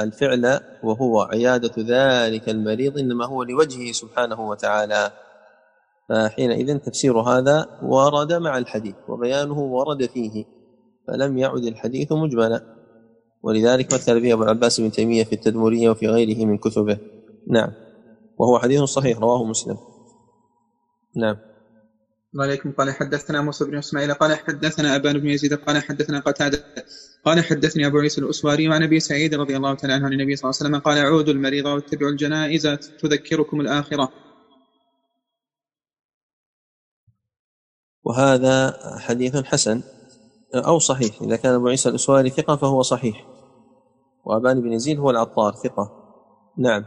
الفعل وهو عيادة ذلك المريض إنما هو لوجهه سبحانه وتعالى، فحينئذ تفسير هذا ورد مع الحديث وبيانه ورد فيه، فلم يعد الحديث مجملا، ولذلك مثل به أبو العباس بن تيمية في التدمرية وفي غيره من كتبه. نعم. وهو حديث صحيح رواه مسلم. نعم. وعليكم. قال حدثنا موسى بن اسماعيل قال حدثنا ابان بن يزيد قال حدثنا قتاده قال حدثني ابو عيسى الاسواري عن ابي سعيد رضي الله تعالى عنه عن النبي صلى الله عليه وسلم قال عودوا المريض واتبعوا الجنائز تذكركم الاخره. وهذا حديث حسن او صحيح، اذا كان ابو عيسى الاسواري ثقه فهو صحيح، وابان بن يزيد هو العطار ثقه. نعم.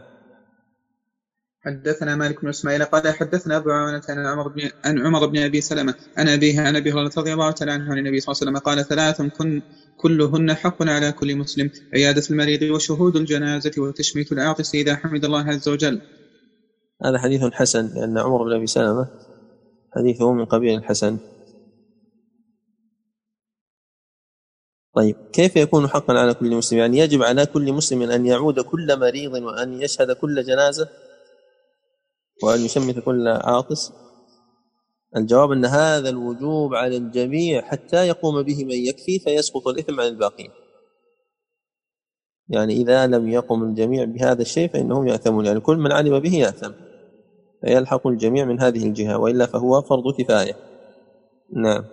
حدثنا مالك بن اسماعيل قال حدثنا ابو عوانة عن عمر بن عن عمر بن ابي سلمة عن ابيه عن ابي هريرة رضي الله تعالى عنه عن النبي صلى الله عليه وسلم قال ثلاث كن كلهن حق على كل مسلم عيادة المريض وشهود الجنازة وتشميت العاطس اذا حمد الله عز وجل. هذا حديث حسن لان عمر بن ابي سلمة حديثه من قبيل الحسن. طيب كيف يكون حقا على كل مسلم؟ يعني يجب على كل مسلم ان يعود كل مريض وان يشهد كل جنازة وأن يشمت كل عاطس؟ الجواب أن هذا الوجوب على الجميع حتى يقوم به من يكفي فيسقط الإثم عن الباقين، يعني إذا لم يقم الجميع بهذا الشيء فإنهم يأثمون، يعني كل من علم به يأثم فيلحق الجميع من هذه الجهة، وإلا فهو فرض كفاية. نعم.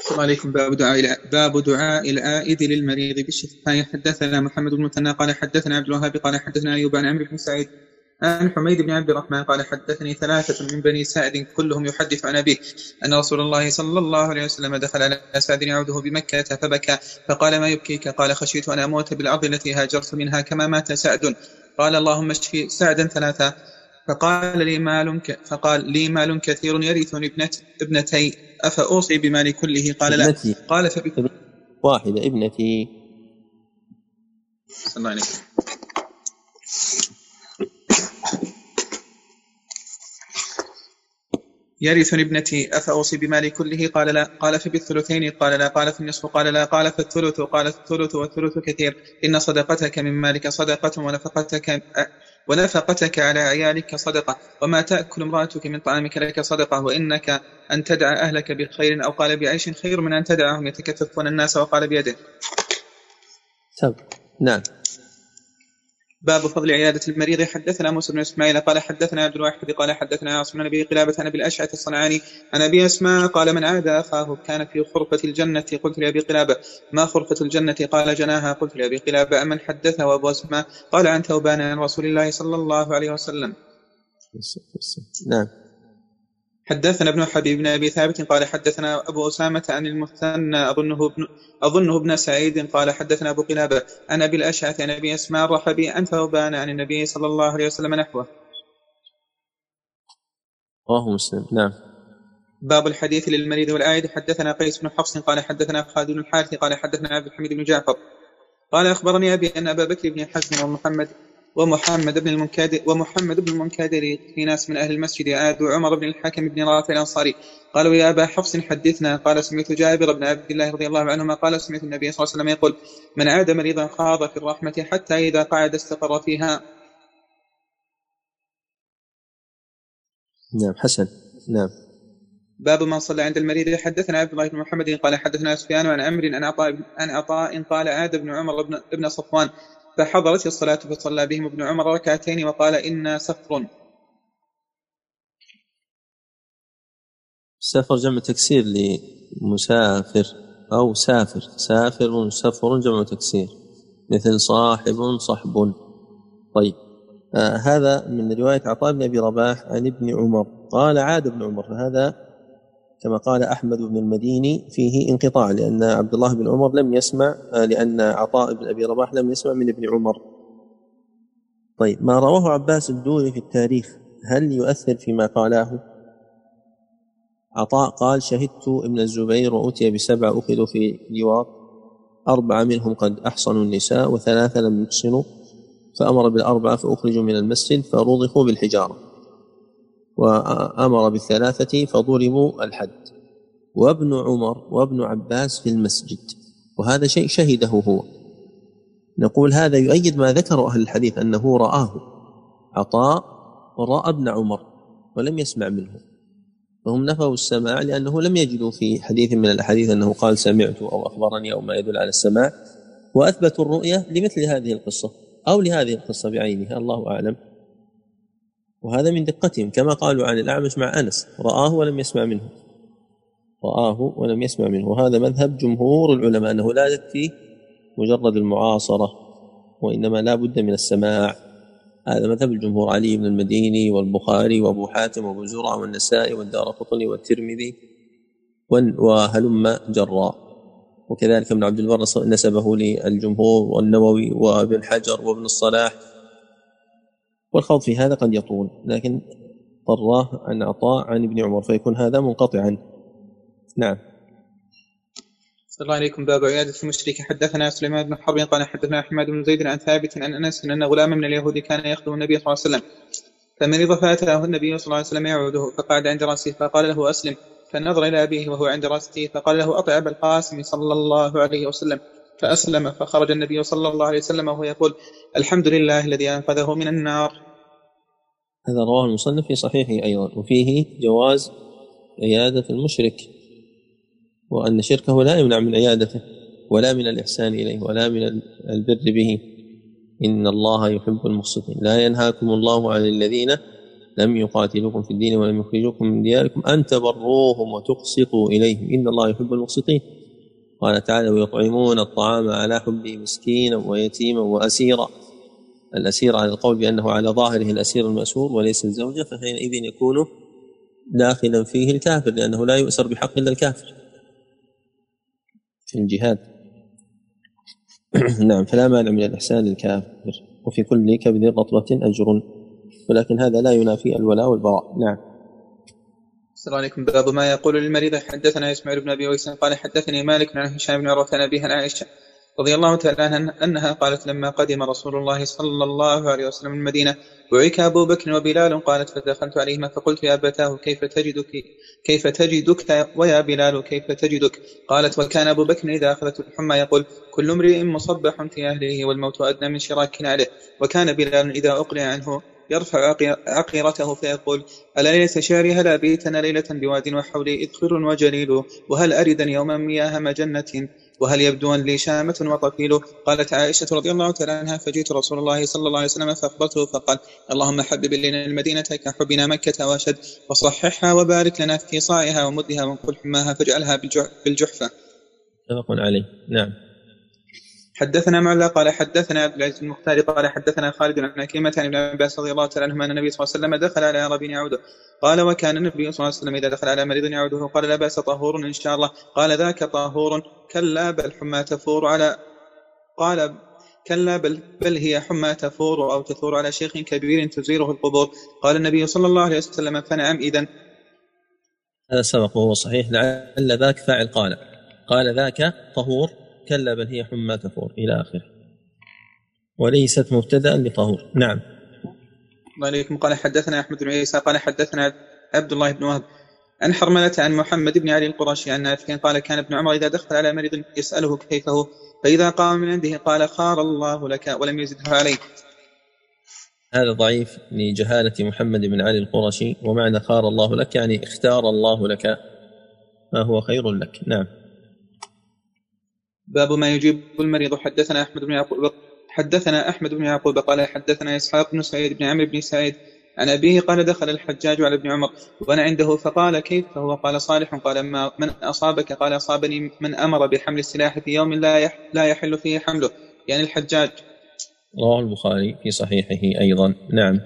السلام عليكم. باب دعاء باب دعاء العائد للمريض بالشفاء. حدثنا محمد بن المثنى قال حدثنا عبد الوهاب قال حدثنا أيوب عن عمرو بن سعيد عن حميد بن عبد الرحمن قال حدثني ثلاثة من بني سعد كلهم يحدث عن أبيه أن رسول الله صلى الله عليه وسلم دخل على سعد يعوده بمكة فبكى فقال ما يبكيك؟ قال خشيت أن أموت بالأرض التي هاجرت منها كما مات سعد. قال اللهم اشفي سعدا ثلاثة. فقال لي مال ك... فقال لي مال كثير يرثني ابنت... ابنتي أفأوصي بمالي كله؟ قال لا. قال فبك واحدة ابنتي. صلى الله عليه وسلم. يرثني ابنتي أفأوصي بمالي كله؟ قال لا. قال فبالثلثين؟ قال لا. قال في النصف؟ قال لا. قال فالثلث؟ قال الثلث والثلث كثير، إن صدقتك من مالك صدقة ونفقتك ونفقتك على عيالك صدقة، وما تأكل امرأتك من طعامك لك صدقة، وإنك أن تدعى أهلك بخير أو قال بعيش خير من أن تدعهم يتكففون الناس، وقال بيده. نعم. باب فضل عيادة المريض. حدثنا موسى بن اسماعيل قال حدثنا عبد الواحد قال حدثنا عاصم بن أبي قلابة عن أبي الأشعث الصنعاني عن أبي أسماء قال من عاد أخاه كان في خرفة الجنة. قلت لأبي قلابة ما خرفة الجنة؟ قال جناها. قلت لأبي قلابة أمن حدثه أبو أسماء؟ قال عن ثوبان عن رسول الله صلى الله عليه وسلم. نعم. حدثنا ابن حبيب بن أبي ثابت قال حدثنا أبو أسامة عن المثنى أظنه ابن, أظنه ابن سعيد قال حدثنا أبو قلابة عن أبي الأشعث عن أبي أسماء الرحبي عن ثوبان عن النبي صلى الله عليه وسلم نحوه. رواه مسلم. نعم. باب الحديث للمريض والعائد. حدثنا قيس بن حفص قال حدثنا خالد بن الحارث قال حدثنا عبد الحميد بن جعفر قال أخبرني أبي أن أبا بكر بن حزم ومحمد ومحمد بن المنكدر ومحمد بن المنكدر في ناس من أهل المسجد عادوا عمر بن الحكم بن رافع الأنصاري قالوا يا أبا حفص حدثنا. قال سمعت جابر بن عبد الله رضي الله عنهما قال سمعت النبي صلى الله عليه وسلم يقول من عاد مريضا خاض في الرحمة حتى إذا قعد استقر فيها. نعم. حسن. نعم. باب من صلى عند المريض. حدثنا عبد الله بن محمد قال حدثنا سفيان عن عمرو عن عطاء عن عطاء قال عاد ابن عمر ابن, ابن صفوان فحضرت الصلاة فصلى بهم ابن عمر ركعتين وقال إنا سفر. سفر جمع تكسير لمسافر أو سافر، سافر سفر جمع تكسير مثل صاحب صحب. طيب آه هذا من رواية عطاء بن أبي رباح عن ابن عمر قال عاد ابن عمر، فهذا كما قال أحمد بن المديني فيه انقطاع لأن عبد الله بن عمر لم يسمع آه لأن عطاء بن أبي رباح لم يسمع من ابن عمر. طيب ما رواه عباس الدوري في التاريخ هل يؤثر فيما قاله؟ عطاء قال شهدت ابن الزبير وأتي بسبعة أخذوا في لواط أربعة منهم قد أحصنوا النساء وثلاثة لم يحصنوا فأمر بالأربعة فأخرجوا من المسجد فرضخوا بالحجارة وأمر بالثلاثة فضربوا الحد وابن عمر وابن عباس في المسجد، وهذا شيء شهده هو. نقول هذا يؤيد ما ذكر أهل الحديث أنه رآه، عطاء رأى ابن عمر ولم يسمع منه، فهم نفوا السماع لأنه لم يجدوا في حديث من الأحاديث أنه قال سمعت أو أخبرني أو ما يدل على السماع، وأثبتوا الرؤية لمثل هذه القصة أو لهذه القصة بعينها الله أعلم، وهذا من دقتهم كما قالوا عن الأعمش مع أنس رآه ولم يسمع منه رآه ولم يسمع منه هذا مذهب جمهور العلماء أنه لا يكفي مجرد المعاصرة وإنما لا بد من السماع. هذا مذهب الجمهور علي بن المديني والبخاري وابو حاتم وابو زرعه والنسائي والدارقطني والترمذي وهلم جرا، وكذلك ابن عبد البر نسبه للجمهور والنووي وابن حجر وابن الصلاح، والخوض في هذا قد يطول لكن طراه عن عطاء عن ابن عمر فيكون هذا منقطعا. نعم. صلى الله عليكم. باب عيادة المشرك. حدثنا سليمان بن حرب قال حدثنا أحمد بن زيد عن ثابت عن أنس أن غلاما من اليهود كان يخدم النبي صلى الله عليه وسلم فمرض فأتاه النبي صلى الله عليه وسلم يعوده فقعد عند رأسه فقال له أسلم، فنظر إلى أبيه وهو عند رأسه فقال له أطع أبا القاسم صلى الله عليه وسلم فأسلم، فخرج النبي صلى الله عليه وسلم وهو يقول الحمد لله الذي أنقذه من النار. هذا رواه المصنف في صحيحه أيضا، وفيه جواز عيادة المشرك وأن شركه لا يمنع من عيادته ولا من الإحسان إليه ولا من البر به، إن الله يحب المقسطين. لا ينهاكم الله عن الذين لم يقاتلوكم في الدين ولم يخرجوكم من دياركم أن تبروهم وتقسطوا إليهم إن الله يحب المقسطين. قال تعالى ويطعمون الطعام على حبه مسكينا ويتيما وأسيرا. الأسير على القول بأنه على ظاهره الأسير المأسور وليس الزوجة، فحينئذ يكون داخلا فيه الكافر لأنه لا يؤسر بحق إلا الكافر في الجهاد. نعم. فلا مانع من الإحسان الكافر وفي كل كبد رطبة أجر، ولكن هذا لا ينافي الولاء والبراء. نعم. السلام عليكم. باب ما يقول للمريض. حدثنا إسماعيل بن أبي ويس قال حدثني مالك عن هشام بن عروة عن أبيها عائشة رضي الله تعالى عنها أنها قالت لما قدم رسول الله صلى الله عليه وسلم المدينة وعيك أبو بكر وبلال، قالت فدخلت عليهما فقلت يا أبتاه كيف تجدك كيف تجدك ويا بلال كيف تجدك؟ قالت وكان أبو بكر إذا أخذت الحمى يقول كل امرئ مصبح في أهله والموت أدنى من شراك عليه، وكان بلال إذا أقلع عنه يرفع عقيرته فيقول ألا ليس شعري هل أبيتنا ليلة بواد وحولي إذخر وجليل، وهل أردا يوما مياه مجنة، وهل يبدون لي شامة وطفيل. قالت عائشة رضي الله تعالى عنها فجئت رسول الله صلى الله عليه وسلم فأخبرته فقال اللهم حبب لنا المدينة كحبنا مكة واشد وصححها وبارك لنا في صائها ومدها وانقل حماها فاجعلها بالجحفة. متفق عليه. نعم. حدثنا معلا قال حدثنا عبد العزيز المختار قال حدثنا خالد عن عكرمة عن ابن عباس رضي الله تعالى عنهما أن النبي صلى الله عليه وسلم دخل على عرب يعوده قال وكان النبي صلى الله عليه وسلم إذا دخل على مريض يعوده قال لا بأس طهور إن شاء الله، قال ذاك طهور كلا بل حمى تفور على قال كلا بل بل هي حمى تفور أو تثور على شيخ كبير تزيره القبور، قال النبي صلى الله عليه وسلم فنعم إذن. هذا سبق وهو صحيح. لعل ذاك فاعل قال قال ذاك طهور كلا بل هي حمى تفور إلى آخره، وليست مبتدأ لطهور. نعم. الله عليكم. قال حدثنا أحمد بن عيسى قال حدثنا عبد الله بن وهب عن حرملة عن محمد بن علي القرشي عن نافع قال كان ابن عمر إذا دخل على مريض يسأله كيف هو، فإذا قام من عنده قال خار الله لك ولم يزدها عليه. هذا ضعيف لجهالة محمد بن علي القرشي، ومعنى خار الله لك يعني اختار الله لك فهو خير لك. نعم. باب ما يجيب المريض. حدثنا أحمد بن يعقوب حدثنا أحمد بن يعقوب قال حدثنا إسحاق بن سعيد بن عمرو بن سعيد عن أبيه قال دخل الحجاج على ابن عمر وأنا عنده فقال كيف؟ فهو قال صالح. قال ما من أصابك؟ قال أصابني من أمر بحمل السلاح في يوم لا يحل فيه حمله، يعني الحجاج. رواه البخاري في صحيحه أيضا. نعم.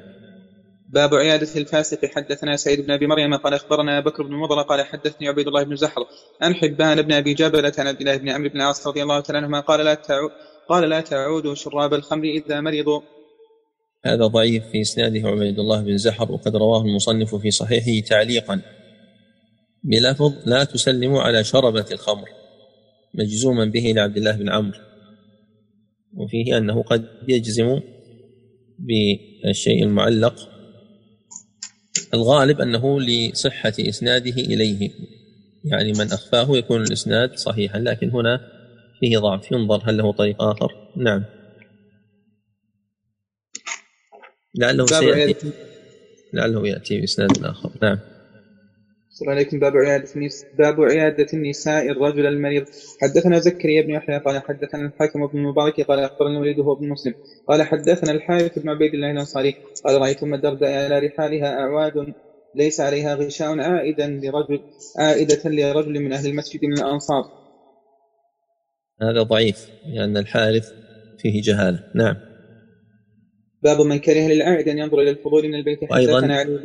باب عيادة الفاسق. حدثنا سعيد بن أبي مريم قال أخبرنا بكر بن مضر قال حدثني عبيد الله بن زحر عن حبان بن أبي جبلة عن عبد الله بن عمرو بن عاص رضي الله تعالى عنهما قال لا تعود قال لا تعودوا شراب الخمر إذا مرضوا. هذا ضعيف في إسناده عبيد الله بن زحر، وقد رواه المصنف في صحيحه تعليقا بلفظ لا تسلموا على شربة الخمر مجزوما به لعبد الله بن عمرو، وفيه أنه قد يجزم بالشيء المعلق. الغالب أنه لصحة إسناده إليه، يعني من أخفاه يكون الإسناد صحيحا، لكن هنا فيه ضعف، ينظر هل له طريق آخر. نعم. لعله سيأتي لعله يأتي بإسناد آخر. نعم. السلام عليكم. باب عيادة النساء. باب عيادة النساء الرجل المريض. حدثنا زكريا بن يحيى قال حدثنا الحاكم بن مبارك قال أخبرنا الوليد هو بن مسلم قال حدثنا الحارث بن عبيد الله الأنصاري قال رأيت أم الدرداء على رحالها أعواد ليس عليها غشاء عائدا لرجل عائدة لرجل من أهل المسجد من الأنصار. هذا ضعيف لأن يعني الحارث فيه جهالة. نعم. باب من كره للعائد أن ينظر إلى الفضول من البيت. حدثنا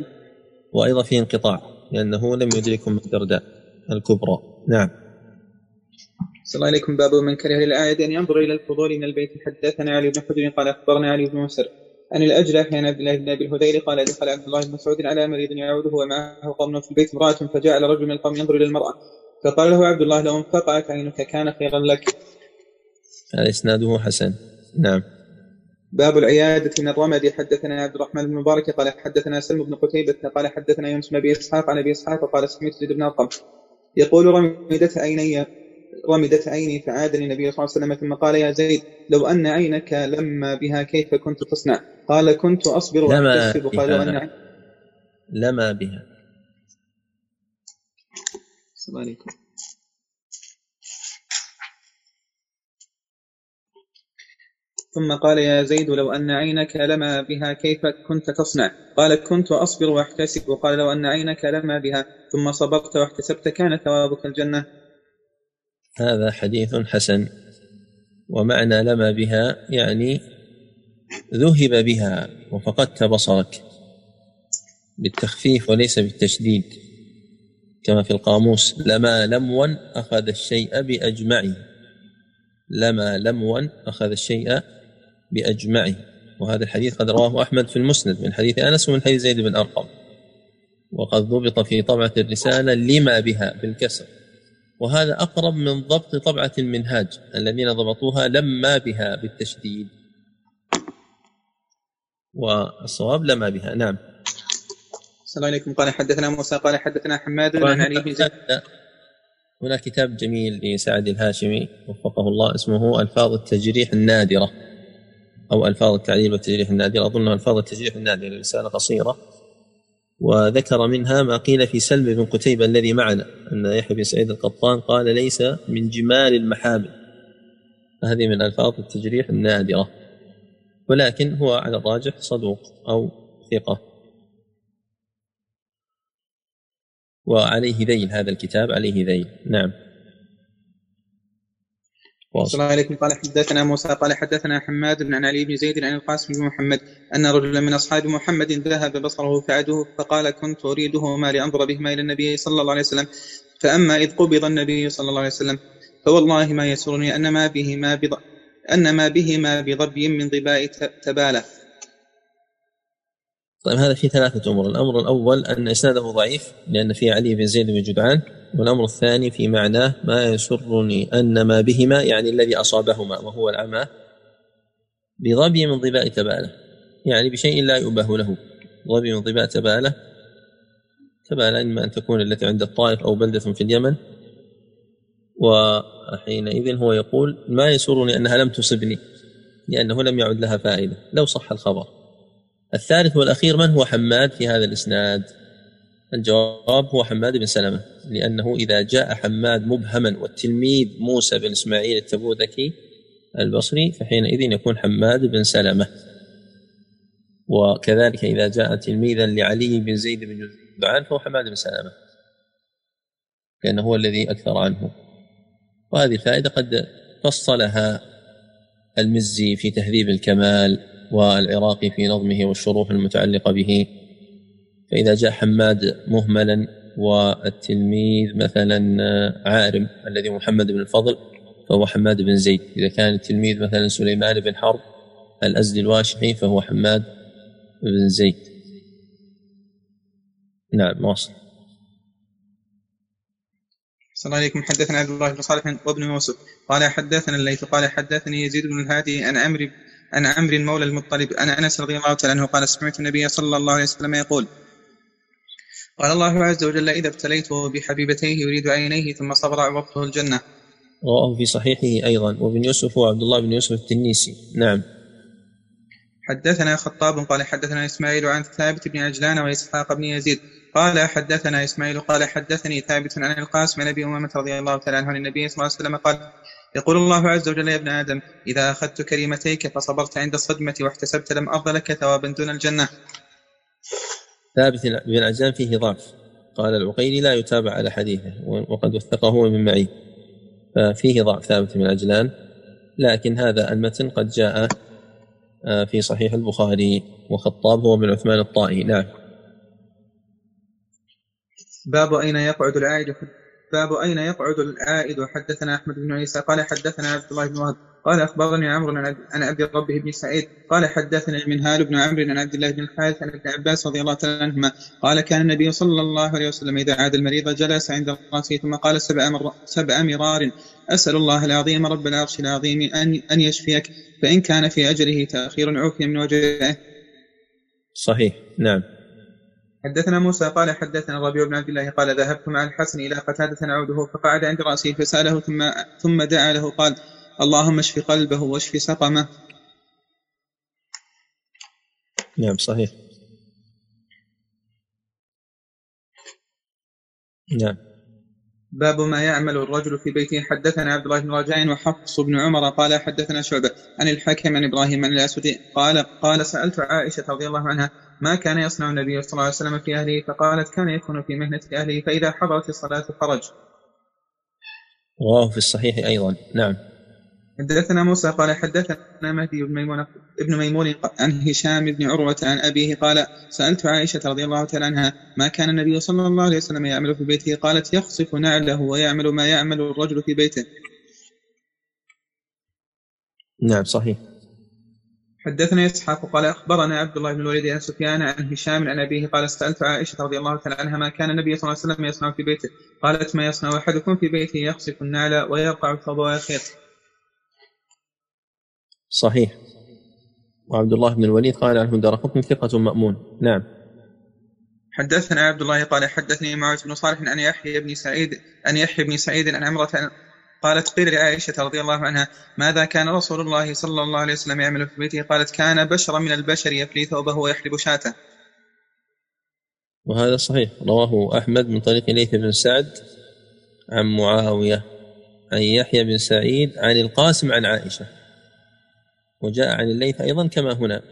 وأيضا فيه انقطاع لأنه لم يدركم الدرداء الكبرى. نعم. السلام عليكم. باب من كره للعائد أن ينظر إلى الفضول من البيت. حدثنا علي بن حجر قال أخبرنا علي بن مسر أن الأجلح عن عبد الله بن أبي الهذيل قال دخل عبد الله بن مسعود على مريض يعوده ومعه قوم في البيت امرأة فجاء رجل من القوم ينظر إلى المرأة فقال له عبد الله لو انفقعت عينك كان خيرا لك. هذا إسناده حسن. نعم. باب العيادة من الرمد. حدثنا عبد الرحمن بن مبارك قال حدثنا سلم بن قتيبة قال حدثنا يونس بن أبي إسحاق عن أبي إسحاق قال سمعت زيد بن أرقم يقول رمدت عيني رمدت عيني فعادني النبي صلى الله عليه وسلم ثم قال يا زيد لو أن عينك لما بها كيف كنت تصنع؟ قال كنت أصبر وأكتسب. قالوا أن لما بها. السلام عليكم. ثم قال يا زيد لو أن عينك لما بها كيف كنت تصنع؟ قال كنت أصبر وأحتسب. وقال لو أن عينك لما بها ثم صبرت واحتسبت كان ثوابك الجنة. هذا حديث حسن. ومعنى لما بها يعني ذهب بها وفقدت بصرك، بالتخفيف وليس بالتشديد، كما في القاموس لما لموا أخذ الشيء بأجمعه لما لموا أخذ الشيء بأجمعه. وهذا الحديث قد رواه أحمد في المسند من حديث أنس ومن حديث زيد بن أرقم، وقد ضبط في طبعة الرسالة لما بها بالكسر، وهذا أقرب من ضبط طبعة المنهاج الذين ضبطوها لما بها بالتشديد، والصواب لما بها. نعم. السلام عليكم. قال حدثنا موسى قال حدثنا حماد عن علي بن زيد. هنا كتاب جميل لسعد الهاشمي وفقه الله اسمه ألفاظ التجريح النادرة أو ألفاظ التعليل والتجريح النادرة، أظنها ألفاظ التجريح النادرة، رسالة قصيرة، وذكر منها ما قيل في سلم بن قتيبة الذي معنا أن يحيى بن سعيد القطان قال ليس من جمال المحامل، هذه من ألفاظ التجريح النادرة، ولكن هو على الراجح صدوق أو ثقة. وعليه ذيل هذا الكتاب عليه ذيل. نعم. السلام عليكم. قال حدثنا موسى قال حدثنا حماد بن علي بن زيد عن القاسم بن محمد أن رجلا من أصحاب محمد ذهب بصره فعده فقال كنت أريدهما لأنظر بهما إلى النبي صلى الله عليه وسلم، فأما إذ قبض النبي صلى الله عليه وسلم فوالله ما يسرني أن ما بهما بض... أن ما بهما بضبي من ضباء تبالة. طيب هذا فيه ثلاثة أمور. الأمر الأول أن إسناده ضعيف لأن فيه علي بن زيد بن جدعان، والأمر الثاني في معناه ما يسرني أن ما بهما يعني الذي أصابهما وهو العمى بضبي من ضباء تبالة، يعني بشيء لا يؤبه له. ضبي من ضباء تبالة، تبالة إما أن تكون التي عند الطائف أو بلدة في اليمن، وحينئذ هو يقول ما يسرني أنها لم تصبني لأنه لم يعد لها فائدة لو صح الخبر. الثالث والأخير من هو حماد في هذا الإسناد، الجواب هو حماد بن سلمة، لأنه إذا جاء حماد مبهما والتلميذ موسى بن إسماعيل التبوذكي البصري فحينئذ يكون حماد بن سلمة. وكذلك إذا جاء تلميذا لعلي بن زيد بن جدعان فهو حماد بن سلمة، لأنه هو الذي أكثر عنه. وهذه الفائدة قد فصلها المزي في تهذيب الكمال، والعراقي في نظمه والشروح المتعلقة به. فإذا جاء حماد مهملا والتلميذ مثلا عارم الذي محمد بن الفضل فهو حماد بن زيد، إذا كان التلميذ مثلا سليمان بن حرب الأزدي الواشحي فهو حماد بن زيد. نعم واصل. صلى الله عليكم. حدثنا عبد الله بن صالح وابن يوسف قال حدثنا الليث قال حدثني يزيد بن الهادي أن عمرو أن عمرو مولى المطلب أن أنس رضي الله تعالى عنه قال سمعت النبي صلى الله عليه وسلم يقول قال الله عز وجل إذا ابتليته بحبيبتيه يريد عينيه ثم صبر عبطه الجنة. رواه في صحيحه أيضا وابن يوسف وعبد الله بن يوسف التنيسي. نعم. حدثنا خطاب قال حدثنا إسماعيل عن ثابت بن عجلان وإسحاق بن يزيد قال حدثنا إسماعيل قال حدثني ثابت عن القاسم عن أبي أمامة رضي الله تعالى عنه عن النبي صلى الله عليه وسلم قال يقول الله عز وجل يا ابن آدم إذا أخذت كلمتيك فصبرت عند الصدمة واحتسبت لم أرض لك ثوابا دون الجنة. ثابت بن عجلان فيه ضعف، قال العقيلي لا يتابع على حديثه وقد وثقه من معي، ففيه ضعف ثابت بن عجلان، لكن هذا المتن قد جاء في صحيح البخاري. وخطاب هو من عثمان الطائي. نعم. باب أين يقعد العائد باب أين يقعد العائد. حدثنا أحمد بن عيسى قال حدثنا عبد الله بن وهب قال أخبرني عمرو عن أبي ربه بن سعيد قال حدثني منهال بن عمرو عن عبد الله بن الحارث عن ابن عباس رضي الله تعالى عنهما قال كان النبي صلى الله عليه وسلم إذا عاد المريض جلس عند رأسه ثم قال سبع, مر... سبع مرار أسأل الله العظيم رب العرش العظيم أن, أن يشفيك فإن كان في أجله تأخير عفي من وجهه. صحيح. نعم. حدثنا موسى قال حدثنا ربيع بن عبد الله قال ذهبت مع الحسن إلى قتادة نعوده فقعد عند رأسه فسأله ثم, ثم دعا له قال اللهم اشف قلبه واشف سقمه. نعم صحيح. نعم. باب ما يعمل الرجل في بيته. حدثنا عبد الله بن رجاء وحفص بن عمر قال حدثنا شعبة عن الحكم عن إبراهيم عن الأسود قال قال سألت عائشة رضي الله عنها ما كان يصنع النبي صلى الله عليه وسلم في أهله فقالت كان يكون في مهنة أهله فإذا حضرت الصلاة خرج. رواه في الصحيح أيضا. نعم. حدثنا موسى قال حدثنا مهدي بن ميمون ابن ميمون عن هشام بن عروة عن أبيه قال سألت عائشة رضي الله تعالى عنها ما كان النبي صلى الله عليه وسلم يعمل في بيته قالت يخصف نعله ويعمل ما يعمل الرجل في بيته. نعم صحيح. حدثنا إسحاق قال أخبرنا عبد الله بن الوليد عن سفيان عن هشام عن أبيه قال سألت عائشة رضي الله تعالى عنها ما كان النبي صلى الله عليه وسلم يصنع في بيته قالت ما يصنع أحدكم في بيته يخصف النعل ويرقع الخير. صحيح. وعبد الله بن الوليد قال عنه درقطن ثقة مأمون. نعم. حدثنا عبد الله قال حدثني معاذ بن صالح أن يحيى بن سعيد أن يحيى بن سعيد أن عمرة قالت قيل لعائشة رضي الله عنها ماذا كان رسول الله صلى الله عليه وسلم يعمل في بيته قالت كان بشرا من البشر يفلي ثوبه ويحلب شاته. وهذا صحيح رواه أحمد من طريق ليث بن سعد عن معاوية عن يحيى بن سعيد عن القاسم عن عائشة، وجاء عن الليث أيضا كما هنا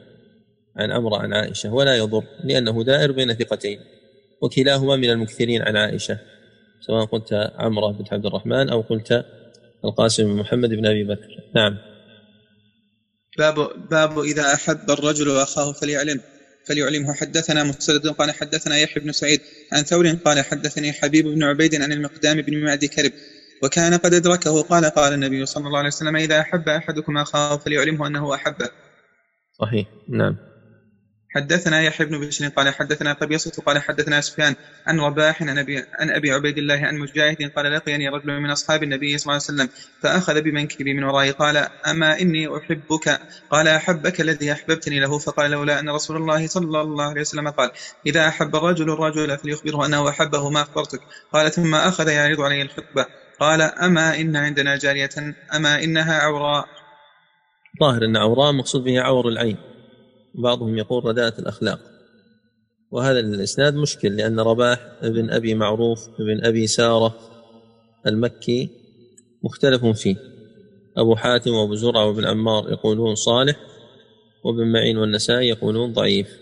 عن أمر عن عائشة ولا يضر لأنه دائر بين ثقتين وكلاهما من المكثرين عن عائشة، سواء قلت عمرو بن عبد الرحمن أو قلت القاسم بن محمد بن أبي بكر. نعم. باب باب إذا أحب الرجل أخاه فليعلم فليعلمه. حدثنا مسدد قال حدثنا يحيى بن سعيد عن ثور قال حدثني حبيب بن عبيد عن المقدام بن معدي كرب وكان قد أدركه قال قال النبي صلى الله عليه وسلم إذا أحب أحدكم أخاه فليعلمه أنه أحبه. صحيح. نعم. حدثنا يحيى بن بشير قال حدثنا قبيصة قال حدثنا سفيان عن رباح عن أبي عبيد الله عن مجاهد قال لقيني رجل من أصحاب النبي صلى الله عليه وسلم فأخذ بمنكبي من ورائي قال أما إني أحبك قال أحبك الذي أحببتني له فقال لولا أن رسول الله صلى الله عليه وسلم قال إذا أحب الرجل الرجل فليخبره أنه أحبه ما أخبرتك قال ثم أخذ يعرض علي الخطبة قال أما إن عندنا جارية أما إنها عوراء. ظاهر أن عوراء مقصود بها عور العين، بعضهم يقول رداءة الأخلاق، وهذا الإسناد مشكل، لأن رباح بن أبي معروف بن أبي سارة المكي مختلف فيه، أبو حاتم وأبو زرعة وابن عمار يقولون صالح، وابن معين والنسائي يقولون ضعيف،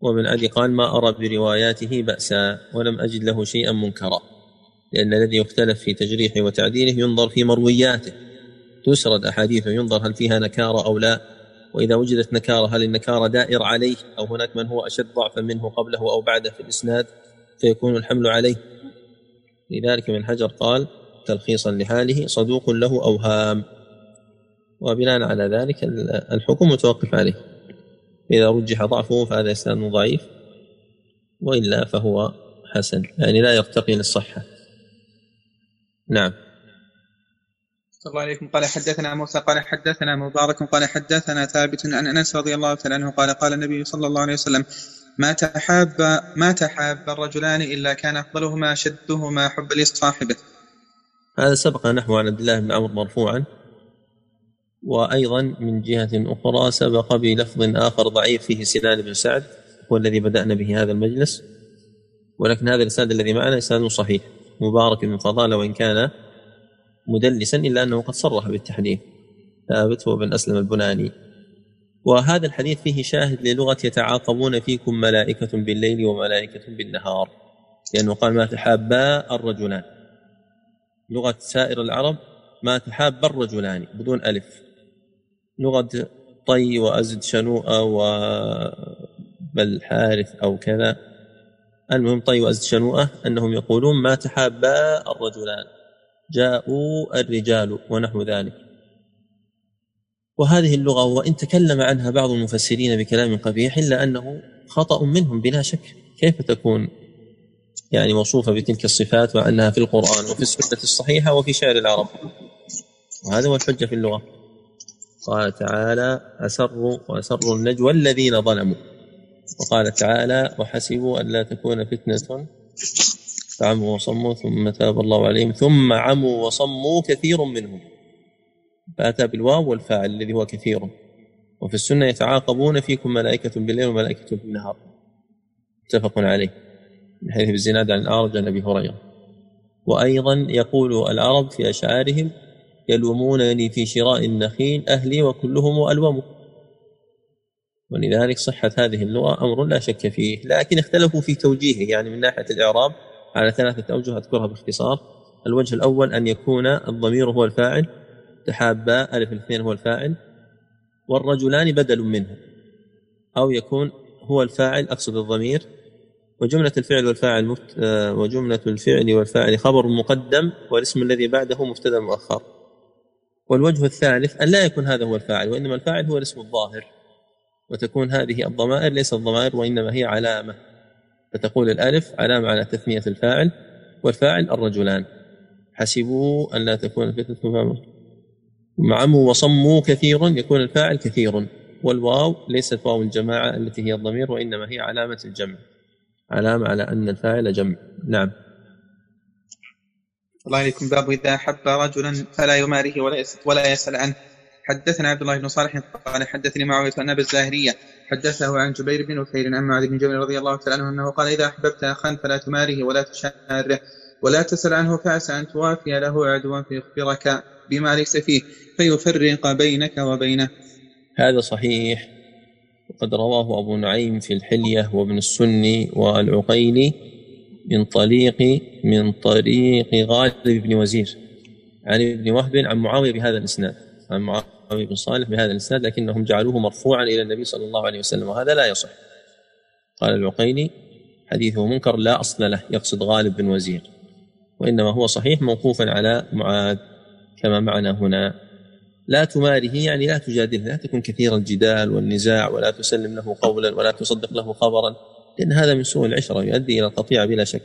وابن عدي قال ما أرى برواياته بأسا ولم أجد له شيئا منكرا، لأن الذي يختلف في تجريحه وتعديله ينظر في مروياته، تسرد أحاديثه ينظر هل فيها نكارة أو لا، وإذا وجدت نكارة هل النكارة دائر عليه أو هناك من هو أشد ضعفا منه قبله أو بعده في الإسناد فيكون الحمل عليه. لذلك من حجر قال تلخيصا لحاله صدوق له أوهام، وبناء على ذلك الحكم متوقف عليه، إذا رجح ضعفه فهذا إسناد ضعيف، وإلا فهو حسن، يعني لا يرتقي للصحة. نعم. صلى الله عليكم. قال حدثنا موسى قال حدثنا مبارك قال حدثنا ثابت عن أنس رضي الله تعالى عنه قال قال النبي صلى الله عليه وسلم ما تحاب ما تحاب الرجلان إلا كان أفضلهما شدهما حب لصاحبه. هذا سبق نحو عن عبد الله بن عمر مرفوعا، وأيضا من جهة أخرى سبق بلفظ آخر ضعيف فيه سنان بن سعد، هو الذي بدأنا به هذا المجلس، ولكن هذا الإسناد الذي معنا إسناد صحيح مبارك بن فضالة، وإن كان مدلسا إلا أنه قد صرح بالتحديث، ثابت وابن أسلم البناني. وهذا الحديث فيه شاهد للغة يتعاقبون فيكم ملائكة بالليل وملائكة بالنهار، لأنه قال ما تحابا الرجلان، لغة سائر العرب ما تحابا الرجلان بدون ألف، لغة طي وأزد شنوءة وبالحارث أو كذا، المهم طي وأزد شنوءة أنهم يقولون ما تحابا الرجلان، جاءوا الرجال ونحو ذلك. وهذه اللغة وإن تكلم عنها بعض المفسرين بكلام قبيح إلا أنه خطأ منهم بلا شك، كيف تكون يعني موصوفة بتلك الصفات وأنها في القرآن وفي السنة الصحيحة وفي شعر العرب؟ وهذا هو الحجة في اللغة. قال تعالى أسروا وأسروا النجوى الذين ظلموا، وقال تعالى وحسبوا ألا تكون فتنة فعموا وصموا ثم تاب الله عليهم ثم عموا وصموا كثير منهم، فأتى بالواو والفاعل الذي هو كثير. وفي السنة يتعاقبون فيكم ملائكة بالليل وملائكة بالنهار، متفق عليه، من حيث الزناد عن الأعرج عن أبي هريرة. وأيضا يقول العرب في أشعارهم يلومونني في شراء النخيل أهلي وكلهم ألوموا، ولذلك صحة هذه اللغة أمر لا شك فيه، لكن اختلفوا في توجيهه، يعني من ناحية الإعراب على ثلاثة أوجه أذكرها باختصار. الوجه الأول أن يكون الضمير هو الفاعل، تحابا ألف الاثنين هو الفاعل، والرجلان بدل منه، أو يكون هو الفاعل أقصد الضمير وجملة الفعل والفاعل مفت... وجملة الفعل والفاعل خبر مقدم والاسم الذي بعده مبتدا مؤخر. والوجه الثالث أن لا يكون هذا هو الفاعل، وإنما الفاعل هو الاسم الظاهر، وتكون هذه الضمائر ليس الضمائر وإنما هي علامة، فتقول الألف علامة على تثنية الفاعل، والفاعل الرجلان. حسبوا أن لا تكون فتنة معموا وصموا كثير، يكون الفاعل كثير، والواو ليست واو الجماعة التي هي الضمير وإنما هي علامة الجمع، علامة على أن الفاعل جمع. نعم. الله عليكم. باب إذا أحب رجلا فلا يماره ولا ولا يسأل عنه. حدثنا عبد الله بن صالح قال حدثني معاوية عن أبي الزاهرية حدثه عن جبير بن وثير عن معاذ بن جبل رضي الله تعالى عنه أنه قال إذا أحببت أخا فلا تماره ولا تشاره ولا تسأل عنه، فعسى أن توافي له عدوا فيخبرك بما ليس فيه فيفرق بينك وبينه. هذا صحيح، وقد رواه أبو نعيم في الحلية وابن السني والعقيلي من طريق من طريق غالب بن وزير عن ابن وهب عن معاوية بهذا الإسناد، عن معاوية بن صالح بهذا الإسناد، لكنهم جعلوه مرفوعا إلى النبي صلى الله عليه وسلم، وهذا لا يصح. قال العقيلي حديثه منكر لا أصل له، يقصد غالب بن وزير، وإنما هو صحيح موقوفا على معاذ كما معنا هنا. لا تماره يعني لا تجادله، لا تكن كثير الجدال والنزاع، ولا تسلم له قولا ولا تصدق له خبرا، لأن هذا من سوء العشرة يؤدي إلى القطيعة بلا شك.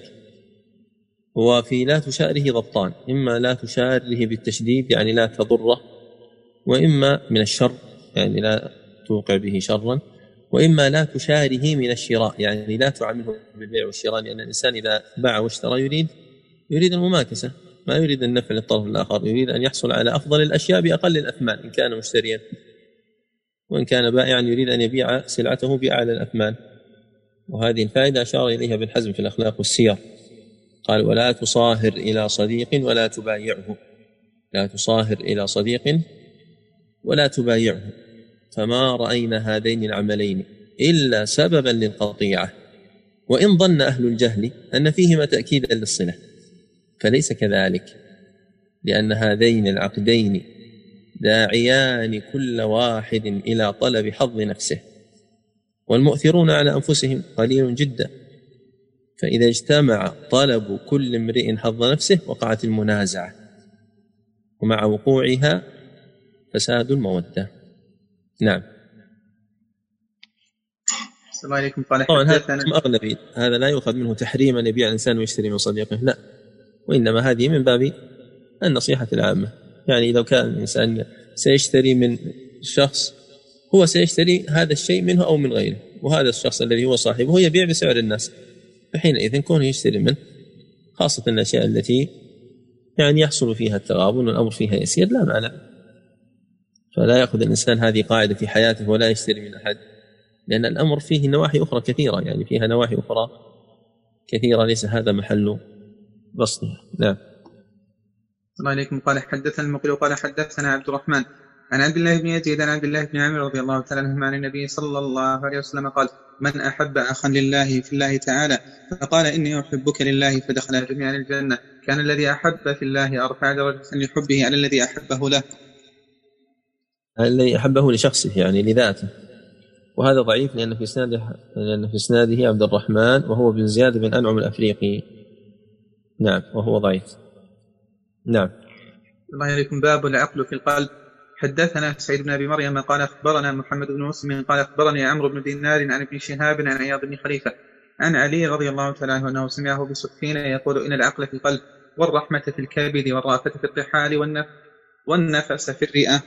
وفي لا تشاره ضبطان، إما لا تشاره بالتشديد يعني لا تضره، وإما من الشر يعني لا توقع به شرا، وإما لا تشاره من الشراء يعني لا تعامله بالبيع والشراء، لأن الإنسان إذا باع واشترى يريد يريد المماكسة، ما يريد النفع للطرف الآخر، يريد أن يحصل على أفضل الأشياء بأقل الأثمان إن كان مشتريا، وإن كان بائعا يريد أن يبيع سلعته بأعلى الأثمان. وهذه الفائدة أشار إليها ابن حزم في الأخلاق والسير، قال: ولا تصاهر إلى صديق ولا تبايعه، لا تصاهر إلى صديق ولا تبايعه، فما رأينا هذين العملين إلا سببا للقطيعة، وإن ظن أهل الجهل أن فيهما تأكيدا للصلة فليس كذلك، لأن هذين العقدين داعيان كل واحد إلى طلب حظ نفسه، والمؤثرون على أنفسهم قليل جدا، فإذا اجتمع طلب كل امرئ حظ نفسه وقعت المنازعة، ومع وقوعها فساد المودة. نعم. السلام عليكم. طبعا هذا أغلبي هذا لا يؤخذ منه تحريما يبيع الإنسان ويشتري من صديقه، لا، وإنما هذه من باب النصيحة العامة، يعني لو كان الإنسان سيشتري من شخص هو سيشتري هذا الشيء منه أو من غيره، وهذا الشخص الذي هو صاحبه يبيع بسعر الناس، فحينئذ كونه يشتري منه، خاصة الأشياء التي يعني يحصل فيها التغابن والأمر فيها يسير لا معنى، فلا يأخذ الإنسان هذه قاعدة في حياته ولا يشتري من أحد، لأن الأمر فيه نواحي أخرى كثيرة، يعني فيها نواحي أخرى كثيرة ليس هذا محل بسطها. نعم. السلام عليكم. قال: حدثنا المقل قال: حدثنا عبد الرحمن عن عبد الله بن يزيد عن عبد الله بن عمرو رضي الله تعالى عنهما عن النبي صلى الله عليه وسلم قال: من أحب أخا لله في الله تعالى فقال إني أحبك لله فدخل جميعا الجنة، كان الذي أحب في الله أرفع درجة لحبه على الذي أحبه له، الذي أحبه لشخصه يعني لذاته. وهذا ضعيف لأن في إسناده لأن في إسناده عبد الرحمن وهو بن زياد بن أنعم الأفريقي. نعم، وهو ضعيف. نعم. الله عليكم. باب العقل في القلب. حدثنا سعيد بن أبي مريم قال: أخبرنا محمد بن مسلم قال: أخبرني عمرو بن دينار عن ابن شهاب عن عياض بن خليفة عن علي رضي الله تعالى عنه أنه سمعه بسفينة يقول: إن العقل في القلب، والرحمة في الكبد، والرأفة في الرحال، والنفس في الرئة.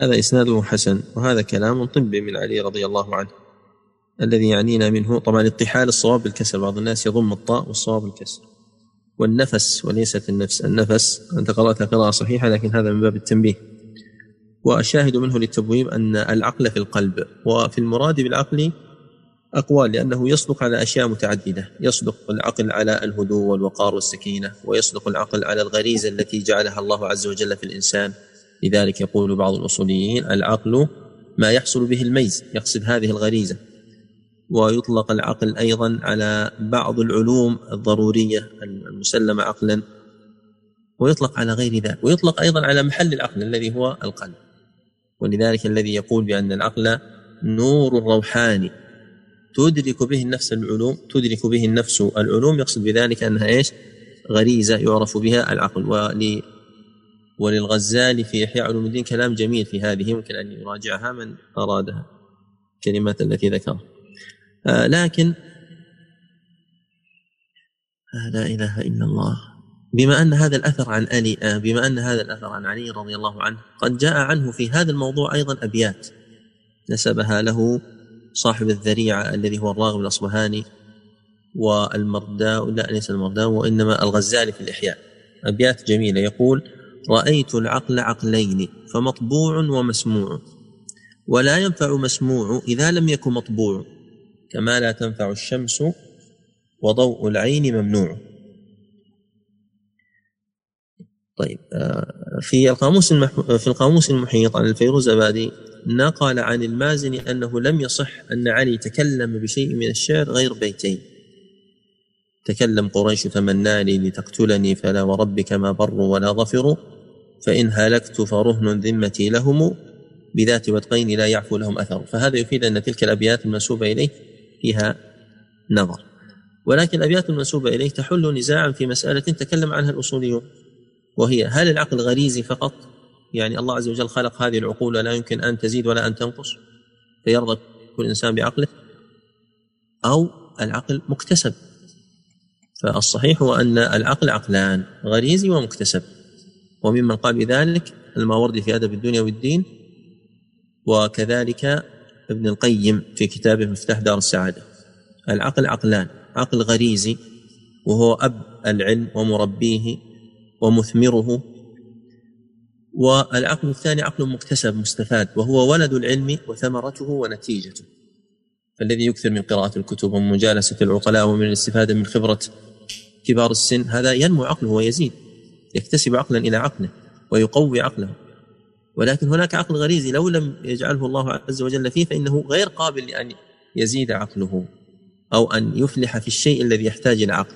هذا إسناده حسن، وهذا كلام طبي من علي رضي الله عنه. الذي يعنينا منه طبعا الاطحال الصواب بالكسر، بعض الناس يضم الطاء والصواب الكسر، والنفس وليست النفس. النفس أنت قرأتها قراءة صحيحة، لكن هذا من باب التنبيه. وأشاهد منه للتبويب أن العقل في القلب، وفي المراد بالعقل أقوال، لأنه يصدق على أشياء متعددة، يصدق العقل على الهدوء والوقار والسكينة، ويصدق العقل على الغريزة التي جعلها الله عز وجل في الإنسان. لذلك يقول بعض الأصوليين: العقل ما يحصل به الميز، يقصد هذه الغريزة. ويطلق العقل أيضا على بعض العلوم الضرورية المسلمة عقلا، ويطلق على غير ذلك، ويطلق أيضا على محل العقل الذي هو القلب. ولذلك الذي يقول بأن العقل نور روحاني تدرك به النفس العلوم تدرك به النفس العلوم يقصد بذلك أنها إيش؟ غريزة يعرف بها العقل. ول وللغزالي في إحياء علوم الدين كلام جميل في هذه، يمكن أن يراجعها من أرادها، كلمات التي ذكرها. آه لكن آه لا إله إلا الله. بما أن هذا الأثر عن علي آه بما أن هذا الأثر عن علي رضي الله عنه قد جاء عنه في هذا الموضوع أيضا أبيات نسبها له صاحب الذريعة الذي هو الراغب الأصبهاني والمرداوي، لا ليس المرداوي وإنما الغزالي في الإحياء، أبيات جميلة. يقول: رأيت العقل عقلين، فمطبوع ومسموع، ولا ينفع مسموع إذا لم يكن مطبوع، كما لا تنفع الشمس وضوء العين ممنوع. طيب، في القاموس في القاموس المحيط عن الفيروزآبادي نقل عن المازني أنه لم يصح أن علي تكلم بشيء من الشعر غير بيتين: تكلم قريش تمناني لتقتلني فلا وربك ما بر ولا ظفر، فإن هلكت فرهن ذمتي لهم، بذات وتقين لا يعفو لهم أثر. فهذا يفيد أن تلك الأبيات المنسوبة إليه فيها نظر، ولكن الأبيات المنسوبة إليه تحل نزاعا في مسألة تكلم عنها الأصوليون، وهي: هل العقل غريزي فقط؟ يعني الله عز وجل خلق هذه العقول ولا يمكن أن تزيد ولا أن تنقص، فيرضى كل إنسان بعقله، أو العقل مكتسب؟ فالصحيح هو أن العقل عقلان، غريزي ومكتسب. وممن قال بذلك الماوردي في أدب الدنيا والدين، وكذلك ابن القيم في كتابه مفتاح دار السعادة. العقل عقلان: عقل غريزي وهو أب العلم ومربيه ومثمره، والعقل الثاني عقل مكتسب مستفاد، وهو ولد العلم وثمرته ونتيجته. فالذي يكثر من قراءة الكتب ومجالسة العقلاء ومن الاستفادة من خبرة كبار السن هذا ينمو عقله ويزيد، يكتسب عقلا إلى عقله ويقوي عقله. ولكن هناك عقل غريزي لو لم يجعله الله عز وجل فيه فإنه غير قابل لأن يزيد عقله أو أن يفلح في الشيء الذي يحتاج العقل،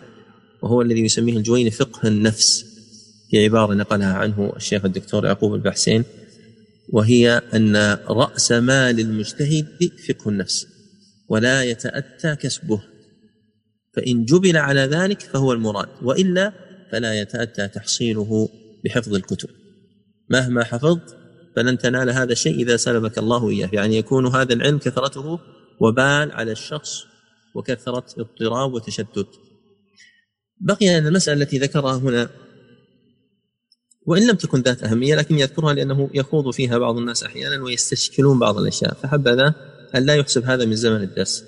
وهو الذي يسميه الجويني فقه النفس، في عبارة نقلها عنه الشيخ الدكتور يعقوب البحسين، وهي أن رأس مال المجتهد فقه النفس ولا يتأتى كسبه، فإن جبل على ذلك فهو المراد، وإلا فلا يتأتى تحصيله بحفظ الكتب. مهما حفظت فلن تنال هذا الشيء إذا سلبك الله إياه، يعني يكون هذا العلم كثرته وبال على الشخص وكثرة اضطراب وتشتت. بقي أن المسألة التي ذكرها هنا وإن لم تكن ذات أهمية لكن يذكرها لأنه يخوض فيها بعض الناس أحيانا ويستشكلون بعض الأشياء، فحبذا أن لا يحسب هذا من زمن الدرس،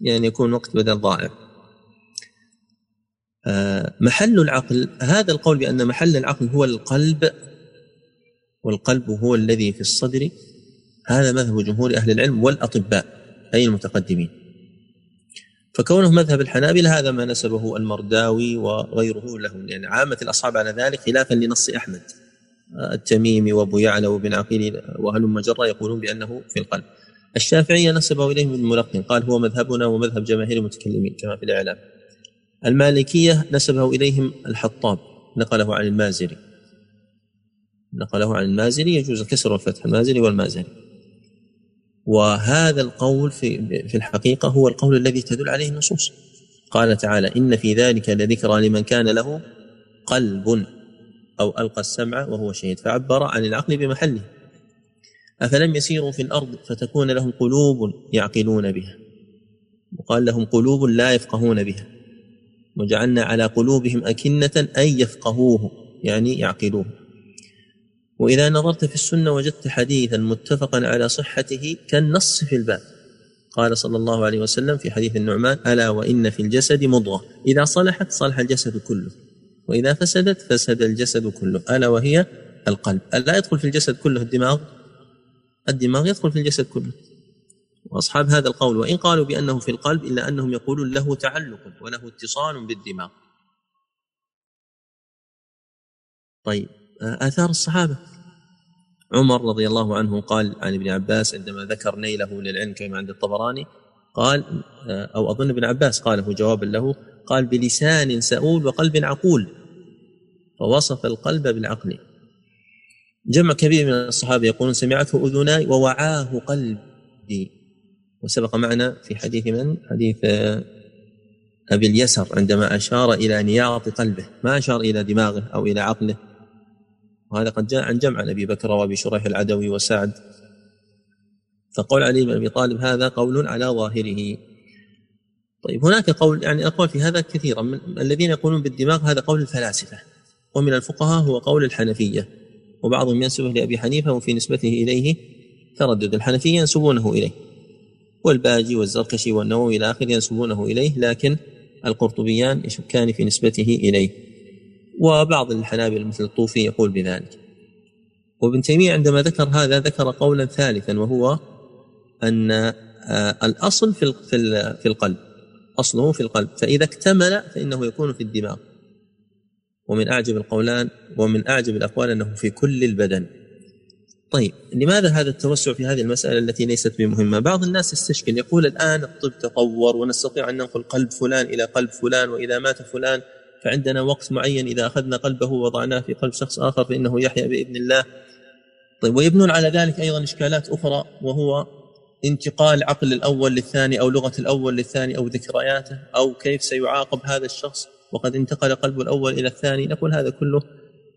يعني يكون وقت بدل ضائع. محل العقل، هذا القول بأن محل العقل هو القلب والقلب هو الذي في الصدر، هذا مذهب جمهور أهل العلم والأطباء أي المتقدمين. فكونه مذهب الحنابلة هذا ما نسبه المرداوي وغيره لهم، يعني عامة الأصحاب على ذلك خلافا لنص أحمد التميمي وابو يعلى وابن عقيل وهلم جرا يقولون بأنه في القلب. الشافعية نسبه إليهم الملقن قال هو مذهبنا ومذهب جماهير المتكلمين كما في الإعلام. المالكية نسبه إليهم الحطاب نقله عن المازري نقله عن المازري يجوز الكسر والفتح، المازري والمازري. وهذا القول في في الحقيقة هو القول الذي تدل عليه النصوص، قال تعالى إن في ذلك لذكرى لمن كان له قلب أو ألقى السمع وهو شهيد، فعبر عن العقل بمحله. أفلم يسيروا في الأرض فتكون لهم قلوب يعقلون بها، وقال لهم قلوب لا يفقهون بها، وجعلنا على قلوبهم أكنة أن يفقهوه يعني يعقلوه. وإذا نظرت في السنة وجدت حديثا متفقا على صحته كالنص في الباب، قال صلى الله عليه وسلم في حديث النعمان ألا وإن في الجسد مضغة إذا صلحت صلح الجسد كله وإذا فسدت فسد الجسد كله ألا وهي القلب. ألا يدخل في الجسد كله الدماغ؟ الدماغ يدخل في الجسد كله. وأصحاب هذا القول وإن قالوا بأنه في القلب إلا أنهم يقولون له تعلق وله اتصال بالدماغ. طيب آثار الصحابة، عمر رضي الله عنه قال عن ابن عباس عندما ذكر نيله للعلم كما عند الطبراني قال، أو أظن ابن عباس قاله جوابا له، قال بلسان سؤول وقلب عقول، فوصف القلب بالعقل. جمع كبير من الصحابة يقولون سمعته أذناي ووعاه قلبي، وسبق معنا في حديث من حديث أبي اليسر عندما أشار إلى نياط قلبه ما أشار إلى دماغه أو إلى عقله، وهذا قد جاء عن جمع أبي بكر وأبي شريح العدوي وسعد. فقول علي بن أبي طالب هذا قول على ظاهره. طيب هناك قول، يعني أقوال في هذا كثيرا، من الذين يقولون بالدماغ هذا قول الفلاسفة، ومن الفقهاء هو قول الحنفية، وبعضهم ينسبه لأبي حنيفة وفي نسبته إليه تردد، الحنفية ينسبونه إليه والباجي والزركشي والنووي إلى آخر ينسبونه إليه، لكن القرطبيان يشكان في نسبته إليه، وبعض الحنابلة مثل الطوفي يقول بذلك. وابن تيمية عندما ذكر هذا ذكر قولا ثالثا وهو أن الأصل في القلب، أصله في القلب، فإذا اكتمل فإنه يكون في الدماغ. ومن أعجب القولان ومن أعجب الأقوال أنه في كل البدن. طيب لماذا هذا التوسع في هذه المسألة التي ليست بمهمة؟ بعض الناس يستشكل يقول الآن الطب تطور ونستطيع أن ننقل قلب فلان إلى قلب فلان، وإذا مات فلان فعندنا وقت معين إذا أخذنا قلبه ووضعناه في قلب شخص آخر فإنه يحيى بإذن الله. طيب ويبنون على ذلك أيضا إشكالات أخرى، وهو انتقال عقل الأول للثاني أو لغة الأول للثاني أو ذكرياته، أو كيف سيعاقب هذا الشخص وقد انتقل قلبه الأول إلى الثاني. نقول هذا كله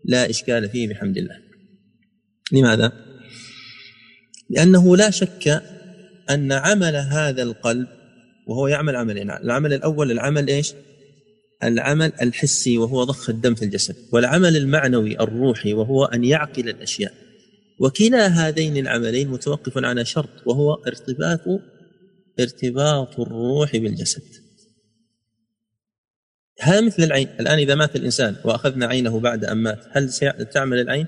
لا إشكال فيه بحمد الله. لماذا؟ لأنه لا شك أن عمل هذا القلب، وهو يعمل عملين، العمل الأول العمل إيش؟ العمل الحسي وهو ضخ الدم في الجسد، والعمل المعنوي الروحي وهو أن يعقل الأشياء، وكلا هذين العملين متوقف على شرط وهو ارتباط ارتباط الروح بالجسد. هذا مثل العين، الآن إذا مات الإنسان وأخذنا عينه بعد أن مات هل ستعمل العين؟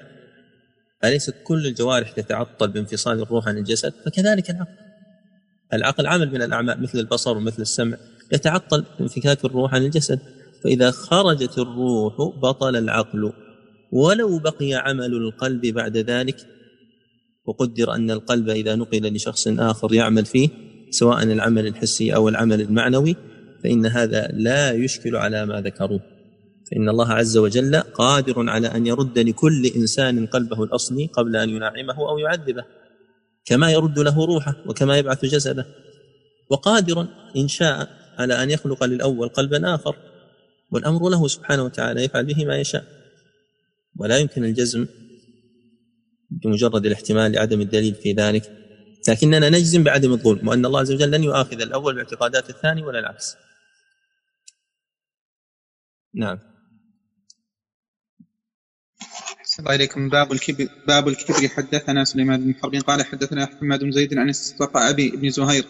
أليست كل الجوارح تتعطل بانفصال الروح عن الجسد؟ فكذلك العقل، العقل عمل من الأعمال مثل البصر ومثل السمع، يتعطل انفكاك الروح عن الجسد، فإذا خرجت الروح بطل العقل، ولو بقي عمل القلب بعد ذلك، وقدر أن القلب إذا نقل لشخص آخر يعمل فيه سواء العمل الحسي أو العمل المعنوي، فإن هذا لا يشكل على ما ذكروه، فإن الله عز وجل قادر على أن يرد لكل إنسان قلبه الأصلي قبل أن ينعمه أو يعذبه، كما يرد له روحه وكما يبعث جسده، وقادر إن شاء على أن يخلق للأول قلبا آخر، والأمر له سبحانه وتعالى يفعل به ما يشاء، ولا يمكن الجزم بمجرد الاحتمال لعدم الدليل في ذلك، لكننا نجزم بعدم الظلم، وأن الله عز وجل لن يؤاخذ الأول باعتقادات الثاني ولا العكس. نعم. السلام عليكم. باب الكبر. باب الكبر. حدثنا سليمان بن حرب قال حدثنا حماد بن زيد عن استطاع أبي بن زهير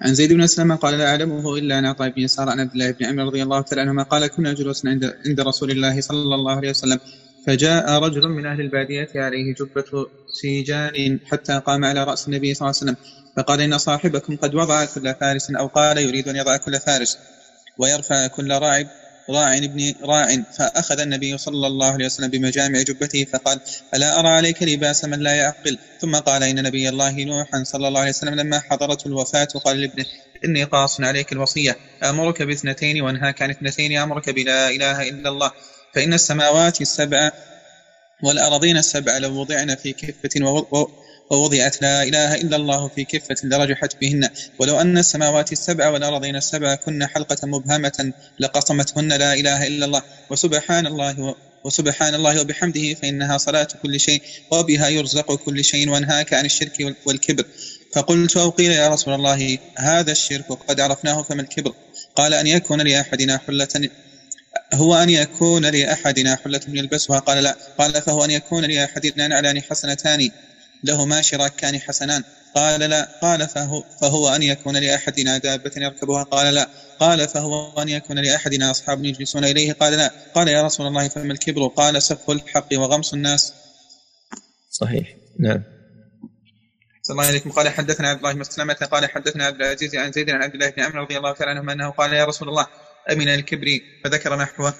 عن زيد بن أسلم قال لا أعلمه إلا أنا طيب بن يسار عن عبد الله بن عمرو رضي الله تعالى عنهما قال كنا جلوسا عند عند رسول الله صلى الله عليه وسلم فجاء رجل من أهل البادية عليه جبة سيجان حتى قام على رأس النبي صلى الله عليه وسلم فقال إن صاحبكم قد وضع كل فارس أو قال يريد أن يضع كل فارس ويرفع كل راعي راع ابن راع، فأخذ النبي صلى الله عليه وسلم بمجامع جبته فقال ألا أرى عليك لباس من لا يعقل، ثم قال إن نبي الله نوحا صلى الله عليه وسلم لما حضرته الوفاة قال لابنه إني قاص عليك الوصية، أمرك باثنتين وأنهاك عن اثنتين، أمرك بلا إله إلا الله، فإن السماوات السبع والأرضين السبع لو وضعن في كفة ووضعت لا إله إلا الله في كفة لرجحت بهن، ولو أن السماوات السبع والأرضين السبع كن حلقة مبهمة لقصمتهن لا إله إلا الله، وسبحان الله وسبحان الله وبحمده فإنها صلاة كل شيء وبها يرزق كل شيء، وانهاك عن الشرك والكبر. فقلت أو قيل يا رسول الله هذا الشرك وقد عرفناه فما الكبر؟ قال أن يكون لأحدنا حلة هو أن يكون لأحدنا حلة يلبسها، قال لا، قال فهو أن يكون لأحدنا نعلان حسنتان لهما شراكان حسنان، قال لا، قال فهو, فهو أن يكون لأحدنا دابة يركبها، قال لا، قال فهو أن يكون لأحدنا أصحاب يجلسون إليه، قال لا، قال يا رسول الله فما الكبر؟ قال سفه الحق وغمص الناس. صحيح. نعم. صلى الله عليكم. قال حدثنا عبد الله بن مسلمة قال حدثنا عبد العزيز عن زيد عن عبد الله بن عمرو رضي الله تعالى عنهما أنه قال يا رسول الله أمن الكبري، فذكر نحوه.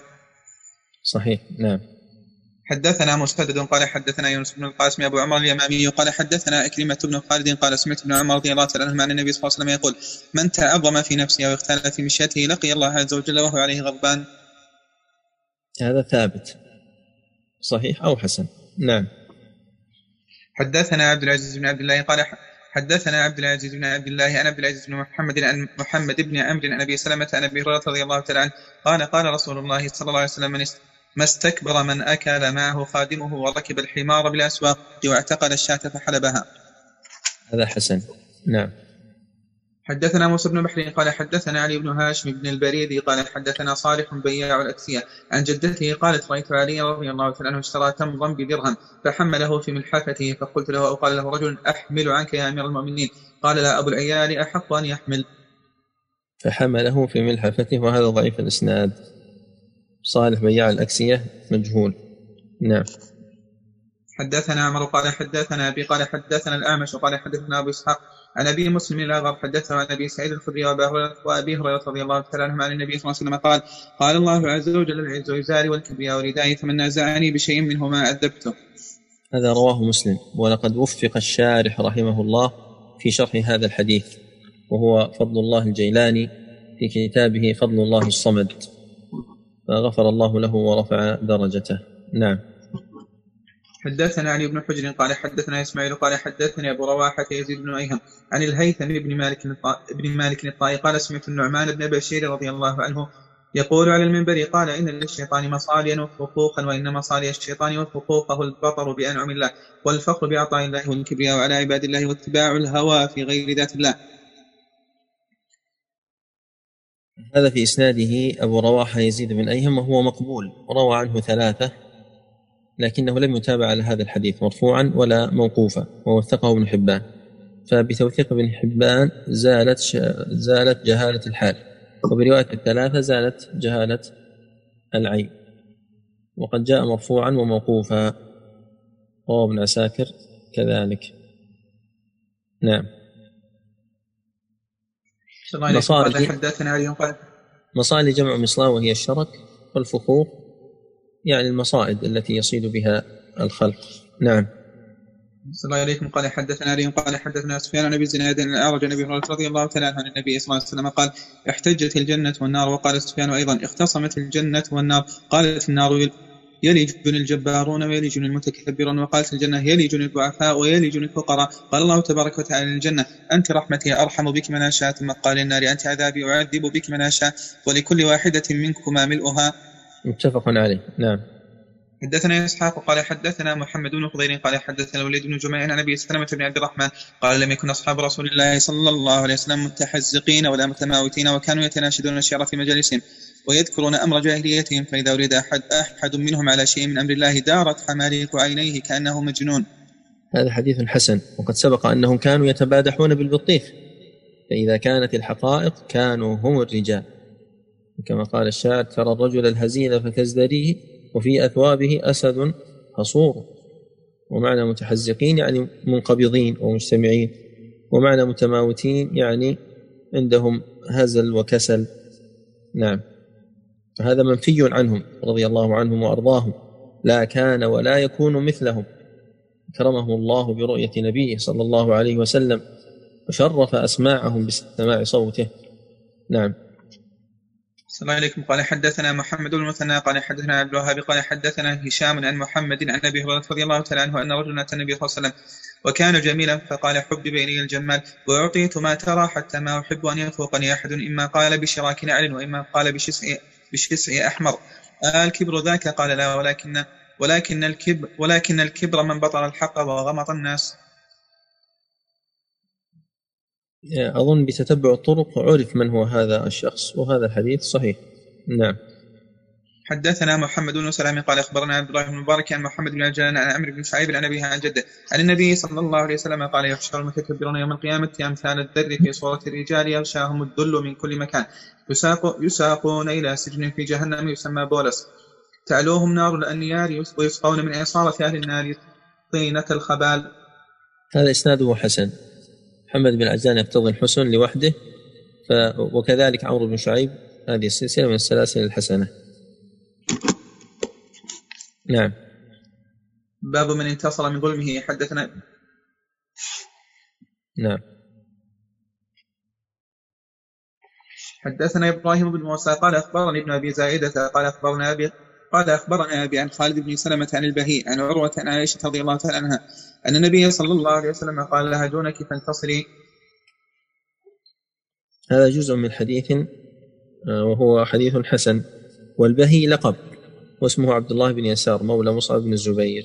صحيح. نعم. حدثنا مسدد قال حدثنا يونس بن القاسم أبو عمر اليمامي قال حدثنا إكرمة بن خالد قال سمعت ابن عمر رضي الله تعالى عنهما عن النبي صلى الله عليه وسلم يقول من تعظم في نفسه أو اختال في مشيته لقي الله عز وجل وهو عليه غضبان. هذا ثابت صحيح أو حسن. نعم. حدثنا عبد العزيز بن عبد الله قال حدثنا عبد العزيز بن عبد الله عن عبد العزيز بن محمد عن محمد بن عمرو عن أبي سلمة عن أبي هريرة رضي الله تعالى عنه قال قال رسول الله صلى الله عليه وسلم ما استكبر من أكل معه خادمه وركب الحمار بالأسواق واعتقل الشاة فحلبها. هذا حسن. نعم. حدثنا موسى بن بحر قال حدثنا علي بن هاشم بن البريدي قال حدثنا صالح بياع الأكسية عن جدته قالت رأيت علي رضي الله تعالى عنه اشترى تمرا بدرهم فحمله في ملحفته فقلت له أو قال له رجل أحمل عنك يا أمير المؤمنين، قال لا أبو العيال أحق أن يحمل. فحمله في ملحفته، وهذا ضعيف الإسناد. صالح بياع الأكسية مجهول. نعم. حدثنا عمرو قال حدثنا أبي قال حدثنا الأعمش قال حدثنا أبو إسحاق عن أبي مسلم الأغر حدثه عن أبي سعيد الخدري وأبي هريرة رضي الله تعالى عنهم عن النبي صلى الله عليه وسلم قال قال الله عز وجل العز وزاري والكبرياء وردائي فمن نازعني بشيء منهما عذبته. هذا رواه مسلم، ولقد وفق الشارح رحمه الله في شرح هذا الحديث، وهو فضل الله الجيلاني في كتابه فضل الله الصمد، فغفر الله له ورفع درجته. نعم. حدثنا علي بن حجر قال حدثنا إسماعيل قال حدثني أبو رواحة يزيد بن أيهم عن الهيثم بن مالك بن مالك الطائي قال سمعت النعمان بن بشير رضي الله عنه يقول على المنبر قال إن للشيطان مصاليا وفقوقا، وإن مصالي الشيطان وفقوقه البطر بأنعم الله والفخر بأعطاء الله والكبرياء على عباد الله واتباع الهوى في غير ذات الله. هذا في إسناده أبو رواحة يزيد بن أيهم، وهو مقبول، روى عنه ثلاثة، لكنه لم يتابع على هذا الحديث مرفوعا ولا موقوفا، ووثقه ابن حبان، فبتوثيق ابن حبان زالت زالت جهالة الحال، وبرواية الثلاثة زالت جهالة العين، وقد جاء مرفوعا وموقوفا، رواه ابن عساكر كذلك. نعم. مصالي حدثنا عليهم قال مصالي جمع مصلاوة وهي الشرك والفخور، يعني المصائد التي يصيد بها الخلق. نعم. صلى الله عليكم. قال حدثنا ريم قال حدثنا سفيان عن أبي زناد عن الأعرج عن أبي هريرة رضي الله تعالى عنه عن النبي صلى الله عليه وسلم قال احتجت الجنة والنار، وقال سفيان أيضا اختصمت الجنة والنار، قالت النار يلجون الجبارون ويلجون المتكبرون، وقالت الجنة يلجون الضعفاء ويلجون الفقراء، قال الله تبارك وتعالى الجنة أنت رحمتي أرحم بك من أشاء، ثم قال النار أنت عذابي أعذب بك من أشاء، ولكل واحدة منكما ملؤها. متفق عليه. نعم. حدثنا إسحاق قال حدثنا محمد بن خضير قال حدثنا الوليد بن جميع عن أبي سلمة بن عبد الرحمن قال لم يكن أصحاب رسول الله صلى الله عليه وسلم متحزقين ولا متماوتين، وكانوا يتناشدون الشعر في مجالسهم ويذكرون أمر جاهليتهم، فإذا أريد أحد, أحد منهم على شيء من أمر الله دارت حماريق عينيه كأنه مجنون. هذا حديث حسن، وقد سبق أنهم كانوا يتبادحون بالبطيخ، فإذا كانت الحقائق كانوا هم الرجال، كما قال الشاعر ترى الرجل الهزيل فتزدريه وفي أثوابه أسد حصور. ومعنى متحزقين يعني منقبضين ومجتمعين، ومعنى متماوتين يعني عندهم هزل وكسل. نعم. فهذا منفي عنهم رضي الله عنهم وأرضاهم، لا كان ولا يكون مثلهم، كرمهم الله برؤية نبيه صلى الله عليه وسلم وشرف أسماعهم بسماع صوته. نعم. السلام عليكم. قال حدثنا محمد بن المثنى قال حدثنا عبد الوهاب قال حدثنا هشام عن محمد عن أبي هريرة رضي الله تعالى عنه أن رجلا أتى النبي صلى الله عليه وسلم وكان جميلا، فقال حب بيني الجمال وأعطيت ما ترى حتى ما أحب أن يفوقني أحد، إما قال بشراك نعل وإما قال بشسع بشسع أحمر، آه الكبر ذاك؟ قال لا، ولكن ولكن الكبر ولكن الكبر من بطل الحق وغمط الناس. أظن بتتبع الطرق عرف من هو هذا الشخص، وهذا الحديث صحيح. نعم. حدثنا محمد بن سلام قال أخبرنا عبد الله بن مبارك عن محمد بن عجلان عن عمرو بن شعيب عن أبيه عن جده عن النبي صلى الله عليه وسلم قال يحشر المتكبرون يوم القيامة أمثال الذر في صورة الرجال، يغشاهم الذل من كل مكان، يساق يساقون إلى سجن في جهنم يسمى بولس، تعلوهم نار الأنيار ويسقون من عصارة أهل النار طينة الخبال. هذا إسناده حسن. محمد بن عجلان يقتضي الحسن لوحده، ف... وكذلك عمرو بن شعيب، هذه السلسلة من السلاسل الحسنة. نعم. باب من انتصر من ظلمه. حدثنا نعم حدثنا إبراهيم بن موسى قال أخبرني ابن أبي زائدة قال أخبرنا أبي قال أخبرنا أبي عن خالد بن سلمة عن البهي عن عروة عن عائشة رضي الله تعالى عنها أن النبي صلى الله عليه وسلم قال لها دونك فانتصري. هذا جزء من حديث وهو حديث حسن. والبهي لقب واسمه عبد الله بن يسار مولى مصعب بن الزبير،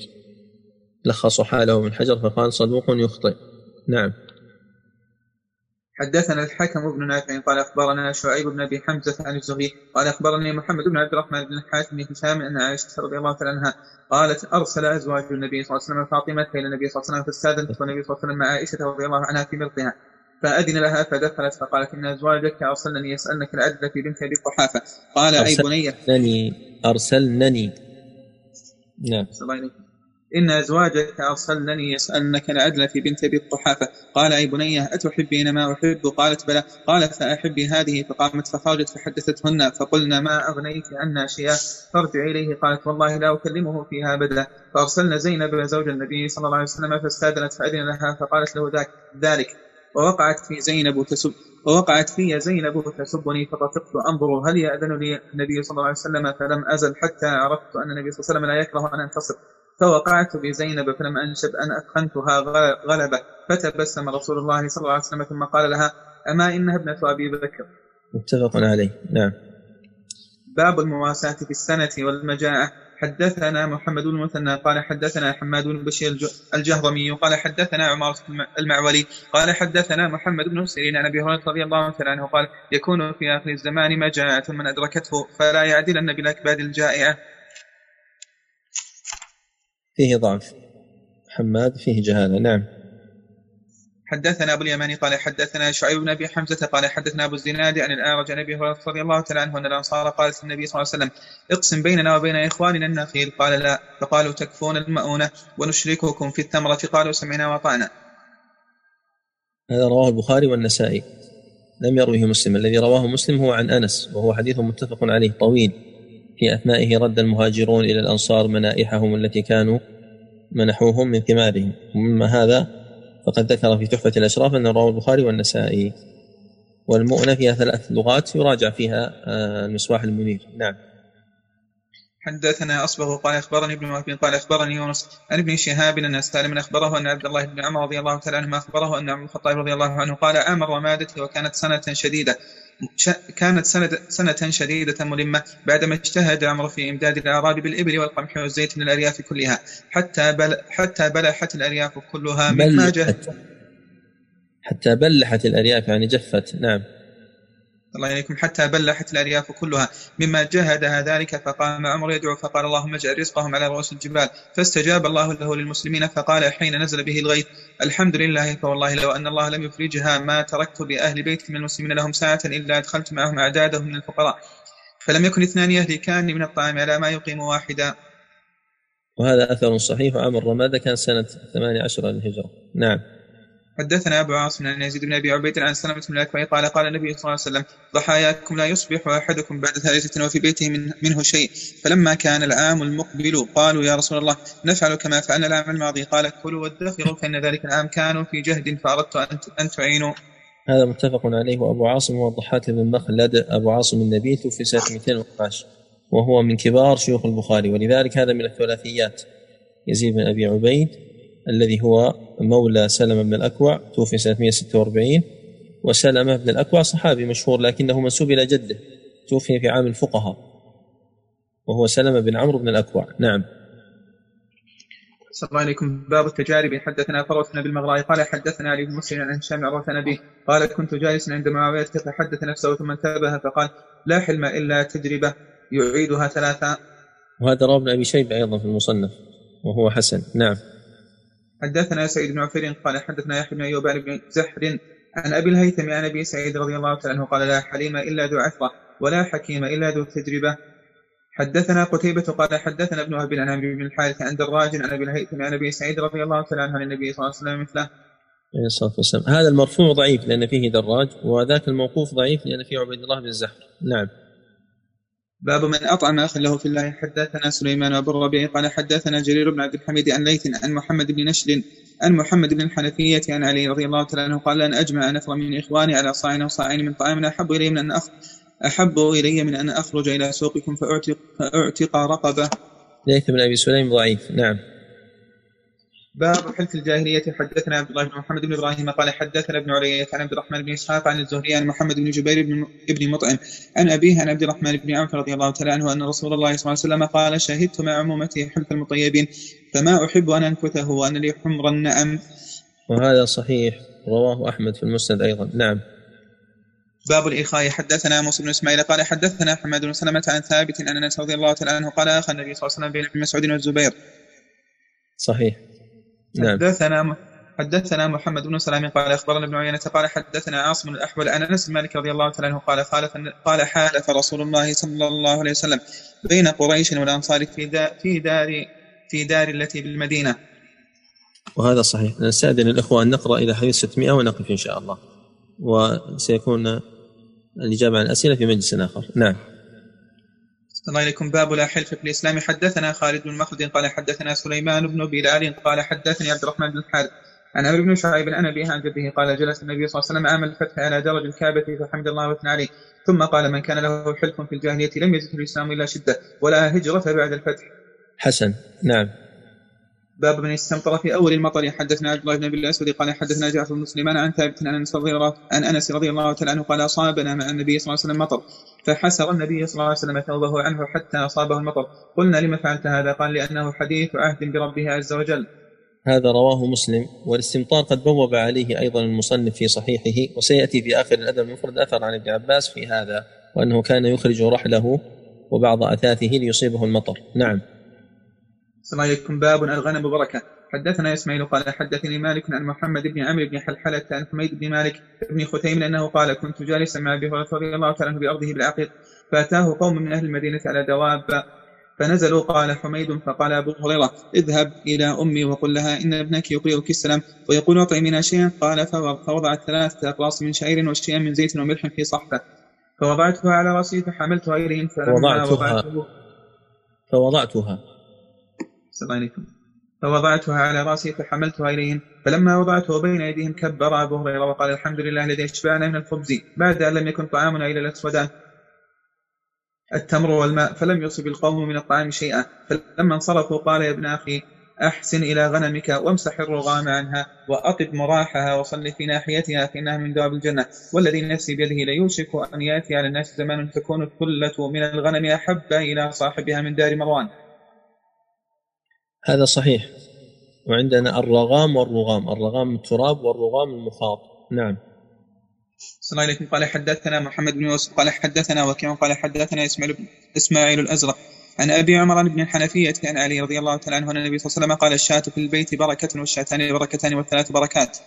لخص حاله من حجر فقال صدوق يخطئ. نعم. حدثنا الحكم بن نافع قال أخبرنا شعيب بن أبي حمزة عن الزهري قال أخبرني محمد بن عبد الرحمن بن الحارث بن هشام أن عائشة رضي الله تعالى عنها قالت أرسل أزواج النبي صلى الله عليه وسلم فاطمة إلى النبي صلى الله عليه وسلم فاستأذنت، والنبي صلى الله عليه وسلم مع عائشة رضي الله عنها في مرضها فأذن لها فدخلت، فقالت إن أزواجك أرسلني يسألنك العدل في بنت أبي قحافة، قال أي بني أرسلني. نعم. إن أزواجك أرسلني يسألنك العدل في بنت أبي قحافة، قال أي بنية أتحبين ما أحب؟ قالت بلى، قال فأحب هذه، فقامت فخرجت فحدثتهن، فقلنا ما أغنيت عنا شيئا فارجع إليه، قالت والله لا أكلمه فيها أبدا، فأرسلنا زينب زوج النبي صلى الله عليه وسلم فاستأذنت فأذن لها فقالت له ذاك ذلك، ووقعت في زينب تسب ووقعت في زينب تسبني، فطفقت أنظر هل يأذن لي النبي صلى الله عليه وسلم، فلم أزل حتى عرفت أن النبي صلى الله عليه وسلم لا يكره أن أنتصر، فوقعت بزينب فلما أنشب أن أدخنتها غلبة، فتبسم رسول الله صلى الله عليه وسلم ثم قال لها أما إنها ابنة أبي بكر. متفق عليه. نعم. باب المواساة في السنة والمجاعة. حدثنا محمد بن المثنى قال حدثنا حماد بن بشير الجهضمي قال حدثنا عمارة المعولي قال حدثنا محمد بن سيرين عن أبي هريرة رضي الله تعالى عنه قال يكون في آخر الزمان مجاعة من أدركته فلا يعدلن بالأكباد الجائعة. فيه ضعف حماد، فيه جهالة. نعم. حدثنا أبو اليماني قال حدثنا شعيب بن أبي حمزة قال حدثنا أبو الزناد عن الأعرج عن أبي هريرة رضي الله تعالى عنه أن الأنصار قالت للنبي صلى الله عليه وسلم اقسم بيننا وبين إخواننا النخيل، قال لا، فقالوا تكفون المؤونة ونشرككم في الثمرة، قالوا سمعنا وأطعنا. هذا رواه البخاري والنسائي. لم يروه مسلم، الذي رواه مسلم هو عن أنس، وهو حديث متفق عليه طويل في أثنائه رد المهاجرون إلى الأنصار منائحهم التي كانوا منحوهم من ثمارهم. ومما هذا فقد ذكر في تحفة الأشراف أن رواه البخاري والنسائي. والمؤنة فيها ثلاث لغات يراجع فيها المصباح المنير. نعم. حدثنا أصبغ قال أخبرني ابن وهب قال أخبرني يونس عن ابن شهاب أن سالما أخبره أن عبد الله بن عمر رضي الله تعالى عنهما أخبره أن عمر الخطاب رضي الله عنه قال أمر رمادته وكانت سنة شديدة كانت سنة, سنة شديدة ملمة بعدما اجتهد عمر في إمداد الأعراب بالإبل والقمح والزيت من الأرياف كلها حتى بل حتى بلحت الأرياف كلها مما جهت حتى بلحت الأرياف يعني جفت. نعم الله عليكم. حتى بلحت الأرياف كلها مما جهدها ذلك فقام عمر يدعو فقال اللهم اجعل رزقهم على رؤوس الجبال فاستجاب الله له للمسلمين فقال حين نزل به الغيث الحمد لله فوالله لو أن الله لم يفرجها ما تركت بأهل بيت من المسلمين لهم ساعة إلا أدخلت معهم أعدادهم من الفقراء فلم يكن اثنان يهلكان من الطعام على ما يقيم واحدا. وهذا أثر صحيح. عمر رمادة كان سنة ثمانية عشر للهجرة. نعم. حدثنا أبو عاصم عن يزيد بن أبي عبيد عن سلمة بن الأكوع قال قال النبي صلى الله عليه وسلم ضحاياكم لا يصبح أحدكم بعد ثالثة وفي بيته من منه شيء فلما كان العام المقبل قالوا يا رسول الله نفعل كما فعلنا العام الماضي قال كلوا وادخروا فإن ذلك العام كانوا في جهد فأردت أن تعينوا. هذا متفق عليه. وأبو عاصم هو الضحاك بن مخلد أبو عاصم النبي في سنة مئتين وأربعة عشر وهو من كبار شيوخ البخاري، ولذلك هذا من الثلاثيات. يزيد بن أبي عبيد الذي هو مولى سلمة بن الأكوع توفي سنة مئة وستة وأربعين، وسلمة بن الأكوع صحابي مشهور لكنه منسوب إلى جده توفي في عام الفقهاء، وهو سلمة بن عمرو بن الأكوع. نعم. السلام عليكم. باب التجارب. حدثنا فروتنا بالمغراء قال حدثنا علي بن مسلم عن هشام عروة به قال كنت جالسا عند معاوية يتحدث نفسه ثم انتبه فقال لا حلم إلا تجربة يعيدها ثلاثة. وهذا رواه ابن أبي شيبة أيضا في المصنف وهو حسن. نعم. حدثنا سعيد بن عفير قال حدثنا يحيى بن أيوب بن زحر عن أبي الهيثم عن أبي سعيد رضي الله تعالى عنه قال لا حليم إلا ذو عثرة ولا حكيم إلا ذو تجربة. حدثنا قتيبة قال حدثنا ابن وهب عن عمرو بن الحارث عن دراج عن أبي الهيثم عن أبي سعيد رضي الله تعالى عنه عن النبي صلى الله عليه وسلم مثله. هذا المرفوع ضعيف لأن فيه دراج، وذاك الموقوف ضعيف لأن فيه عبد الله بن زحر. نعم. باب من أطعم أخا له في الله. حدثنا سليمان وأبو الربيع قال حدثنا جرير بن عبد الحميد عن ليث عن محمد بن نشل عن محمد بن الحنفية عن علي رضي الله تعالى عنه قال لن أجمع نفرا من إخواني على صاعين وصاعين من طعامنا أحب إلي من أن أخ... أحب إلي من أن أخرج إلى سوقكم فأعتق, فأعتق رقبة. ليث بن أبي سليم ضعيف. نعم. باب حلف الجاهلية. حدثنا عبد الله بن محمد بن إبراهيم قال حدثنا ابن علي عن عبد الرحمن بن إسحاق عن الزهري عن محمد بن جبير بن ابن مطعم عن أبيه عن عبد الرحمن بن عوف رضي الله تعالى عنه أن رسول الله صلى الله عليه وسلم قال شهدت مع عمومتي حلف المطيبين فما أحب أن أنكثه وأن لي حمر النعم. وهذا صحيح رواه أحمد في المسند أيضا. نعم. باب الإخاء. حدثنا موسى بن إسماعيل قال حدثنا حماد بن سلمة عن ثابت أن أنس رضي الله تعالى عنه قال أخى النبي صلى الله عليه وسلم بين ابن مسعود والزبير. صحيح. حدثنا حدثنا محمد بن سلام قال أخبرنا ابن عيينة قال حدثنا عاصم الأحول عن أنس مالك رضي الله تعالى عنه قال قال حالف رسول الله صلى الله عليه وسلم بين قريش والأنصار في دار في دار في دار التي بالمدينة. وهذا صحيح. نستأذن الأخوة أن نقرأ إلى حديث ستمائة ونقف إن شاء الله، وسيكون الإجابة عن الأسئلة في مجلس آخر. نعم. الله عليكم. باب لا حلف في الإسلام. حدثنا خالد بن مخلد قال حدثنا سليمان بن بلال قال حدثني عبد الرحمن بن الحارث عن عمرو بن شعيب عن أبيه عن جده قال جلس النبي صلى الله عليه وسلم عام الفتح على درج الكعبة فحمد الله واثنى عليه ثم قال من كان له حلف في الجاهلية لم يزد الإسلام إلا شدة ولا هجرة بعد الفتح. حسن. نعم. باب من استمطر في أول المطر. حدثنا عبد الله بن الأسود قال حدثنا جعفر بن سليمان عن ثابت عن أنس رضي الله تعالى عنه قال أصابنا مع النبي صلى الله عليه وسلم مطر فحسر النبي صلى الله عليه وسلم ثوبه عنه حتى أصابه المطر قلنا لما فعلت هذا قال لأنه حديث عهد بربه عز وجل. هذا رواه مسلم. والاستمطار قد بوب عليه أيضا المصنف في صحيحه، وسيأتي في آخر الأدب المفرد أثر عن ابن عباس في هذا، وأنه كان يخرج رحله وبعض أثاثه ليصيبه المطر. نعم. السلام عليكم. باب الغنم بركة. حدثنا إسماعيل قال حدثني مالك عن محمد بن عمرو بن حلحلة عن حميد بن مالك بن ختيم أنه قال كنت جالسا مع أبي هريرة رضي الله تعالى عنه بأرضه بالعقيق فأتاه قوم من أهل المدينة على دواب فنزلوا. قال حميد: فقال أبو هريرة: اذهب إلى أمي وقل لها إن ابنك يقرضك السلام ويقول أطعمنا شيئا. قال فوضعت ثلاثة أقراص من شعير وشيئا من زيت وملح في صحفة، فوضعتها على رأسي فحملتها إليهم، فوضعتها فوضعتها السلام عليكم فوضعتها على رأسي فحملتها إليهم، فلما وضعته بين يديهم كبر أبو هريرة وقال: الحمد لله الذي أشبعنا من الخبز بعد أن لم يكن طعامنا إلى الأسودان التمر والماء، فلم يصب القوم من الطعام شيئا. فلما انصرفوا قال: يا ابن أخي، أحسن إلى غنمك وامسح الرغام عنها وأطب مراحها وصل في ناحيتها فإنها من دواب الجنة، والذي نفسي بيده ليوشك أن يأتي على الناس زمان تكون الثلة من الغنم أحب إلى صاحبها من دار مروان. هذا صحيح. وعندنا الرغام والرغام، الرغام التراب والرغام المخاط. نعم. السلام عليكم. قال حدثنا محمد بن يوسف قال حدثنا وكيع قال حدثنا إسماعيل إسماعيل الأزرق عن أبي عمران بن الحنفية عن علي رضي الله تعالى عنه أن النبي صلى الله عليه وسلم قال: الشاة في البيت بركة، والشاتان بركتان، والثلاث بركات.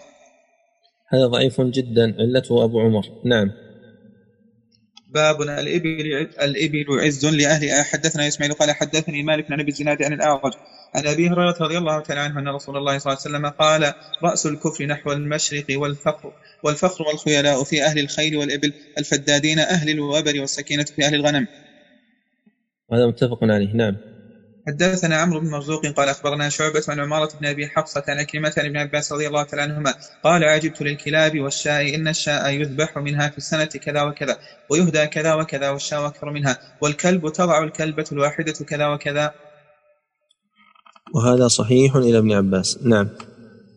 هذا ضعيف جدا، علته أبو عمر. نعم. باب الإبل الإبل عز لأهلها. حدثنا إسماعيل قال حدثني مالك عن أبي الزناد عن الأعرج عن أبي هريرة رضي الله تعالى عنه أن رسول الله صلى الله عليه وسلم قال: رأس الكفر نحو المشرق والفقر والفخر والخيلاء في أهل الخيل والإبل، الفدادين أهل الوبر، والسكينة في أهل الغنم. هذا متفق عليه. نعم. حدثنا عمرو بن مرزوق قال أخبرنا شعبة عن عمارة بن أبي حفصة عن عكرمة عن ابن عباس رضي الله تعالى عنهما قال: عجبت للكلاب والشاء، إن الشاء يذبح منها في السنة كذا وكذا، ويهدى كذا وكذا، والشاء أكثر منها، والكلب تضع الكلبة الواحدة كذا وكذا. وهذا صحيح إلى ابن عباس. نعم.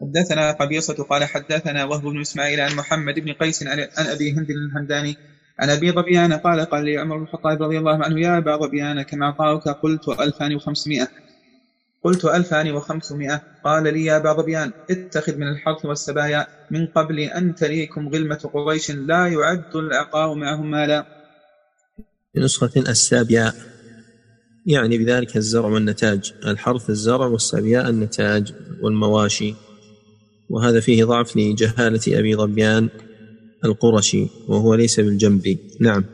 حدثنا قبيصة قال حدثنا وهب بن إسماعيل عن محمد بن قيس عن أبي هند الهمداني عن أبي ظبيان قال: قال لي عمر بن الخطاب رضي الله عنه: يا أبا ظبيان، كم أعطاك؟ قلت: ألفان وخمسمائة. قلت: ألفان وخمسمائة. قال لي: يا أبا ظبيان، اتخذ من الحرث والسبايا من قبل أن تليكم غلمة قريش، لا يعد العقاء معهم مالا. نسخة السابياء، يعني بذلك الزرع والنتاج. الحرث الزرع، والسبياء النتاج والمواشي. وهذا فيه ضعف لجهالة أبي ظبيان القرشي، وهو ليس بالجنبي. نعم.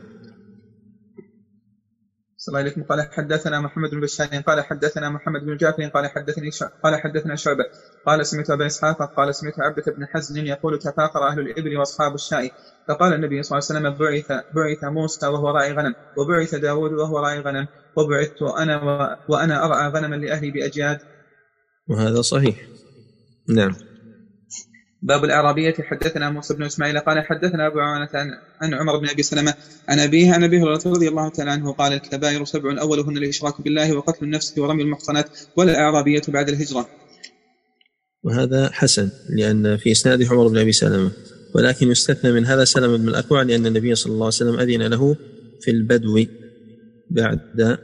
السلام عليكم. قال حدثنا محمد بن بشار قال حدثنا محمد بن جعفر قال حدثني قال حدثنا شعبة قال سمعت أبا إسحاق قال سمعت عبدة بن حزن يقول: تفاخر أهل الإبل وأصحاب الشاء، فقال النبي صلى الله عليه وسلم: بعث بعث موسى وهو راعي غنم، وبعث داود وهو راعي غنم، وبعثت أنا وأنا أرعى غنما لأهلي بأجياد. وهذا صحيح. نعم. باب الأعرابية. حدثنا موسى بن إسماعيل قال حدثنا أبو عوانة عن عمر بن أبي سلمة عن أبيه عن أبي هريرة رضي الله تعالى عنه قال: الكبائر سبع، أولهن الإشراك بالله وقتل النفس ورمي المحصنات، والأعرابية بعد الهجرة. وهذا حسن، لأن في إسناد عمر بن أبي سلمة، ولكن يستثنى من هذا سلمة بن الأكوع، لأن النبي صلى الله عليه وسلم أذن له في البدو بعد،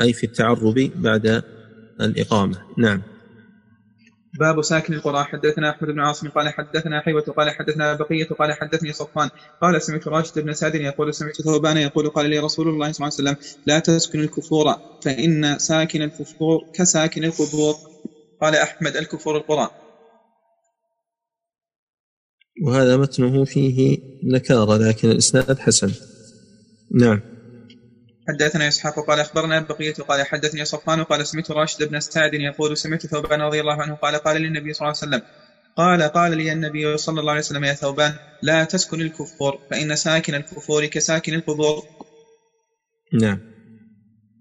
أي في التعرب بعد الإقامة. نعم. باب ساكن القرى. حدثنا أحمد بن عاصم قال حدثنا حيوة قال حدثنا بقية قال حدثني صفوان قال سمعت راشد بن سعد يقول: سمعت ثوبان يقول: قال لي رسول الله صلى الله عليه وسلم: لا تسكن الكفور، فإن ساكن الكفور كساكن القبور. قال أحمد: الكفور القرى. وهذا متنه فيه نكارة، لكن الإسناد حسن. نعم. حدثنا إسحاق قال أخبرنا بقية قال حدثني صفان قال سمعت راشد بن سعد يقول: سمعت ثوبان رضي الله عنه قال: قال للنبي صلى الله عليه وسلم قال قال لي النبي صلى الله عليه وسلم: يا ثوبان، لا تسكن الكفور، فإن ساكن الكفور كساكن القبور. نعم.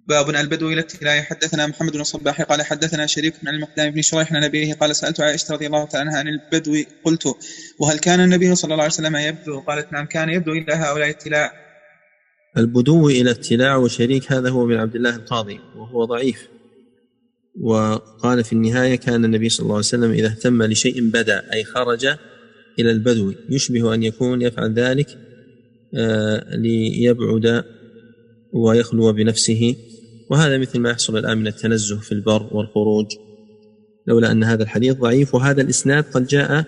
باب البدو إلى التلاء. حدثنا محمد بن الصباح قال حدثنا شريك عن المقدام بن شريح عن أبيه قال: سألت عائشة رضي الله تعالى عنها عن البدو، قلت: وهل كان النبي صلى الله عليه وسلم يبدو؟ قالت: نعم، كان يبدو إلى هؤلاء التلاء. البدو إلى التلاع وشريك هذا هو من عبد الله القاضي، وهو ضعيف. وقال في النهاية: كان النبي صلى الله عليه وسلم إذا اهتم لشيء بدأ، أي خرج إلى البدو، يشبه أن يكون يفعل ذلك آه ليبعد ويخلو بنفسه. وهذا مثل ما يحصل الآن من التنزه في البر والخروج، لولا أن هذا الحديث ضعيف. وهذا الإسناد قد جاء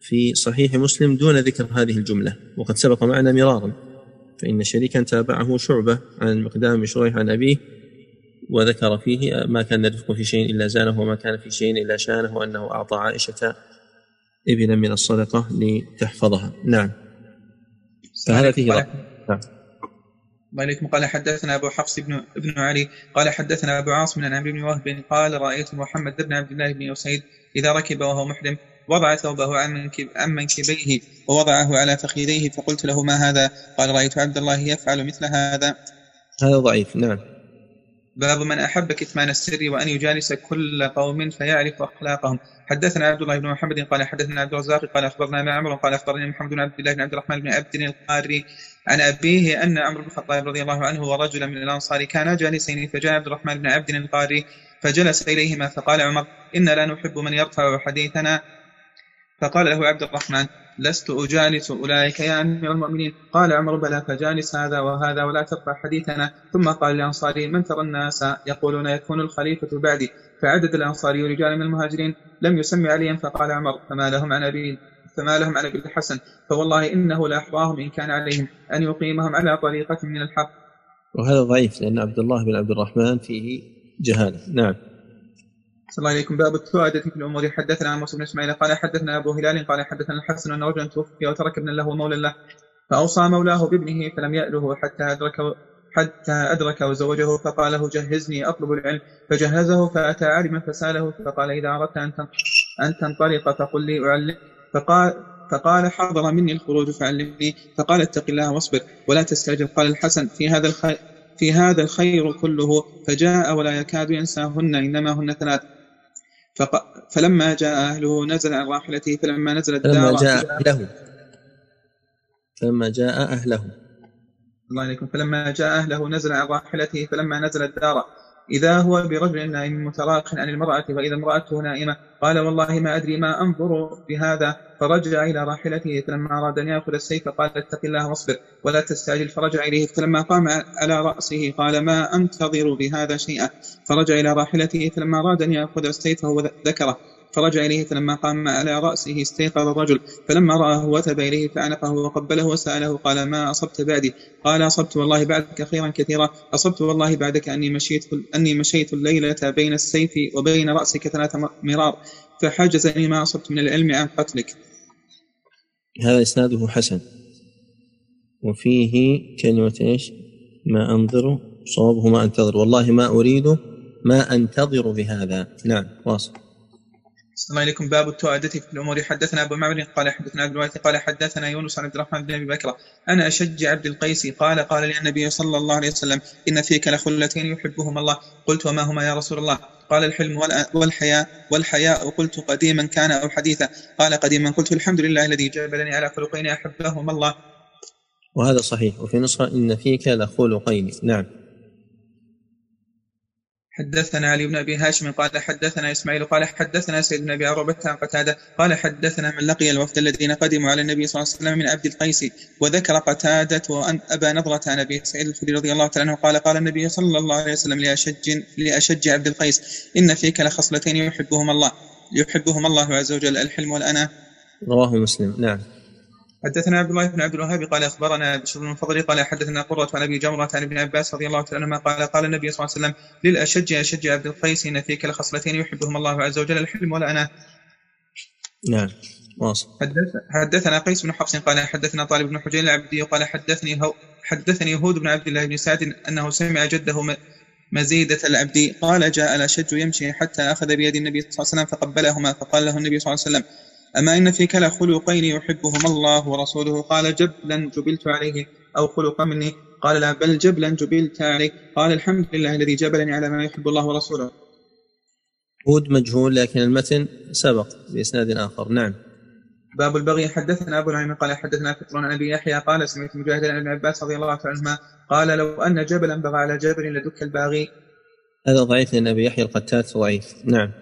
في صحيح مسلم دون ذكر هذه الجملة، وقد سبق معنا مرارا، فإن شريكا تابعه شعبة عن المقدام شريح عن أبيه، وذكر فيه: ما كان رفق في شيء إلا زانه، وما كان في شيء إلا شانه، وأنه أعطى عائشة ابنا من الصدقة لتحفظها. نعم. فهذا فيه رأي. نعم. مالك قال حدثنا أبو حفص بن ابن علي قال حدثنا أبو عاصم عن عمرو بن وهب قال رأيت محمد بن عبد الله بن أسيد إذا ركب وهو محرم وضع ثوبه عن منكبيه ووضعه على فخذيه فقلت له ما هذا؟ قال رأيت عبد الله يفعل مثل هذا. هذا ضعيف. نعم. باب من أحب كتمان السر وأن يجالس كل قوم فيعرف أخلاقهم. حدثنا عبد الله بن محمد قال حدثنا عبد الرزاق قال أخبرنا معمر قال أخبرني محمد بن عبد الله بن عبد الرحمن بن عبد القاري عن أبيه أن عمرو بن الخطاب رضي الله عنه ورجلا من الأنصار كانا جالسين فجاء عبد الرحمن بن عبد القاري فجلس إليهما فقال عمر إن لا نحب من يرفع حديثنا. فقال له عبد الرحمن لست أجالس أولئك يا أمير المؤمنين. قال عمر بلى فجالس هذا وهذا ولا ترفع حديثنا. ثم قال الأنصاري من ترى الناس يقولون يكون الخليفة بعدي؟ فعدد الأنصاري رجال من المهاجرين لم يسمي عليا. فقال عمر فما لهم عن أبي فما لهم عن أبي الحسن فوالله إنه لأحراهم إن كان عليهم أن يقيمهم على طريقة من الحق. وهذا ضعيف لأن عبد الله بن عبد الرحمن فيه جهالة. نعم. صلى الله عليكم. باب التؤدة في الأمور. حدثنا موسى بن إسماعيل قال حدثنا أبو هلال قال حدثنا الحسن أن رجلا توفي وترك ابنا له مولى له فأوصى مولاه بابنه فلم يأله حتى أدركه حتى أدرك وزوجه فقال له جهزني أطلب العلم فجهزه فأتى عالما فسأله فقال إذا أردت أن تنطلق فقل لي أعلم فقال فقال حضر مني الخروج فعلمني. فقال اتق الله واصبر ولا تستعجل. قال الحسن في هذا الخير في هذا الخير كله. فجاء ولا يكاد ينساهن إنما هن ثلاث. فلما جاء أهله نزل عن راحلته فلما نزل الدار فلما جاء أهله فلما جاء أهله الله عليكم. فلما جاء أهله نزل عن راحلته فلما نزل الدار إذا هو برجل نائم متراق عن المرأة وإذا امرأته نائمة. قال والله ما أدري ما أنظر بهذا. فرجع إلى راحلته فلما أراد أن يأخذ السيف قال اتق الله واصبر ولا تستعجل. فرجع إليه فلما قام على رأسه قال ما أنتظر بهذا شيئا. فرجع إلى راحلته فلما أراد أن يأخذ السيف فهو ذكره. فرجع إليه فلما قام على رأسه استيقظ الرجل فلما رآه وتب إليه فعنقه وقبله وسأله قال ما أصبت بعدي؟ قال أصبت والله بعدك خيرا كثيرا. أصبت والله بعدك أني مشيت, أني مشيت الليلة بين السيف وبين رأسك ثلاث مرار فحجزني ما أصبت من العلم عن قتلك. هذا إسناده حسن وفيه كلمة إيش؟ ما أنظر. صوابه ما أنتظر. والله ما أريد ما أنتظر بهذا. نعم. واصل. السلام عليكم. باب التؤدة في الأمور. حدثنا أبو معمر قال حدثنا عبد الوارث قال حدثنا يونس عن عبد الرحمن بن أبي بكر أنا أشج عبد القيس قال قال لي النبي صلى الله عليه وسلم إن فيك لخلتين يحبهما الله. قلت وما هما يا رسول الله؟ قال الحلم والحياء والحياء قلت قديما كان أو حديثا؟ قال قديما. قلت الحمد لله الذي جبلني على خلقين أحبهما الله. وهذا صحيح. وفي نسخة إن فيك لخلقين. نعم. حدثنا علي بن أبي هاشم قال حدثنا إسماعيل قال حدثنا سيد بن أبي عروبة عن قتادة قال حدثنا من لقي الوفد الذين قدموا على النبي صلى الله عليه وسلم من عبد القيس. وذكر قتادة وأن أبا نضرة عن أبي سعيد الخدري رضي الله تعالى عنه قال قال النبي صلى الله عليه وسلم لأشج, لأشج عبد القيس إن فيك لخصلتين يحبهما الله يحبهما الله عز وجل الحلم والأنا. رواه مسلم. نعم. حدثنا عبد الله بن عبد الوهاب قال أخبرنا بشر بن فضل قال حدثنا قرة عن أبي جمرة عن ابن عباس رضي الله تعالى عنهما قال قال النبي صلى الله عليه وسلم للأشج أشج عبد القيس إن فيك لخصلتين يحبهم الله عز وجل الحلم والأناة. نعم. واصل. حدثنا قيس بن حفص قال حدثنا طالب بن حجين العبدي قال حدثني هو حدثني يهود بن عبد الله بن سعد أنه سمع جده مزيدة العبدي قال جاء الأشج يمشي حتى أخذ بيد النبي صلى الله عليه وسلم فقبلهما فقال له النبي صلى الله عليه وسلم أما إن فيك لخلقين يحبهما الله ورسوله؟ قال جبلا جبلت عليه أو خلق مني. قال لا بل جبلا جبلت عليه. قال الحمد لله الذي جبلني على ما يحب الله ورسوله. هود مجهول لكن المتن سبق بإسناد آخر. نعم. باب البغي. حدثنا أبو نعيم قال حدثنا فطران عن أبي يحيى قال سمعت مجاهد عن ابن عباس رضي الله عنهما قال لو أن جبلا بغى على جبل لدك الباغي. هذا ضعيف لأن أبي يحيى القتات ضعيف. نعم.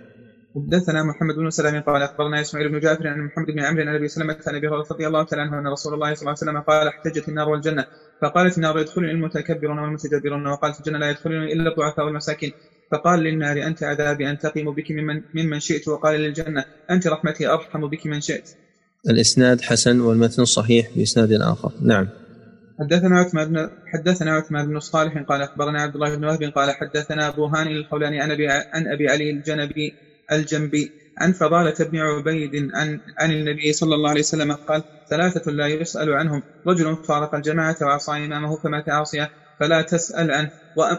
حدثنا محمد بن سلام قال أخبرنا إسماعيل بن جعفر عن محمد بن عمرو عن أبي سلمة عن أبي هريرة رضي الله تعالى عنه أن رسول الله صلى الله عليه وسلم قال احتجت النار والجنة فقالت النار يدخلني المتكبرون والمتجبرون وقالت الجنة لا يدخلني إلا الضعفاء والمساكين. فقال للنار أنت عذابي أنتقم بك ممن, ممن شئت وقال للجنة أنت رحمتي أرحم بك من شئت. الإسناد حسن والمتن صحيح بإسناد آخر. نعم. حدثنا عثمان بن حدثنا عثمان بن صالح قال أخبرنا عبد الله بن وهب قال حدثنا أبو هاني الخولاني عن أبي عن أبي علي الجنبي الجنبي عن فضالة بن عبيد عن, عن النبي صلى الله عليه وسلم قال ثلاثة لا يسأل عنهم رجل فارق الجماعة وعصى إمامه فمات عاصيا فلا تسأل عنه.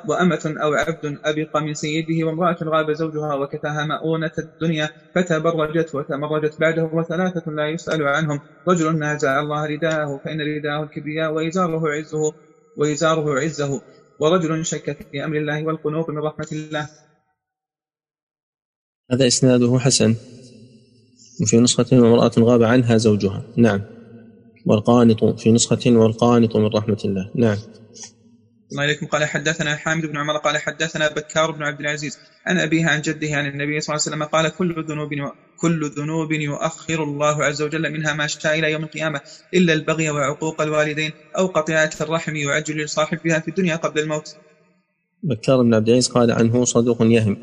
وأمة أو عبد أبق من سيده، وامرأة غاب زوجها وكتاها مؤونة الدنيا فتبرجت وتمرجت بعده، وثلاثة لا يسأل عنهم: رجل نازع الله رداءه فإن رداءه الكبرياء ويزاره عزه ويزاره عزه، ورجل شك في أمر الله والقنوط من رحمة الله. هذا إسناده حسن، وفي نسخة وامرأة غاب عنها زوجها. نعم، والقانط في نسخة والقانط من رحمة الله. نعم. الله عليكم. قال حدثنا حامد بن عمر قال حدثنا بكار بن عبد العزيز عن أبيه عن جده عن النبي صلى الله عليه وسلم قال: كل ذنوب كل ذنوب يؤخر الله عز وجل منها ما شاء إلى يوم القيامة إلا البغي وعقوق الوالدين أو قطيعة الرحم، يعجل صاحبها في الدنيا قبل الموت. بكار بن عبد العزيز قال عنه: صدوق يهم،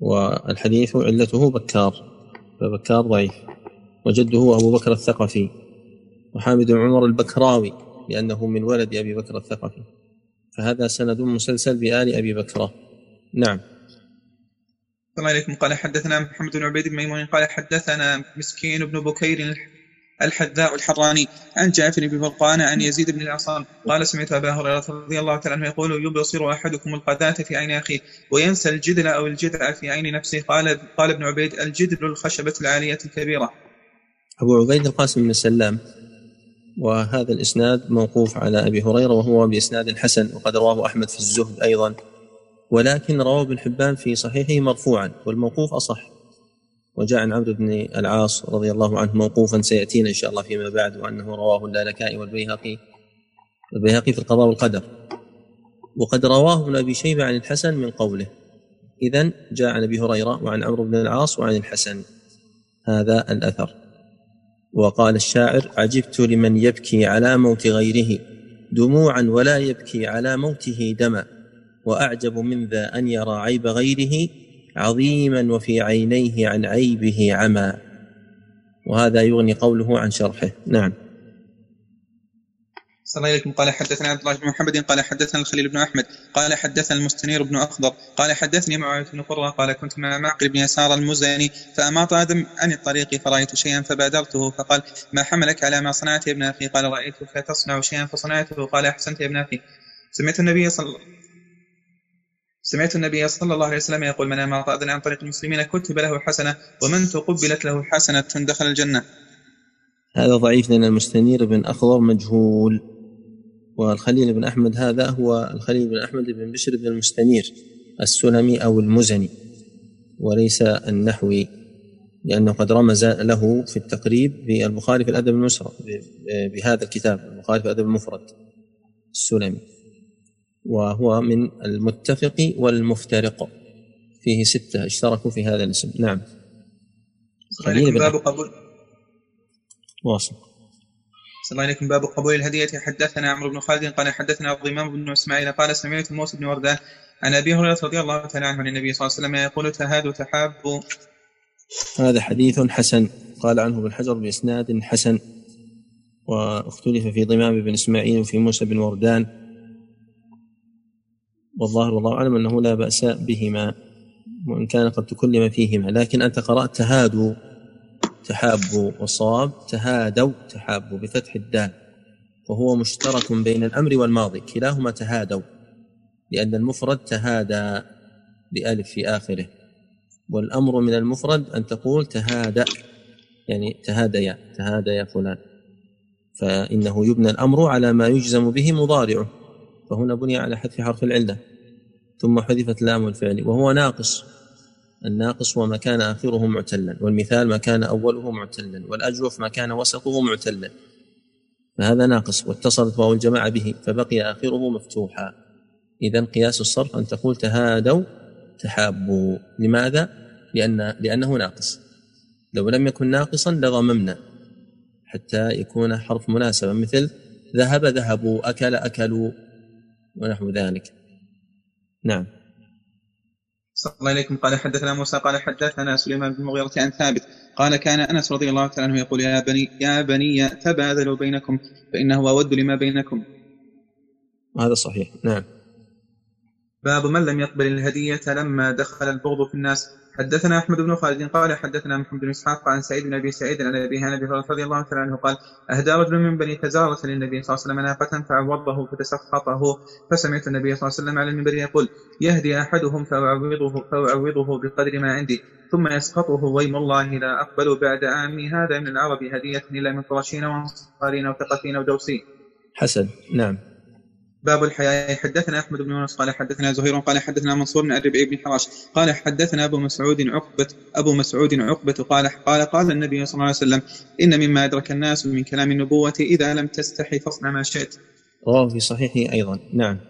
والحديث علته بكار، فبكار ضعيف. وجده أبو بكر الثقفي، وحامد بن عمر البكراوي لأنه من ولد أبي بكر الثقفي، فهذا سند مسلسل بآل أبي بكر. نعم. السلام عليكم. قال حدثنا محمد بن عبيد بن ميمون قال حدثنا مسكين بن بكير الحذاء الحراني عن جعفر بن برقان عن يزيد بن العصام قال: سمعت أبا هريرة رضي الله تعالى عنه يقول: يبصر أحدكم القذاة في عين أخيه وينسى الجدل أو الجدع في عين نفسه. قال قال ابن عبيد: الجدل الخشبة العالية الكبيرة. أبو عبيد القاسم بن سلام. وهذا الإسناد موقوف على أبي هريرة، وهو بإسناد الحسن، وقد رواه أحمد في الزهد أيضا، ولكن رواه ابن حبان في صحيحه مرفوعا، والموقوف أصح. وجاء عن عبد بن العاص رضي الله عنه موقوفا سيأتينا إن شاء الله فيما بعد، وأنه رواه اللالكائي والبيهقي والبيهقي في القضاء والقدر، وقد رواه ابن أبي شيبة عن الحسن من قوله. إذن جاء عن أبي هريرة وعن عمرو بن العاص وعن الحسن هذا الأثر. وقال الشاعر: عجبت لمن يبكي على موت غيره دموعا ولا يبكي على موته دما، وأعجب من ذا أن يرى عيب غيره عظيما وفي عينيه عن عيبه عمى. وهذا يغني قوله عن شرحه. نعم. صلى الله عليكم. قال حدثنا عبد الله بن محمد قال حدثنا الخليل بن أحمد قال حدثنا المستنير بن أخضر قال حدثني معاوية بن قرة قال: كنت مع معقل بن يسار المزني فأماط آدم عن الطريق فرأيت شيئا فبادرته، فقال: ما حملك على ما صنعت يا ابن أخي؟ قال: رأيتك فتصنع شيئا فصنعته. قال: أحسنت يا ابن أخي. سمعت النبي صلى الله سمعت النبي صلى الله عليه وسلم يقول: من أماط آدم عن طريق المسلمين كتب له حسنة، ومن تقبلت له حسنة دخل الجنة. هذا ضعيف، لأن المستنير بن أخضر مجهول، والخليل بن أحمد هذا هو الخليل بن أحمد بن بشر بن المستنير السلمي أو المزني، وليس النحوي، لأنه قد رمز له في التقريب بالبخاري في الأدب المفرد بهذا الكتاب، البخاري في الأدب المفرد السلمي، وهو من المتفق والمفترق، فيه ستة اشتركوا في هذا الاسم. نعم. خليل بن أحمد واصل. السلام عليكم. باب قبول الهدية. حدثنا عمرو بن خالد قال حدثنا ضمام بن اسماعيل قال سمعت موسى بن وردان عن أبي هريرة رضي الله تعالى عنه عن النبي صلى الله عليه وسلم يقول: تهادوا تحابوا. هذا حديث حسن، قال عنه ابن حجر بإسناد حسن، واختلف في ضمام بن اسماعيل وفي موسى بن وردان، والظاهر والله أعلم أنه لا بأس بهما، وإن كان قد تكلم فيهما، لكن أنت قرأت تهادوا تحابوا، وصاب تهادوا تحابوا بفتح الدال، وهو مشترك بين الأمر والماضي، كلاهما تهادوا، لأن المفرد تهادى بألف في آخره، والأمر من المفرد أن تقول تهادى، يعني تهادى تهادى يا فلان، فإنه يبنى الأمر على ما يجزم به مضارعه، فهنا بني على حذف حرف العلة ثم حذفت لام الفعل، وهو ناقص. الناقص وما كان آخره معتلا، والمثال ما كان أوله معتلا، والأجوف ما كان وسطه معتلا، فهذا ناقص، واتصلت واو الجماعة به فبقي آخره مفتوحا. إذن قياس الصرف أن تقول تهادوا تحابوا. لماذا؟ لأن لأنه ناقص، لو لم يكن ناقصا لضممنا حتى يكون حرف مناسبا، مثل ذهب ذهبوا، أكل أكلوا، ونحو ذلك. نعم. صلى الله عليكم. قال حدثنا موسى قال حدثنا سليمان بن المغيرة عن ثابت قال: كان أنس رضي الله تعالى عنه يقول: يا بني يا بني تباذلوا بينكم فإنه أود لما بينكم. هذا صحيح. نعم. باب من لم يقبل الهدية لما دخل البغض في الناس. حدثنا أحمد بن خالد قال حدثنا محمد بن إسحاق عن سعيد بن أبي سعيد عن أبي هريرة رضي الله تعالى عنه قال أهدى رجل من بني تزارة للنبي صلى الله عليه وسلم ناقة فعوضه فتسخطه، فسمعت النبي صلى الله عليه وسلم على المنبر يقول يهدي أحدهم فأعوضه فأعوضه بقدر ما عندي ثم يسخطه، ويم الله لا أقبل بعد عامي هذا من العرب هدية إلا من قرشين وأنصارين وثقفين ودوسين. حسن. نعم. باب الحياء. حدثنا أحمد بن يونس قال حدثنا زهير قال حدثنا منصور بن الربيع بن حراش قال حدثنا أبو مسعود عقبة أبو مسعود عقبة قال قال قال النبي صلى الله عليه وسلم إن مما أدرك الناس من كلام النبوة إذا لم تستحي فاصنع ما شئت. رواه في صحيحه أيضا. نعم.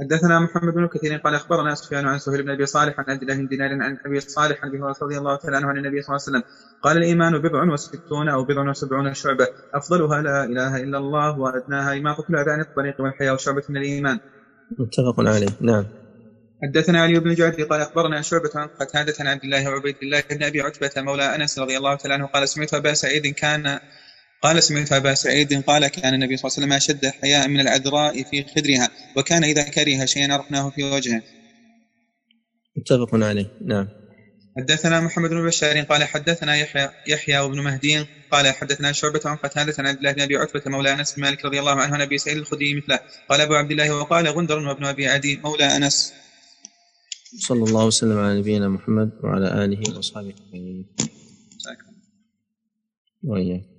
حدثنا محمد بن كثير قال أخبرنا سفيان عن سهيل بن أبي صالح عن عبد الله بن دينار عن أبي صالح عن أبي هريرة رضي الله تعالى عنه عن النبي صلى الله عليه وسلم قال الإيمان بضع وستون أو بضع وسبعون شعبة أفضلها لا إله إلا الله وأدناها إماطة الأذى عن الطريق والحياء وشعبة من الإيمان. متفق عليه. نعم. حدثنا علي بن الجعد قال أخبرنا شعبة عن قتادة عن عبد الله وعبيد الله بن أبي عتبة مولى أنس رضي الله تعالى عنه قال سمعت أبا سعيد كان قال سمعت أبا سعيد قال كان النبي صلى الله عليه وسلم أشد حياء من العذراء في خدرها، وكان إذا كره شيئا أرقناه في وجهه. متفق عليه. نعم. حدثنا محمد بن بشار قال حدثنا يحيى يحيى وابن مهدي قال حدثنا شعبة عن قتادة عن عبد الله بن أبي عتبة مولى أنس مالك رضي الله عنه عن أبي سعيد الخدري مثله قال أبو عبد الله وقال غندر وابن أبي عدي مولى أنس. صلى الله وسلم على نبينا محمد وعلى آله وصحبه أجمعين.